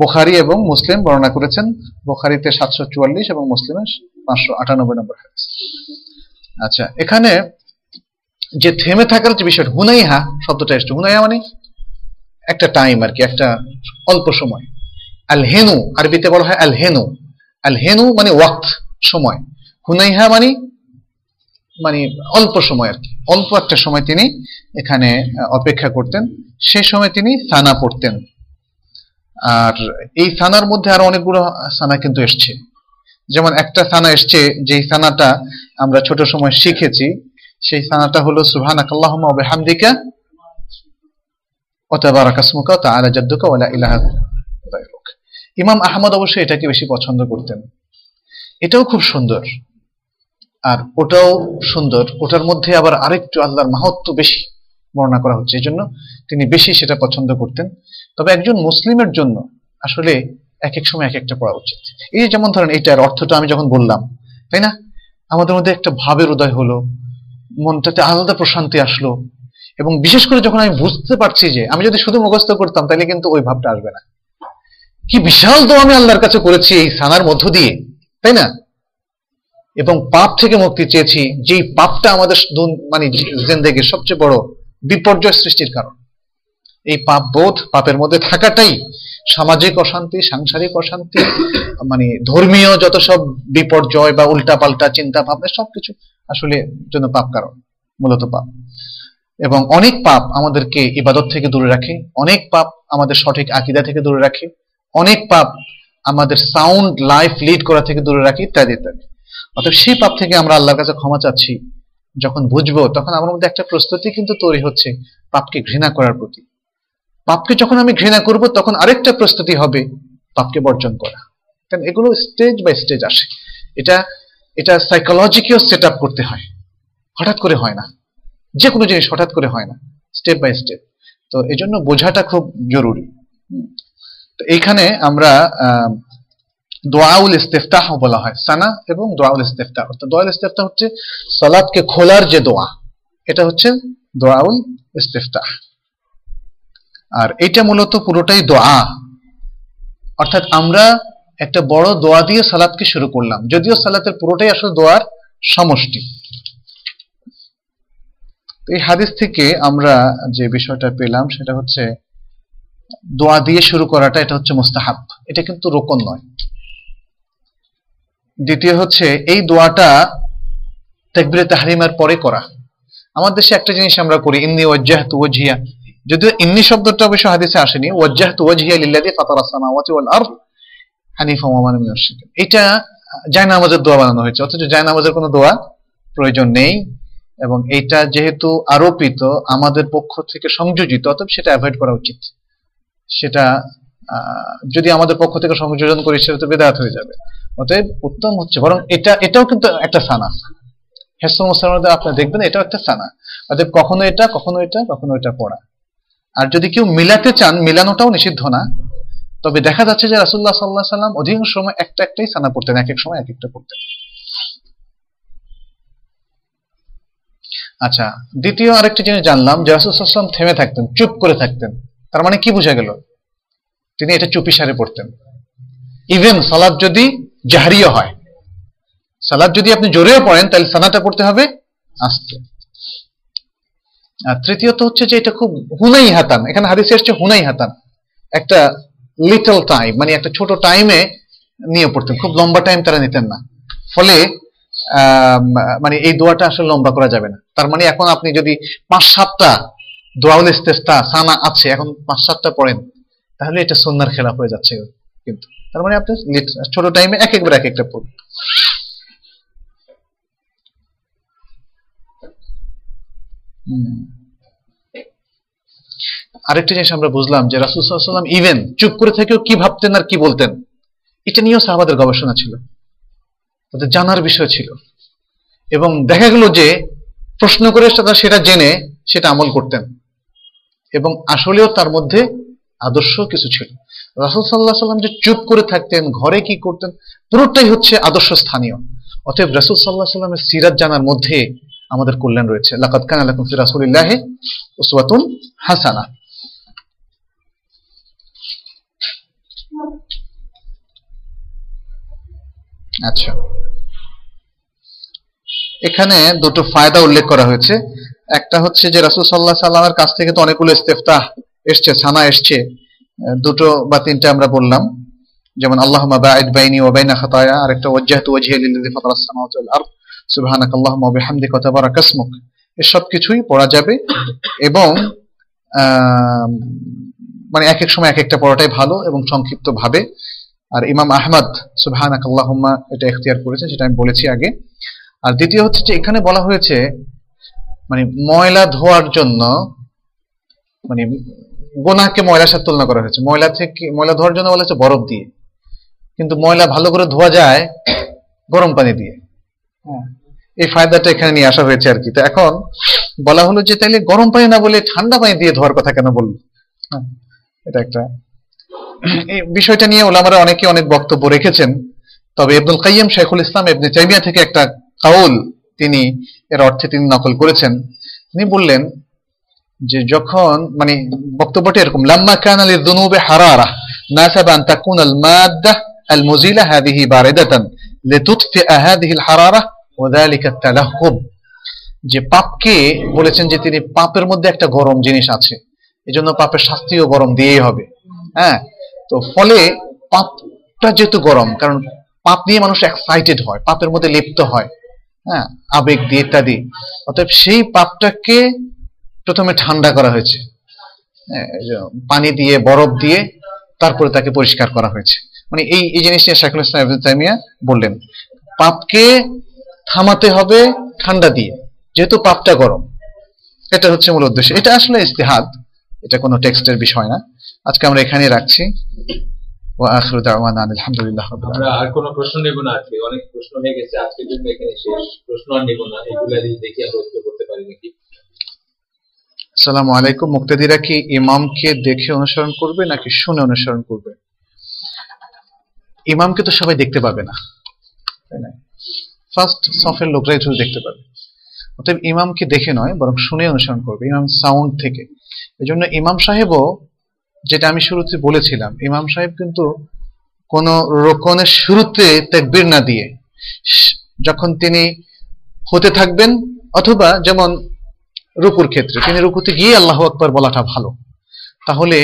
বুখারী এবং মুসলিম বর্ণনা করেছেন, বুখারীতে 744 এবং মুসলিমের 598 নম্বর হাদিস। আচ্ছা, এখানে যে থেমে থাকার যে বিষয়, হুনাইহা শব্দটা এসছে। হুনাইহা মানে একটা টাইম আর কি, একটা অল্প সময়। আলহেনু আরবিতে বলা হয় আলহেনু। আলহেনু মানে ওয়াক্ত, সময়। হুনাইহা মানে মানে অল্প সময় আর কি, অল্প একটা সময় তিনি এখানে অপেক্ষা করতেন। সে সময় তিনি সানা পড়তেন। আর এই সানার মধ্যে আরো অনেকগুলো সানা কিন্তু এসছে। যেমন একটা সানা এসছে যেই সানাটা আমরা ছোট সময় শিখেছি, সেই সানাটা হলো সুবহানাকাল্লাহুম্মা ওয়া বিহামদিকা ওয়া তাবারাকা ইসমুকা ওয়া তাআলা জাদ্দুকা ওয়া লা ইলাহা গায়রুক। ইমাম আহমদ অবশ্য এটাকে বেশি পছন্দ করতেন। এটাও খুব সুন্দর, আর ওটাও সুন্দর। ওটার মধ্যে আবার আরেকটু আল্লাহর মাহাত্ম্য বেশি বর্ণনা করা হচ্ছে, এই জন্য তিনি বেশি সেটা পছন্দ করতেন। তবে একজন মুসলিমের জন্য আসলে এক এক সময় এক একটা পড়া উচিত। এই যে যেমন ধরেন এটার অর্থটা আমি যখন বললাম, তাই না, আমাদের মধ্যে একটা ভাবের উদয় হলো, মনটাতে আলাদা প্রশান্তি আসলো। এবং বিশেষ করে যখন আমি বুঝতে পারছি যে আমি যদি শুধু মুখস্থ করতাম তাহলে কিন্তু ওই ভাবটা আসবে না। কি বিশাল দোয়া আমি আল্লাহর কাছে করেছি এই সানার মধ্য দিয়ে, তাই না? এবং পাপ থেকে মুক্তি চেয়েছি, যেই পাপটা আমাদের মানে জিন্দেগীর সবচেয়ে বড় বিপর্যয় সৃষ্টির কারণ। এই পাপ বোধ, পাপের মধ্যে থাকাটাই সামাজিক অশান্তি, সাংসারিক অশান্তি, মানে ধর্মীয় যত সব বিপর্যয় বা উল্টাপাল্টা চিন্তা ভাবনা সবকিছু আসলে জন্য পাপ কারণ, মূলত পাপ। এবং অনেক পাপ আমাদেরকে ইবাদত থেকে দূরে রাখে, অনেক পাপ আমাদের সঠিক আকীদা থেকে দূরে রাখে, অনেক পাপ আমাদের সাউন্ড লাইফ লিড করা থেকে দূরে রাখে, ইত্যাদি ইত্যাদি। অর্থাৎ সেই পাপ থেকে আমরা আল্লাহর কাছে ক্ষমা চাচ্ছি। যখন বুঝবো তখন আমার মধ্যে একটা প্রস্তুতি কিন্তু তৈরি হচ্ছে পাপকে ঘৃণা করার প্রতি। পাপকে যখন আমি ঘৃণা করব তখন আরেকটা প্রস্তুতি হবে পাপকে বর্জন করা। কারণ এগুলো স্টেজ বাই স্টেজ আসে। এটা এটা সাইকোলজিকেও সেট আপ করতে হয়, হঠাৎ করে হয় না। যে কোনো জিনিস হঠাৎ করে হয় না, স্টেপ বাই স্টেপ। তো এই জন্য বোঝাটা খুব জরুরি। তো এইখানে আমরা দোয়াউল ইস্তেফতাহ বলা হয় সানা এবং দোয়াউল ইস্তেফতাহ। অর্থাৎ দোয়াউল ইস্তেফতাহ হচ্ছে সালাতকে খোলার যে দোয়া, এটা হচ্ছে দোয়াউল ইস্তেফতাহ। আর এটা মূলত পুরোটাই দোয়া। অর্থাৎ আমরা একটা বড় দোয়া দিয়ে সালাতকে শুরু করলাম, যদিও সালাতের পুরোটাই আসলে দোয়ার সমষ্টি। এই হাদিস থেকে আমরা যে বিষয়টা পেলাম সেটা হচ্ছে দোয়া দিয়ে শুরু করাটা এটা হচ্ছে মুস্তাহাব, এটা কিন্তু রোকন নয়। দ্বিতীয় হচ্ছে এই দোয়াটা তাকবীরে তাহরিমার পরে করা। আমার দেশে একটা জিনিস আমরা করি, ইন্নী ওয়াজ্জাহতু ওয়াজহিয়া, যদিও ইন্নী শব্দটা অবশ্য হাদিসে আসেনি, ওয়াজ্জাহতু ওয়াজহিয়া লিল্লাযী ফাতারাস সামাওয়াতি ওয়াল আরদ হানিফাম ওয়া মা আনা মিনাশ শিরক। এটা জায়নামাজের দোয়া বানানো হয়েছে, অথচ জায়নামাজের কোনো দোয়া প্রয়োজন নেই। এবং এটা যেহেতু আরোপিত, আমাদের পক্ষ থেকে সংযোজিত, অতএব সেটা অ্যাভয়েড করা উচিত। সেটা যদি আমাদের পক্ষ থেকে সংযোজন করি সেটা তো বেদাত হয়ে যাবে। অতএব উত্তম হচ্ছে বরং এটা, এটাও কিন্তু একটা সানা। হেসুল মুসলমানদের আপনারা দেখবেন এটাও একটা সানা। অতএব কখনো এটা, কখনো এটা, কখনো এটা পড়া। আর যদি কেউ মিলাতে চান, মিলানোটাও নিষিদ্ধ না। তবে দেখা যাচ্ছে যে রাসূলুল্লাহ সাল্লাল্লাহু আলাইহি ওয়াসাল্লাম অধিকাংশ সময় একটা একটাই সানা পড়তেন, এক এক সময় এক একটা পড়তেন। আচ্ছা, দ্বিতীয় আরেকটি জিনিস জানলাম যে রাসূল সাল্লাল্লাহু আলাইহি ওয়াসাল্লাম থেমে থাকতেন, চুপ করে থাকতেন। তার মানে কি বোঝা গেল? তিনি এটা চুপিসারে পড়তেন। ইভেন সালাত যদি জাহরিও হয়, সালাত যদি আপনি জোরেও পড়েন, তাহলে সানাটা পড়তে হবে আস্তে। আর তৃতীয়ত হচ্ছে যে এটা খুব হুনাই হাতান, এখানে হাদিসে আসছে হুনাই হাতান, একটা লিটল টাইম, মানে একটা ছোট টাইমে নিয়ে পড়তেন, খুব লম্বা টাইম তারা নিতেন না। ফলে মানে এই দোয়াটা আসলে লম্বা করা যাবে না। তার মানে এখন আপনি যদি ৫-৭টা দোয়াউল ইস্তিস্তা সানা আছে, এখন ৫-৭টা পড়েন, তাহলে এটা সুন্নাহর খেলাফ হয়ে যাচ্ছে। কিন্তু তার মানে আপনি ছোট টাইমে এক একবার এক একটা পড়বেন। আরেকটা জিনিস আমরা বুঝলাম যে রাসূল সাল্লাল্লাহু আলাইহি ওয়াসাল্লাম ইভেন চুপ করে থেকেও কি ভাবতেন আর কি বলতেন, এটা নিয়েও সাহাবাদের গবেষণা ছিল, তাদের জানার বিষয় ছিল। এবং দেখা গেল যে প্রশ্ন করে তারা সেটা জেনে সেটা আমল করতেন, এবং আসলেও তার মধ্যে আদর্শ কিছু ছিল। রাসূল সাল্লাল্লাহু আলাইহি ওয়াসাল্লাম যে চুপ করে থাকতেন, ঘরে কি করতেন, পুরোটাই হচ্ছে আদর্শ স্থানীয়। অতএব রাসূল সাল্লাল্লাহু আলাইহি ওয়াসাল্লামের সিরাত জানার মধ্যে আমাদের কল্যাণ রয়েছে। লাকাদ কানা লাকুম ফি রাসূলিল্লাহি উসওয়াতুন হাসানাহ। আচ্ছা, এখানে দুটো ফায়দা উল্লেখ করা হয়েছে। একটা হচ্ছে যে রাসূল সাল্লাল্লাহু আলাইহি ওয়াসাল্লামের কাছ থেকে তো অনেকগুলো ইস্তিফতাহ এসছে, সানা এসছে, 2 বা 3টা আমরা বললাম, যেমন আল্লাহুম্মা বাঈদ বাইনি ওয়া বাইনা খাতায়া, আরেকটা ওয়াজ্জাহতু ওয়াজহিয়া লিল্লাযী ফাতারাস সামাওয়াতি ওয়াল আরদ সুবহানাকাল্লাহুম্মা ওয়া বিহামদিকা ওয়া তাবারাকা ইসমুক, এসব কিছুই পড়া যাবে। এবং মানে এক এক সময় এক একটা পড়াটাই ভালো এবং সংক্ষিপ্ত ভাবে। আর ইমাম আহমদ সুবহানাকাল্লাহুম্মা এটা ইখতিয়ার করেছেন, যেটা আমি বলেছি আগে। আর দ্বিতীয় হচ্ছে যে এখানে বলা হয়েছে মানে ময়লা ধোয়ার জন্য, মানে গোনাহকে ময়লার সাথে তুলনা করা হয়েছে। ময়লা ধোয়ার জন্য বলা হয়েছে বরফ দিয়ে, কিন্তু ময়লা ভালো করে ধোয়া যায় গরম পানি দিয়ে। এই ফায়দাটা এখানে নিয়ে আসা হয়েছে আর কি। তো এখন বলা হলো যে তাহলে গরম পানি না বলে ঠান্ডা পানি দিয়ে ধোয়ার কথা কেন বললো? এটা একটা বিষয়টা নিয়ে ওলামারা অনেকে অনেক বক্তব্য রেখেছেন। তবে ইবনুল কাইয়্যিম শেখুল ইসলাম ইবনে তাইমিয়া থেকে একটা কাউল তিনি এর অর্থে তিনি নকল করেছেন। তিনি বললেন যে যখন মানে বক্তব্যটা এরকম, লাম্মা কানা লিযুনুবি হারারা নাসাবা আন তাকুনা আল মাদদা আল মুজিলা হাযিহি বারিদাতান লিতুতফিআ হাযিহি আল হারারা ওয়া যালিকা আত তালাহ্হুব। যে পাপকে বলেছেন যে তিনি পাপের মধ্যে একটা গরম জিনিস আছে, এজন্য পাপের শাস্তিও গরম দিয়েই হবে। হ্যাঁ, তো ফলে পাপটা যেহেতু গরম, কারণ পাপ নিয়ে মানুষ এক্সাইটেড হয়, পাপের মধ্যে লিপ্ত হয়, হ্যাঁ, আবেগ দিয়ে ইত্যাদি। অতএব সেই পাপটাকে প্রথমে ঠান্ডা করা হয়েছে, পানি দিয়ে, বরফ দিয়ে, তারপরে তাকে পরিষ্কার করা হয়েছে। মানে এই জিনিসটা শাইখুল ইসলাম ইবনে তাইমিয়া বললেন, পাপকে থামাতে হবে ঠান্ডা দিয়ে, যেহেতু পাপটা গরম। এটা হচ্ছে মূল উদ্দেশ্য। এটা আসলে ইজতিহাদ, এটা কোনো টেক্সটের বিষয় না। আজকে আমরা এখানেই রাখছি। ওয়া আখিরু দাওয়ানা আলহামদুলিল্লাহ রাব্বিল আলামিন। আমরা আর কোনো প্রশ্ন নেব না আজকে, অনেক প্রশ্ন হয়ে গেছে, আজকের জন্য এখানে শেষ। প্রশ্ন আর নেব না, এগুলা যদি দেখি আমরা উত্তর করতে পারি নাকি। আসসালামু আলাইকুম। মুক্তাদিরা কি ইমামকে দেখে অনুসরণ করবে নাকি শুনে অনুসরণ করবে? ইমামকে তো সবাই দেখতে পাবে না, তাই না? ফার্স্ট সফের লোকরাই শুধু দেখতে পাবে। অতএব ইমামকে দেখে নয়, বরং শুনে অনুসরণ করবে, ইমাম সাউন্ড থেকে। এই জন্য ইমাম সাহেবও, যেটা আমি শুরুতে বলেছিলাম, ইমাম সাহেব কিন্তু কোনো রোকনের শুরুতে তাকবীর না দিয়ে, যখন তিনি হতে থাকবেন, অথবা যেমন রুকুর ক্ষেত্রে, তিনি রুকুতে গিয়ে আল্লাহু আকবার বলাটা ভালো, তাহলে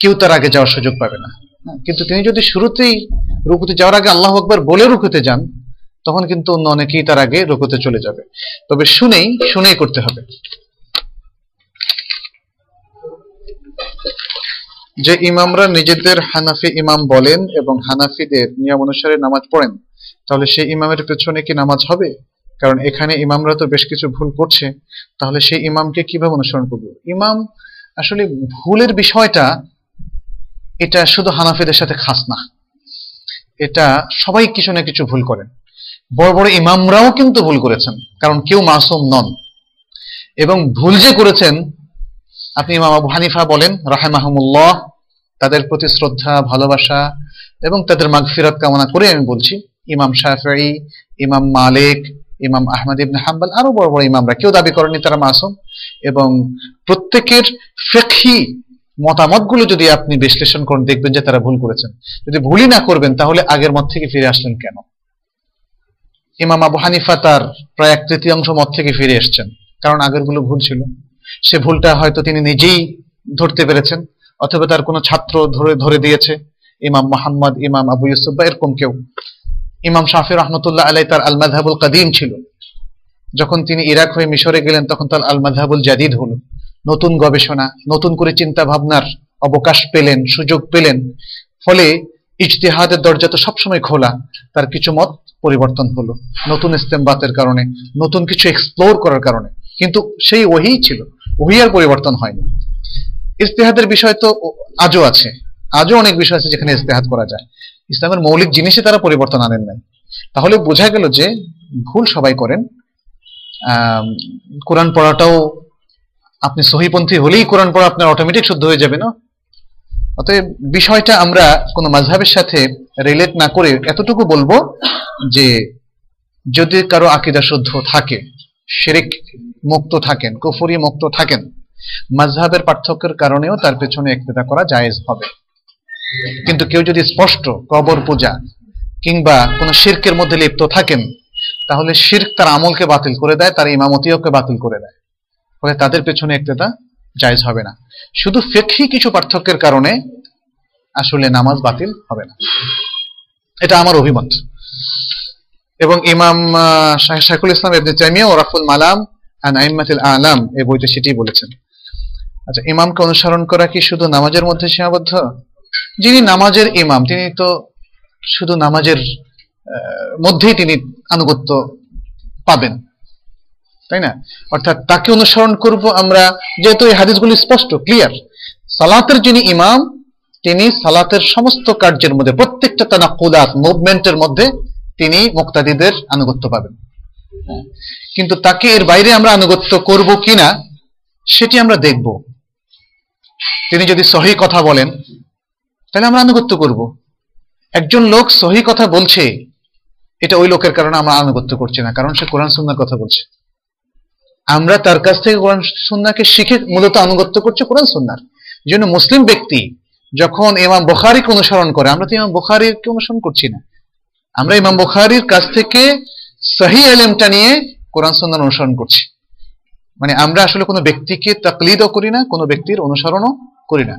কেউ তার আগে যাওয়ার সুযোগ পাবে না। কিন্তু তিনি যদি শুরুতেই রুকুতে যাওয়ার আগে আল্লাহু আকবার বলে রুকুতে যান, তখন কিন্তু অন্য অনেকেই তার আগে রুকুতে চলে যাবে। তবে শুনেই করতে হবে। যে ইমামরা নিজেদের হানাফি ইমাম বলেন এবং হানাফিদের নিয়ম অনুসারে নামাজ পড়েন, তাহলে সেই ইমামের পেছনে কি নামাজ হবে? কারণ এখানে ইমামরা তো বেশ কিছু ভুল করছে, তাহলে সেই ইমামকে কিভাবে অনুসরণ করবে? ইমাম আসলে ভুলের বিষয়টা, এটা শুধু হানাফিদের সাথে খাস না, এটা সবাই কিছু না কিছু ভুল করেন। বড় বড় ইমামরাও কিন্তু ভুল করেছেন, কারণ কেউ মাসুম নন। এবং ভুল যে করেছেন আপনি ইমাম আবু হানিফা বলেন রাহিমাহুমুল্লাহ, তাদের প্রতি শ্রদ্ধা, ভালোবাসা এবং তাদের মাগফিরাত কামনা করে আমি বলছি, ইমাম শাফেঈ, ইমাম মালিক, ইমাম আহমদ ইবনে হাম্বল, আরো বড় বড় ইমামরা কেউ দাবি করেনি তারা মাসুম, এবং প্রত্যেকের ফিকহি মতামতগুলো যদি আপনি বিশ্লেষণ করেন দেখবেন যে তারা ভুল করেছেন। যদি ভুলই না করবেন তাহলে আগের মত থেকে ফিরে আসলেন কেন? ইমাম আবু হানিফা তার প্রায় এক তৃতীয়াংশ মত থেকে ফিরে এসছেন, কারণ আগেরগুলো ভুল ছিল। সে ভুলটা হয়তো তিনি নিজেই ধরতে পেরেছেন অথবা তার কোনো ছাত্র ধরে দিয়েছে, ইমাম মুহাম্মদ, ইমাম আবু ইউসুফ বা এরকম কেউ। ইমাম শাফেঈ রাহমাতুল্লাহ আলাইহি তার আল মাযহাবুল কাদিম ছিল, যখন তিনি ইরাক হয়ে মিশরে গেলেন তখন তার আল মাযহাবুল জাদিদ হলো, নতুন গবেষণা, নতুন করে চিন্তা ভাবনার অবকাশ পেলেন, সুযোগ পেলেন, ফলে ইজতিহাদের দরজা তো সবসময় খোলা। তার কিছু মত পরিবর্তন হলো নতুন ইস্তেমবাতের কারণে, নতুন কিছু এক্সপ্লোর করার কারণে, কিন্তু সেই ওহী ছিল, ওহী আর পরিবর্তন হয়নি। ইজতিহাদের বিষয় তো আজও আছে, আজও অনেক বিষয় আছে যেখানে ইজতিহাদ করা যায়, ইসলামের মৌলিক জিনিসে তারা পরিবর্তন আনেন নাই। তাহলে বোঝা গেল যে ভুল সবাই করেন। কোরআন পড়াটাও আপনি সহিপন্থী হলেই কোরআন পড়া আপনার অটোমেটিক শুদ্ধ হয়ে যাবে না। অতএব বিষয়টা আমরা কোনো মাযহাবের সাথে রিলেট না করে এতটুকু বলবো যে যদি কারো আকীদা শুদ্ধ থাকে, শিরক মুক্ত থাকেন, কুফরি মুক্ত থাকেন, মাযহাবের পার্থক্যের কারণেও তার পেছনে ইক্তেদা করা জায়েজ হবে। কিন্তু কেউ যদি স্পষ্ট কবর পূজা কিংবা কোনো শিরকের মধ্যে লিপ্ত থাকেন, তাহলে শিরক তার আমলকে বাতিল করে দেয়, তার ইমামতিকে বাতিল করে দেয়, ফলে তাদের পেছনে ইক্তেদা জায়েজ হবে না। শুধু ফিকহি কিছু পার্থক্যের কারণে আসলে নামাজ বাতিল হবে না, এটা আমার অভিমত। এবং ইমাম শেখুল ইসলাম ইবনে তাইমিয়া রাফুল মালাম আন আইম্মাতিল আ'লাম এই বইতে সেটি বলেছেন। আচ্ছা, ইমামকে অনুসরণ করা কি শুধু নামাজের মধ্যে সীমাবদ্ধ? যিনি নামাজের ইমাম তিনি তো শুধু নামাজের মধ্যেই তিনি আনুগত্য পাবেন, তাই না? অর্থাৎ তাকে অনুসরণ করব আমরা, যেহেতু এই হাদিসগুলি স্পষ্ট, ক্লিয়ার। সালাতের যিনি ইমাম তিনি সালাতের সমস্ত কার্যের মধ্যে, প্রত্যেকটা তানাক্কুলাত, মুভমেন্টের মধ্যে তিনি মুক্তাদিদের আনুগত্য পাবেন, কিন্তু তাকে এর বাইরে আমরা আনুগত্য করব কিনা সেটি আমরা দেখব। তিনি যদি সহি কথা বলেন তাহলে আমরা আনুগত্য করব। একজন লোক সহি কথা বলছে, এটা ওই লোকের কারণে আমরা আনুগত্য করছি না, কারণ সে কোরআন সুন্নাহর কথা বলছে। আমরা তার কাছ থেকে কোরআন সুন্নাহকে শিখে মূলত আনুগত্য করছি কোরআন সুন্নাহর। এই জন্য মুসলিম ব্যক্তি যখন ইমাম বুখারীকে অনুসরণ করে, আমরা তো ইমাম বুখারীকে অনুসরণ করছি না, আমরা ইমাম বুখারীর কাছ থেকে সহি ইলমটা নিয়ে কোরআন সুন্নাহর অনুসরণ করছি। মানে আমরা আসলে কোনো ব্যক্তিকে তাকলিদও করি না, কোনো ব্যক্তির অনুসরণও করি না,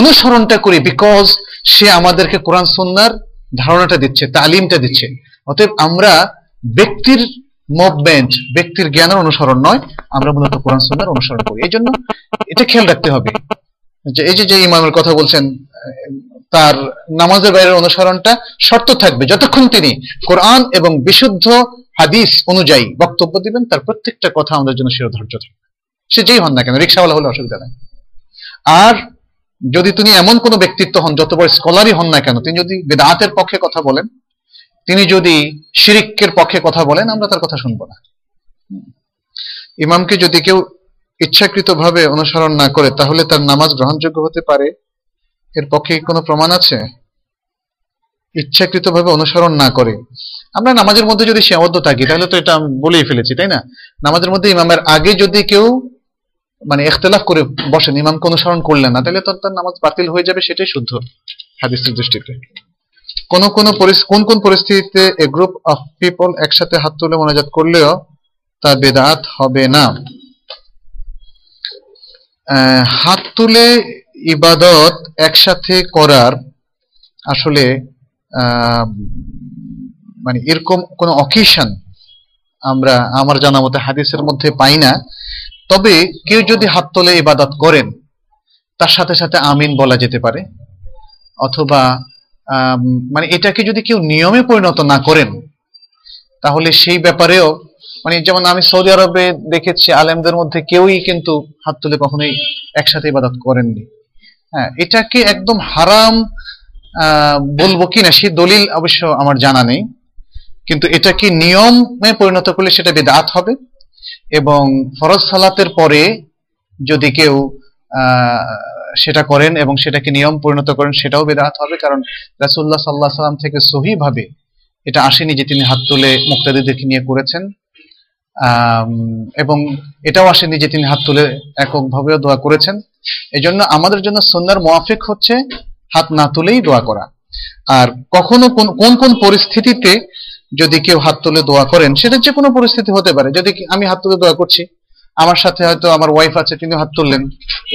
অনুসরণটা করি বিকজ সে আমাদেরকে কোরআন সুন্নাহর ধারণাটা দিচ্ছে, তালিমটা দিচ্ছে। অতএব আমরা ব্যক্তির মুভমেন্ট, ব্যক্তির জ্ঞানের অনুসরণ নয়, আমরা মূলত কোরআন সুন্নাহর অনুসরণ করি। এই জন্য এটা খেয়াল রাখতে হবে যে এই যে ইমামের কথা বলছেন, তার নামাজের বাইরের অনুসরণটা শর্ত থাকবে যতক্ষণ তিনি কোরআন এবং বিশুদ্ধ হাদিস অনুযায়ী বক্তব্য দিবেন, তার প্রত্যেকটা কথা আমাদের জন্য শিরোধার্য থাকবে। সে যেই হন না কেন, রিক্সাওয়ালা হলে অসুবিধা নেই। আর যদি তিনি এমন কোনো ব্যক্তিত্ব হন, যত বড় স্কলারই হন না কেন, তিনি যদি বিদআতের পক্ষে কথা বলেন, তিনি যদি শিরকের পক্ষে কথা বলেন, আমরা তার কথা শুনবো না। ইমামকে যদি কেউ ইচ্ছাকৃতভাবে অনুসরণ না করে তাহলে তার নামাজ গ্রহণযোগ্য হতে পারে, এর পক্ষে কোনো প্রমাণ আছে? ইচ্ছাকৃতভাবে অনুসরণ না করে, আমরা নামাজের মধ্যে যদি সীমাবদ্ধ থাকি তাহলে তো এটা আমি বলেই ফেলেছি, তাই না? নামাজের মধ্যে ইমামের আগে যদি কেউ মানে ইখতিলাফ করে বসেন, ইমামকে অনুসরণ করলেন না, তাহলে তো তার নামাজ বাতিল হয়ে যাবে, সেটাই শুদ্ধ হাদিসের দৃষ্টিতে। কোন কোন পরিস্থিতিতে এ গ্রুপ অফ পিপল একসাথে হাত তুলে মোনাজাত করলেও তা বেদাত হবে না? হাত তুলে ইবাদত একসাথে করার আসলে মানে এরকম কোনো অকেশন আমরা আমার জানা মতে হাদিসের মধ্যে পাই না। তবে কেউ যদি হাত তুলে ইবাদত করেন, তার সাথে সাথে আমিন বলা যেতে পারে, অথবা মানে এটাকে যদি কেউ নিয়মে পরিণত না করেন তাহলে সেই ব্যাপারেও মানে, যেমন আমি সৌদি আরবে দেখেছি আলেমদের মধ্যে কেউই কিন্তু হাত তুলে কখনোই একসাথে ইবাদত করেননি। হ্যাঁ, এটাকে একদম হারাম বলবো কিনা সে দলিল অবশ্য আমার জানা নেই, কিন্তু এটা কি নিয়মে পরিণত করলে সেটা বিদআত হবে। এবং ফরজ সালাতের পরে যদি কেউ সেটা করেন এবং সেটাকে নিয়ম পরিণত করেন, সেটাও বেদাত হবে। কারণ রাসূলুল্লাহ সাল্লাল্লাহু আলাইহি ওয়াসাল্লাম থেকে সহিভাবে এটা আসেনি যে তিনি হাত তুলে মুক্তাদিদেরকে নিয়ে করেছেন, এবং এটাও আসেনি যে তিনি হাত তুলে এককভাবেও দোয়া করেছেন। এই জন্য আমাদের জন্য সুন্নাহর মুয়াফিক হচ্ছে হাত না তুলেই দোয়া করা। আর কখনো কোন কোন পরিস্থিতিতে যদি কেউ হাত তুলে দোয়া করেন, সেটা যে কোনো পরিস্থিতি হতে পারে। যদি আমি হাত তুলে দোয়া করছি, আমার সাথে হয়তো আমার ওয়াইফ আছে, তিনি হাত তুললেন,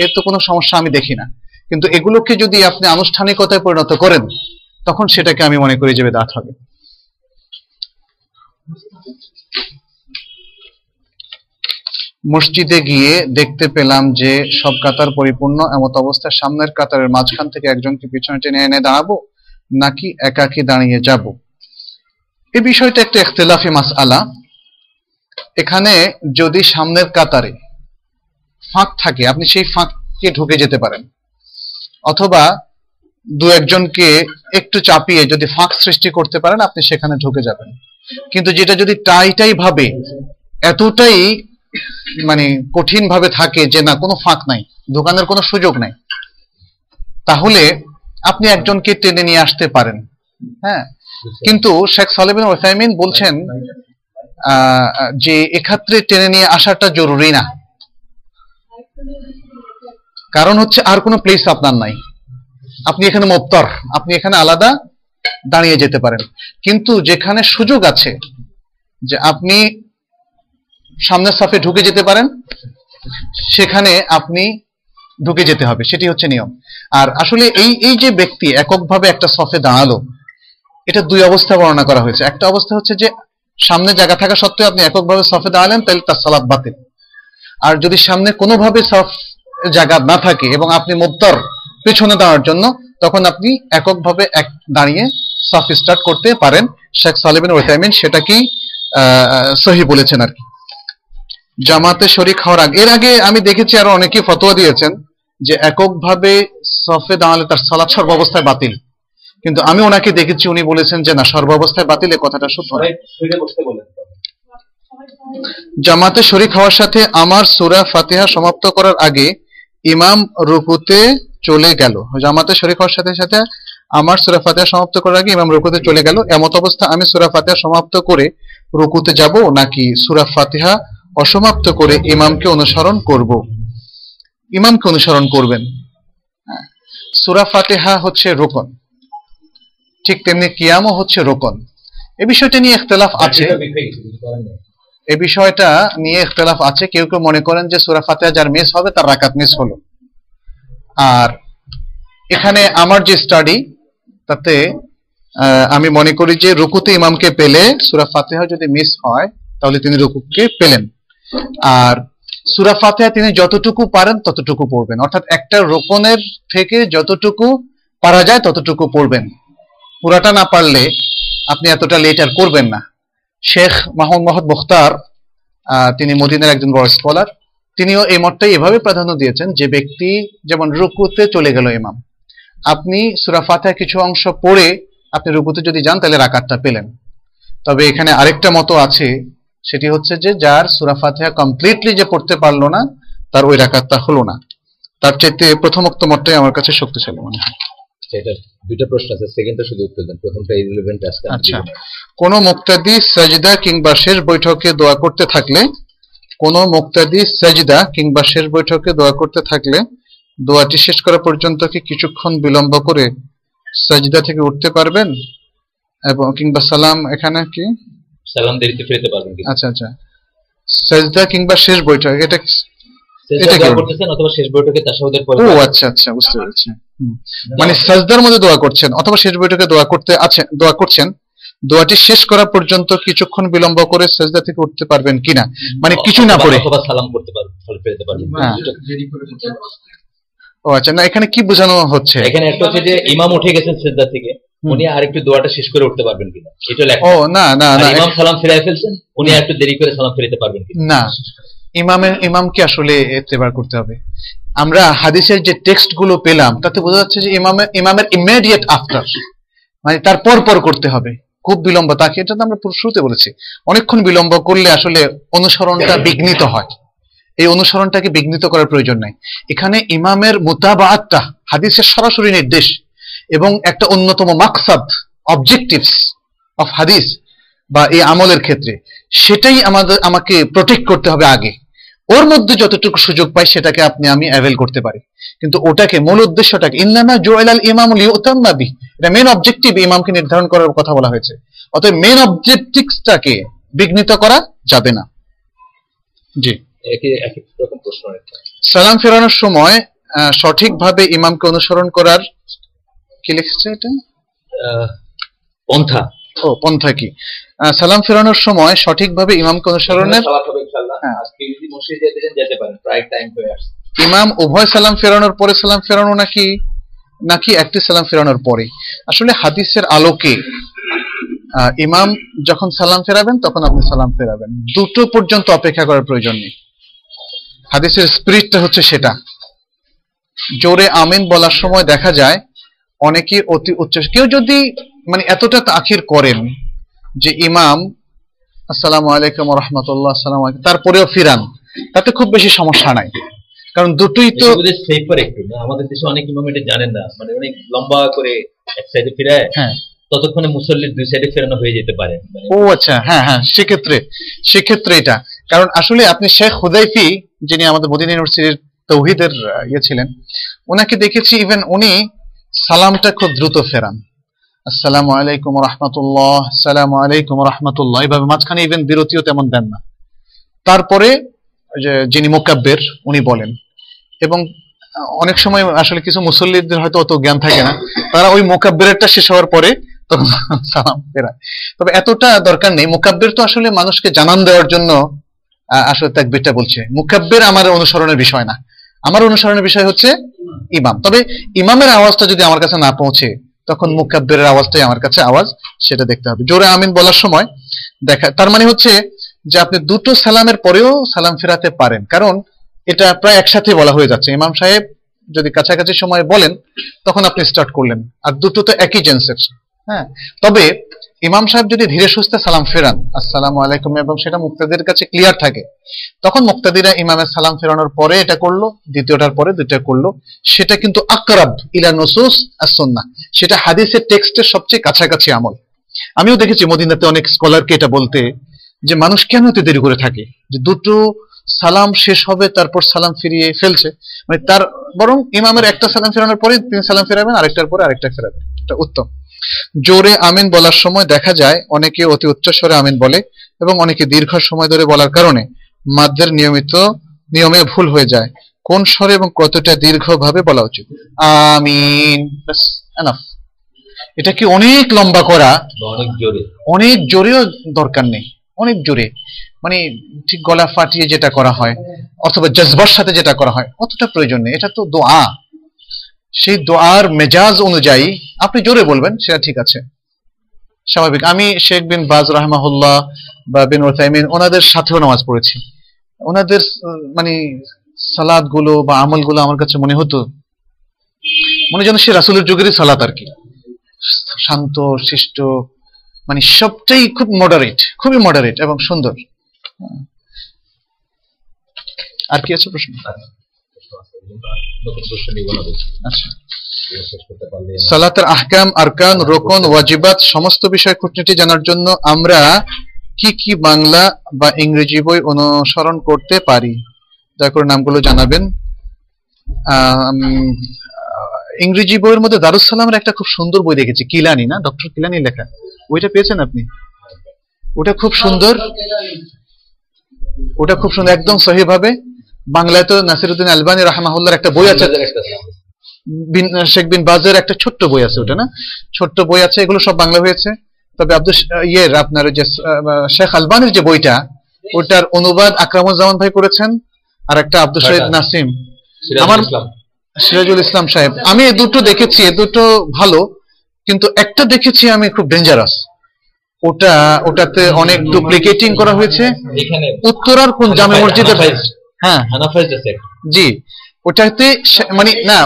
এর তো কোনো সমস্যা আমি দেখি না। কিন্তু এগুলোকে যদি আপনি আনুষ্ঠানিকতায় পরিণত করেন, তখন সেটাকে আমি মনে করি যে বেদাত হবে। মসজিদে গিয়ে দেখতে পেলাম যে সব কাতার পরিপূর্ণ, এমত অবস্থায় সামনের কাতারের মাঝখান থেকে একজনকে পিছনে টেনে এনে দাঁড়াবো নাকি একাকি দাঁড়িয়ে যাব? এই বিষয়টা একটা ইখতিলাফি মাসআলা। এখানে যদি সামনের কাতারে ফাঁক থাকে, আপনি সেই ফাঁককে ঢুকে যেতে পারেন, অথবা দু একজনকে একটু চাপিয়ে যদি ফাঁক সৃষ্টি করতে পারেন, আপনি সেখানে ঢুকে যাবেন। কিন্তু যেটা যদি টাইটাই ভাবে এতটাই মানে কঠিন ভাবে থাকে যে না, কোনো ফাঁক নাই, দোকানের কোনো সুযোগ নাই, তাহলে আপনি একজনকে টেনে নিয়ে আসতে পারেন। হ্যাঁ, কিন্তু শেখ সালিহ বিন উসাইমীন বলছেন যে এক্ষেত্রে টেনে নিয়ে আসাটা জরুরি না। কারণ হচ্ছে আর কোনো প্লেস আপনার নাই, আপনি এখানে মুফতার, আপনি এখানে আলাদা দাঁড়িয়ে যেতে পারেন। কিন্তু যেখানে সুযোগ আছে যে আপনি সামনের সাফে ঢুকে যেতে পারেন, সেখানে আপনি ঢুকে যেতে হবে, সেটি হচ্ছে নিয়ম। আর আসলে এই যে ব্যক্তি এককভাবে একটা সফে দাঁড়ালো, এটা দুই অবস্থা বর্ণনা করা হয়েছে। একটা অবস্থা হচ্ছে যে সামনে জায়গা থাকা সত্ত্বেও আপনি এককভাবে সফে দাঁড়ালেন, তাহলে তার সালাত বাতিল। আর যদি সামনে কোনোভাবে সফ জায়গা না থাকে এবং আপনি মুফতার পেছনে দাঁড়ার জন্য, তখন আপনি এককভাবে এক দাঁড়িয়ে সফ স্টার্ট করতে পারেন। শেখ সালিহ বিন উসাইমীন সেটাকেই সহি বলেছেন আর কি। জামাতে শরীক হওয়ার আগে, এর আগে আমি দেখেছি আরো অনেকে ফতোয়া দিয়েছেন যে এককভাবে সফে দাঁড়ালে তার সালাত সর্বাবস্থায় বাতিল। কিন্তু আমি ওনাকে দেখেছি উনি বলেছেন যে না, সর্বাবস্থায় বাতিল, এই কথাটা সত্য নয়। জামাতে শরীক হওয়ার সাথে আমার সূরা ফাতিহা সমাপ্ত করার আগে ইমাম রুকুতে চলে গেল। জামাতে শরীক হওয়ার সাথে সাথে আমার সূরা ফাতিহা সমাপ্ত করার আগে ইমাম রুকুতে চলে গেল, এমত অবস্থা আমি সূরা ফাতিহা সমাপ্ত করে রুকুতে যাব নাকি সূরা ফাতিহা অসমাপ্ত করে ইমামকে অনুসরণ করব? ইমামকে অনুসরণ করবেন। সূরা ফাতিহা হচ্ছে রুকন, ঠিক তেমনি কিয়ামও হচ্ছে রুকন। এই বিষয়টা নিয়ে ইখতিলাফ আছে, কেউ কেউ মনে করেন যে সূরা ফাতিহা যার মিস হবে তার রাকাত মিস হলো। আর এখানে আমার যে স্টাডি, তাতে আমি মনে করি যে রুকুতে ইমামকে পেলে সূরা ফাতিহা যদি মিস হয়, তাহলে তিনি রুকুকে পেলেন। আর সূরা ফাতিহা তিনি যতটুকু পারেন ততটুকু পড়বেন, অর্থাৎ একটা রুকনের থেকে যতটুকু পারা যায় ততটুকু পড়বেন। পুরাটা না পারলে আপনি এতটা লেট আর করবেন না। শেখ মোহাম্মদ মুখতার, তিনি মদিনার একজন বড় স্কলার, তিনিও এই মতটাই এভাবে প্রাধান্য দিয়েছেন যে ব্যক্তি যেমন রুকুতে চলে গেল ইমাম, আপনি সূরা ফাতিহা কিছু অংশ পড়ে আপনি রুকুতে যদি যান, তাহলে রাকাতটা পেলেন। তবে এখানে আরেকটা মত আছে, সেটি হচ্ছে যে যার সূরা ফাতিহা কমপ্লিটলি যে পড়তে পারলো না, তার ওই রাকাতটা হলো না। তার চাইতে প্রথমোক্ত মতটাই আমার কাছে শক্তিশালী মনে হয়। কোন মুক্তাদি সাজদা কিংবা শেষ বৈঠকে দোয়া করতে থাকলে দোয়াটি শেষ করা পর্যন্ত কি কিছুক্ষণ বিলম্ব করে সাজদা থেকে উঠতে পারবেন? এবং কিংবা সালাম, এখানে কি সালাম দেরিতে ফিরতে পারবেন? আচ্ছা আচ্ছা, সাজদা কিংবা শেষ বৈঠক, এটা মানে সাজদার মধ্যে দোয়া করছেন অথবা শেষ বৈঠকে দোয়া করছেন, দোয়াটি শেষ করা পর্যন্ত কিছুক্ষণ বিলম্ব করে সাজদা থেকে উঠতে পারবেন কিনা, মানে কিছু না করে। ও আচ্ছা, না এখানে কি বোঝানো হচ্ছে? এখানে একটা হচ্ছে যে ইমাম উঠে গেছেন সাজদা থেকে, উনি আরেকটু দোয়াটা শেষ করে উঠতে পারবেন কিনা এটা লেখা। ও না না না, ইমাম সালাম ফিরায় ফেলছেন, উনি আরেকটু দেরি করে সালাম ফিরাতে পারবেন কিনা। না, ইমামকে আসলে এতেবার করতে হবে। আমরা হাদিসের যে টেক্সট গুলো পেলাম, তাতে বোঝা যাচ্ছে যে ইমামের ইমিডিয়েট আফটার, মানে তার পর করতে হবে, খুব বিলম্ব তাকে, এটা তো আমরা শুরুতে বলেছি, অনেকক্ষণ বিলম্ব করলে আসলে অনুসরণটা বিঘ্নিত হয়। এই অনুসরণটাকে বিঘ্নিত করার প্রয়োজন নাই। এখানে ইমামের মুতাবাআতটা হাদিসের সরাসরি নির্দেশ এবং একটা অন্যতম মাকসাদ, অবজেক্টিভস অফ হাদিস বা এই আমলের ক্ষেত্রে, সেটাই আমাকে প্রোটেক্ট করতে হবে আগে। ওর মধ্যে যতটুকু সুযোগ পাই সেটাকে আমি অ্যাভেল করতে পারি, কিন্তু ওটাকে, মূল উদ্দেশ্যটাকে, ইন্নামা জুইলাল ইমামু লিউতাম্মা বিহি, এটা মেন অবজেক্টিভ, ইমামকে নির্ধারণ করার কথা বলা হয়েছে। অতএব মেন অবজেক্টিভসটাকে বিঘ্নিত করা যাবে না। জি, একই রকম প্রশ্ন। সালাম ফেরানোর সময় সঠিকভাবে ইমামকে অনুসরণ করার কি লিখছে এটা? পন্থা। ও, পন্থা কি? সালাম ফেরানোর সময় সঠিকভাবে ইমামকে অনুসরণের, ইমাম উভয় সালাম ফেরানোর পরে সালাম ফেরানো নাকি একটি সালাম ফেরানোর পরে? আসলে হাদিসের আলোকে ইমাম যখন সালাম ফেরাবেন তখন আপনি সালাম ফেরাবেন, দুটো পর্যন্ত অপেক্ষা করার প্রয়োজন নেই। হাদিসের স্পিরিটটা হচ্ছে সেটা। জোরে আমিন বলার সময় দেখা যায় অনেকে অতি উচ্চ, কেউ যদি এতটা তাখির করেন যে ইমাম আসসালামু আলাইকুম রাহমাতুল্লাহ আসসালামু আলাইকুম তারপরেও ফিরান, তাতে খুব বেশি সমস্যা নাই, কারণ দুটোই তো সেফার। একটু আমাদের দেশে অনেক ইমাম এটা জানেন না, অনেক লম্বা করে এক সাইডে ফিরায়, হ্যাঁ, ততক্ষণে মুসল্লির দুই সাইডে ফেরানো হয়ে যেতে পারে। ও আচ্ছা, হ্যাঁ হ্যাঁ, সেক্ষেত্রে এটা, কারণ আসলে আপনি শেখ হুদাইফি, যিনি আমাদের মদিনা ইউনিভার্সিটির তাওহীদের ইয়ে ছিলেন, ওনাকে দেখেছি ইভেন উনি সালামটা খুব দ্রুত ফেরান, আসসালামু আলাইকুম রাহমাতুল্লাহ, আসসালামু আলাইকুম রাহমাতুল্লাহ, এইভাবে মাঝখানে ইভেন বিরতিও তেমন দেন না। তারপরে যিনি মুকাব্বির উনি বলেন, এবং অনেক সময় আসলে কিছু মুসল্লিদের হয়তো অত জ্ঞান থাকে না, তারা ওই মুকাব্বিরেরটা শেষ হওয়ার পরে তখন সালাম ফেরায়। তবে এতটা দরকার নেই, মুকাব্বির তো আসলে মানুষকে জানান দেওয়ার জন্য আসলে তাকবীরটা বলছে, মুকাব্বির আমার অনুসরণের বিষয় না, আমার অনুসরণের বিষয় হচ্ছে ইমাম। তবে ইমামের আওয়াজটা যদি আমার কাছে না পৌঁছে তখন মুকাব্বিরের আওয়াজটাই আমার কাছে আওয়াজ, সেটা দেখতে হবে। জোরে আমিন বলার সময় দেখা, তার মানে হচ্ছে যে আপনি দুটো সালামের পরেও সালাম ফেরাতে পারেন, কারণ এটা প্রায় একসাথে বলা হয়ে যাচ্ছে। ইমাম সাহেব যদি কাছাকাছি সময় বলেন তখন আপনি স্টার্ট করলেন, আর দুটো তো একই জেন্সের, হ্যাঁ। তবে ইমাম সাহেব যদি ধীরে সুস্থে সালাম ফেরান আসসালামু আলাইকুম, এবং সেটা মুক্তাদির কাছে ক্লিয়ার থাকে, তখন মুক্তাদিরা ইমামের সালাম ফেরানোর পরে এটা করলো, দ্বিতীয়টার পরে দুইটা করলো, সেটা কিন্তু আকরাব ইলা নুসুস আস-সুন্নাহ, সেটা হাদিসের টেক্সটের সবচেয়ে কাছাকাছি আমল। আমিও দেখেছি মদিনাতে অনেক স্কলারকে এটা বলতে যে মানুষ কেন এত দেরি করে থাকে, যে দুটো সালাম শেষ হবে তারপর সালাম ফিরিয়ে ফেলছে, তার বরং ইমামের একটা সালাম ফেরানোর পরে তিনি সালাম ফেরাবেন, আরেকটার পরে আরেকটা ফেরাবেন, এটা উত্তম। জোরে আমিন বলার সময় দেখা যায় অনেকে অতি উচ্চস্বরে আমিন বলে, এবং অনেকে দীর্ঘ সময় ধরে বলার কারণে মাদ্দের নিয়মে ভুল হয়ে যায়। কোন স্বরে এবং কতটা দীর্ঘভাবে বলা উচিত? আমিন, বাস, এনাফ। এটা কি অনেক লম্বা করা, অনেক জোরেও দরকার নেই, অনেক জোরে ঠিক গলা ফাটিয়ে যেটা করা হয় অথবা জজবার সাথে যেটা করা হয় অতটা প্রয়োজন নেই। এটা তো দোয়া, সেই দোয়ার মেজাজ অনুযায়ী আপনি জোরে বলবেন, সেটা ঠিক আছে, স্বাভাবিক। আমি শেখ বিন বাজ রাহমাহুল্লাহ বা বিন উসাইমীন ওনাদের সাথেও নামাজ পড়েছি, ওনাদের সালাত গুলো বা আমল গুলো আমার কাছে মনে হতো যেন সে রাসুলের যুগেরই সালাত আর কি, শান্ত শিষ্ট, সবটাই খুব মডারেট, খুবই মডারেট এবং সুন্দর। আর কি আছে প্রশ্ন? সালাতের আহকাম, আরকান, রুকন, ওয়াজিবাত সমস্ত বিষয়ে খুঁটিনাটি জানার জন্য আমরা কি কি বাংলা বা ইংরেজি বই অনুসরণ করতে পারি? দয়া করে নামগুলো জানাবেন। ইংরেজি বইয়ের মধ্যে দারুস সালামের একটা খুব সুন্দর বই দেখেছি, কিলানি, না ডক্টর কিলানি লেখা, ওইটা পেয়েছেন আপনি? ওটা খুব সুন্দর, ওটা খুব সুন্দর, একদম সহিভাবে। বাংলায় তো নাসিরউদ্দিন আলবানী রাহমাহুল্লাহর একটা বই আছে, শেখ বিন বাজের একটা ছোট্ট বই আছে, ওটা না ছোট্ট বই আছে, এগুলো সব বাংলা হয়েছে। তবে আপনার যে শেখ আলবানির যে বইটা, ওটার অনুবাদ আকরামুজ্জামান ভাই করেছেন, আর একটা আব্দুল শহীদ নাসিম, আমার সিরাজুল ইসলাম সাহেব। আমি এই দুটো দেখেছি, এ দুটো ভালো, কিন্তু একটা দেখেছি আমি খুব ডেঞ্জারাস, ওটাতে অনেক ডুপ্লিকেটিং করা হয়েছে। উত্তরার কোন জামে মসজিদের, হ্যাঁ জি, ওটাতে না,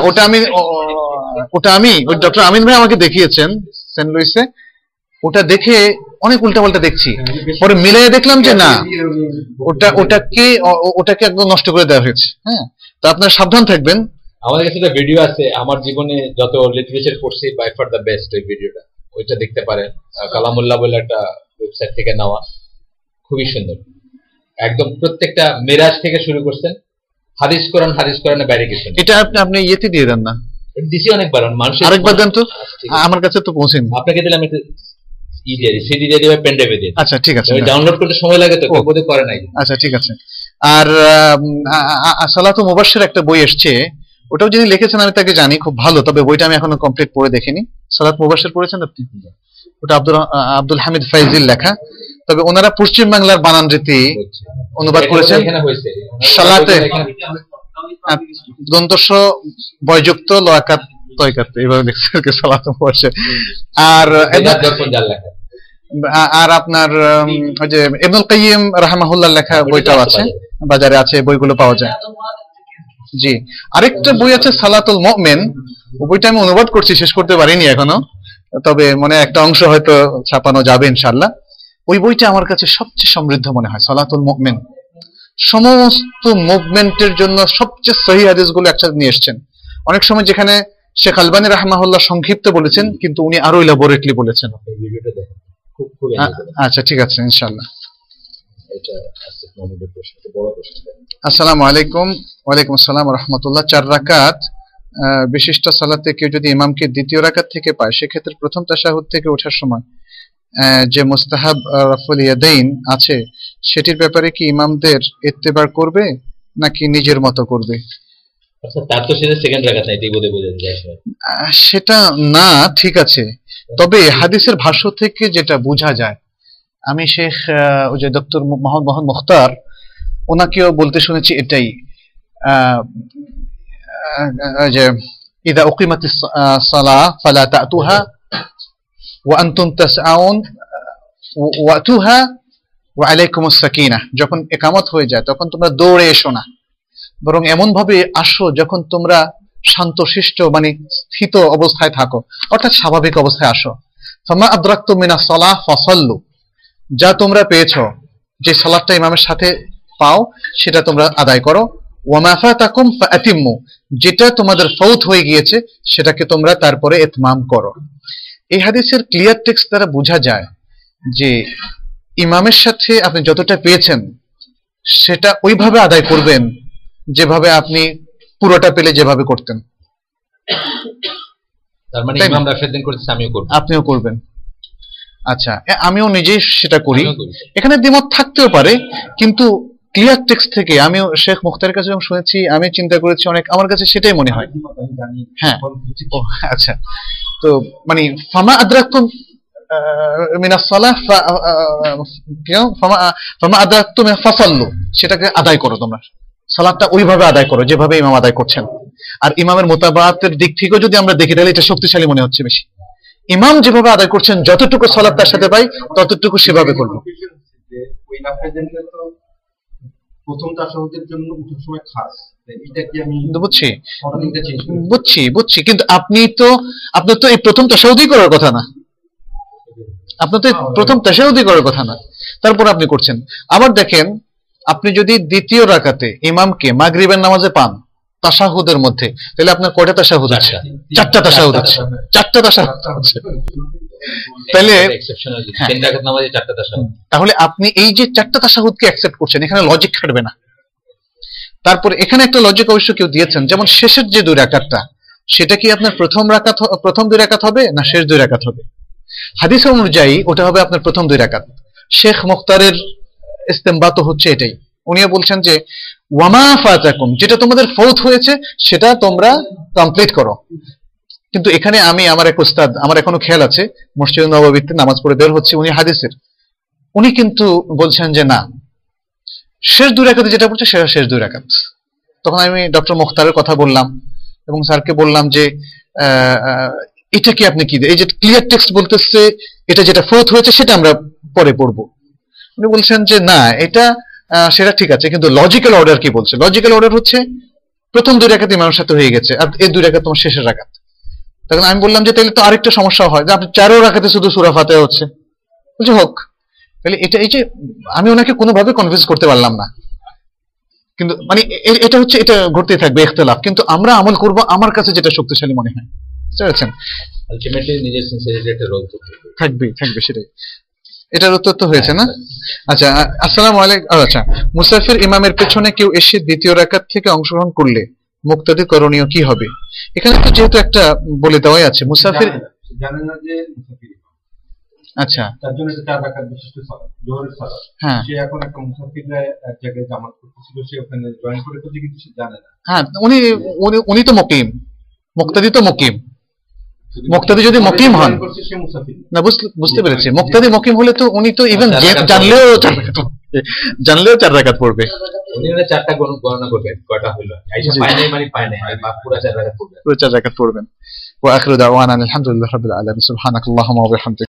ওটা আমি ডক্টর আমিন ভাই আমাকে দেখিয়েছেন সেন্ট লুইসে, ওটা দেখে অনেক উল্টাপাল্টা দেখছি, পরে মিলে দেখলাম যে না, ওটাকে একদম নষ্ট করে দেওয়া হয়েছে। হ্যাঁ, তো আপনারা সাবধান থাকবেন। আমাদের কাছে একটা ভিডিও আছে, আমার জীবনে যত লিটারেচার পড়ছি বাই ফার দ্য বেস্ট, ওই ভিডিওটা, ওইটা দেখতে পারেন। কালামুল্লাহ বলে একটা ওয়েবসাইট থেকে নেওয়া, খুবই সুন্দর। একদম প্রত্যেকটা মিরাজ থেকে শুরু করছেন, হাদিস কোরআন, হাদিস কোরআনে ভেরিফিকেশন। এটা আপনি ইয়েতে দিয়ে দেন না, দিছি অনেকবার, মানুষ আরেকবার দেন তো, আমার কাছে তো পৌঁছেনি। আপনাকে দিলাম এটা সিডি দিয়ে দিবে, পেন ড্রাইভে দিয়ে। আচ্ছা ঠিক আছে, ডাউনলোড করতে সময় লাগে তো, বোধহয় করে নাই। আচ্ছা ঠিক আছে। আর সালাতু মুবাশশির একটা বই আসছে, ওটাও যিনি লিখেছেন আমি তাকে জানি, খুব ভালো, তবে বইটা আমি এখনো কমপ্লিট পড়ে দেখিনি। সালাত মুবাশশির পড়েছেন আপনি? ওটা আব্দুল হামিদ ফাইজিল লেখা, তবে ওনারা পশ্চিম বাংলার বানান রীতি অনুবাদ করেছেন। সালাতে গন্তস্য বয়যুক্ত লয়াকাত তয়কাত এইভাবে লিখছে আর কি, সালাত মুবাশশির। আর আপনার ওই যে ইবনুল কাইয়্যিম রাহমাহুল্লাহ লেখা বইটাও আছে, বাজারে আছে, বইগুলো পাওয়া যায়। জি, আরেকটা বই আছে সালাতুল মুমিন, বইটা আমি অনুবাদ করছি, শেষ করতে পারিনি এখনো, তবে মানে একটা অংশ হয়তো ছাপানো যাবে ইনশাআল্লাহ। ওই বইটা আমার কাছে সবচেয়ে সমৃদ্ধ মনে হয়, সালাতুল মুমিন। সমস্ত মুভমেন্টের জন্য সবচেয়ে সহিহ হাদিসগুলো একসাথে নিয়ে এসেছেন। অনেক সময় যেখানে শেখ আলবানী রাহমাহুল্লাহ সংক্ষিপ্ত বলেছেন, কিন্তু উনি আরো ইলাবোরেটলি বলেছেন। আচ্ছা ঠিক আছে, ইনশাআল্লাহ। আসসালামু আলাইকুম। ওয়ালাইকুম আসসালাম ওয়া রাহমাতুল্লাহ। 4 রাকাত বিশিষ্ট সালাতে কেউ যদি ইমামকে দ্বিতীয় রাকাত থেকে পায়, সেক্ষেত্রে প্রথম তাশাহুদ থেকে ওঠার সময় যে মুস্তাহাব রাফুল ইয়াদাইন আছে, সেটির ব্যাপারে কি ইমামদের ইত্তেবা করবে নাকি নিজের মতো করবে? সেটা না, ঠিক আছে, তবে হাদিসের ভাষ্য থেকে যেটা বোঝা যায়, আমি শেখ ডক্টর মোহাম্মদ মুখতার ওনাকেও বলতে শুনেছি এটাই, যে ইদা উকিমাতিস সালাহ ফালা তাতুহা ওয়া আনতুম তাসআউন ওয়া আতুহা ওয়া আলাইকুমুস সাকিনাহ, যখন ইকামত হয়ে যায় তখন তোমরা দৌড়ে এসো না, বরং এমন ভাবে আসো যখন তোমরা শান্তশিষ্ট মানে স্থিত অবস্থায় থাকো, অর্থাৎ স্বাভাবিক অবস্থায় আসো। ফামা আদরাকতুম মিনাস সালাহ ফাসাল্লু, যা তোমরা পেয়েছো যে সালাতটা ইমামের সাথে পাও সেটা তোমরা আদায় করো। ওয়া মা ফাতাকুম ফাআতিম্মু, যেটা তোমাদের ফৌত হয়ে গিয়েছে সেটাকে তোমরা তারপরে ইতমাম করো। এই হাদিসের ক্লিয়ার টেক্সট দ্বারা বোঝা যায় যে ইমামের সাথে আপনি যতটা পেয়েছেন সেটা ওইভাবে আদায় করবেন যেভাবে আপনি পুরোটা পেলে যেভাবে করতেন, তার মানে ইমাম রাফেদিন করতেছে আমিও করব, আপনিও করবেন। আচ্ছা, আমিও নিজে সেটা করি, এখানে দ্বিমত থাকতেও পারে, কিন্তু ক্লিয়ার টেক্সট থেকে আমিও শেখ মুখতারের কাছে যখন শুনেছি আমি চিন্তা করেছি অনেক, আমার কাছে সেটাই মনে হয়। হ্যাঁ, আচ্ছা, তো মানে ফামা আদরাকতুম মিনাস সালাহ ফামা আদরাকতুম ফাসাল্লু, সেটাকে আদায় করো, তোমরা সালাতটা ওইভাবে আদায় করো যেভাবে ইমাম আদায় করছেন। আর ইমামের মুতাবাআতের দিক থেকেও যদি আমরা দেখি তাহলে এটা শক্তিশালী মনে হচ্ছে বেশি, ইমাম যেভাবে আদায় করছেন যতটুকু সালাত তার সাথে পাই ততটুকু সেভাবে করবো। বুঝছি, কিন্তু আপনি তো, আপনার তো এই প্রথম তাশাহুদই করার কথা না, আপনার তো প্রথম তাশাহুদই করার কথা না, তারপর আপনি করছেন। আবার দেখেন, আপনি যদি দ্বিতীয় রাকাতে ইমামকে মাগরিবের নামাজে পান তাশাহুদের মধ্যে, তাহলে আপনার কয়টা তাশাহুদ আছে? 4টা তাশাহুদ আছে, 4টা তাশাহুদ আছে। তাহলে আপনি এই যে 4টা তাশাহুদকে অ্যাকসেপ্ট করছেন, এখানে লজিক খাটবে না। তারপর এখানে একটা লজিক অবশ্য কেউ দিয়েছেন, যেমন শেষের যে 2 রাকাতটা, সেটা কি আপনার প্রথম 2 রাকাত হবে না শেষ 2 রাকাত হবে? হাদিস অনুযায়ী ওটা হবে আপনার প্রথম 2 রাকাত। শেখ মুখতারের ইস্তেমবাত হচ্ছে এটাই, উনিও বলছেন যে ওয়ামা ফাতাকুম, যেটা তোমাদের ফৌত হয়েছে সেটা তোমরা কমপ্লিট করো। কিন্তু এখানে আমি, আমার এক উস্তাদ, আমার এখনো খেয়াল আছে, মসজিদ নববীতে নামাজ পড়ে বের হচ্ছে, উনি হাদিসের, উনি কিন্তু বলছেন যে না, শেষ 2 রাকাতে যেটা পড়ছে সেটা শেষ 2 রাকাত। তখন আমি ডক্টর মুখতারের কথা বললাম এবং স্যারকে বললাম যে এটা কি আপনি কি, এই যে ক্লিয়ার টেক্সট বলতেছে এটা যেটা ফৌত হয়েছে সেটা আমরা পরে পড়বো, উনি বলছেন যে না এটা সেটা ঠিক আছে, কিন্তু লজিক্যাল অর্ডার কি বলছে? লজিক্যাল অর্ডার হচ্ছে প্রথম 2 রাকাত ইমামের সাথে হয়ে গেছে আর এই 2 রাকাত তোমার শেষের রাকাত। তখন আমি বললাম যে তাহলে তো আরেকটা সমস্যা হয় যে আপনি চারও রাখাতে শুধু সূরা ফাতিহা হচ্ছে। বলছে হোক, তাহলে এটা এই যে আমি ওনাকে কোনোভাবে কনভিন্স করতে পারলাম না, কিন্তু মানে এটা হচ্ছে এটা ঘটতেই থাকবে ইখতিলাফ, কিন্তু আমরা আমল করব আমার কাছে যেটা শক্তিশালী মনে হয়, বুঝতে পারছেন? আলটিমেটলি নিজের সিনসিয়ারিটি একটা রোল থাকবে সেটাই। এটার উত্তর তো হয়েছে না? আচ্ছা, আসসালামু আলাইকুম। আচ্ছা, মুসাফির ইমামের পেছনে কেউ এসে দ্বিতীয় রাকাত থেকে অংশগ্রহণ করলে মুক্তাদি করণীয় কি হবে? এখানে তো যেহেতু একটা বলে দেওয়াই আছে মুসাফির জানেন না যে মুসাফির, আচ্ছা তার জন্য যে 4 রাকাত বিশিষ্ট যোহরের সালাত, হ্যাঁ সে এখন একটা মুসাফির এক জায়গায় জামাত করতেছিল, সে ওখানে জয়েন করে তো কিছু সে জানে না। হ্যাঁ, উনি তো মুকিম, মুক্তাদি তো মুকিম, মুক্তাদি যদি মুকিম হন না, বুঝতে পেরেছি, মুক্তাদি মুকিম হলে তো উনি তো ইভেন জানলেও 4 রাকাত পড়বে। আলহামদুলিল্লাহ।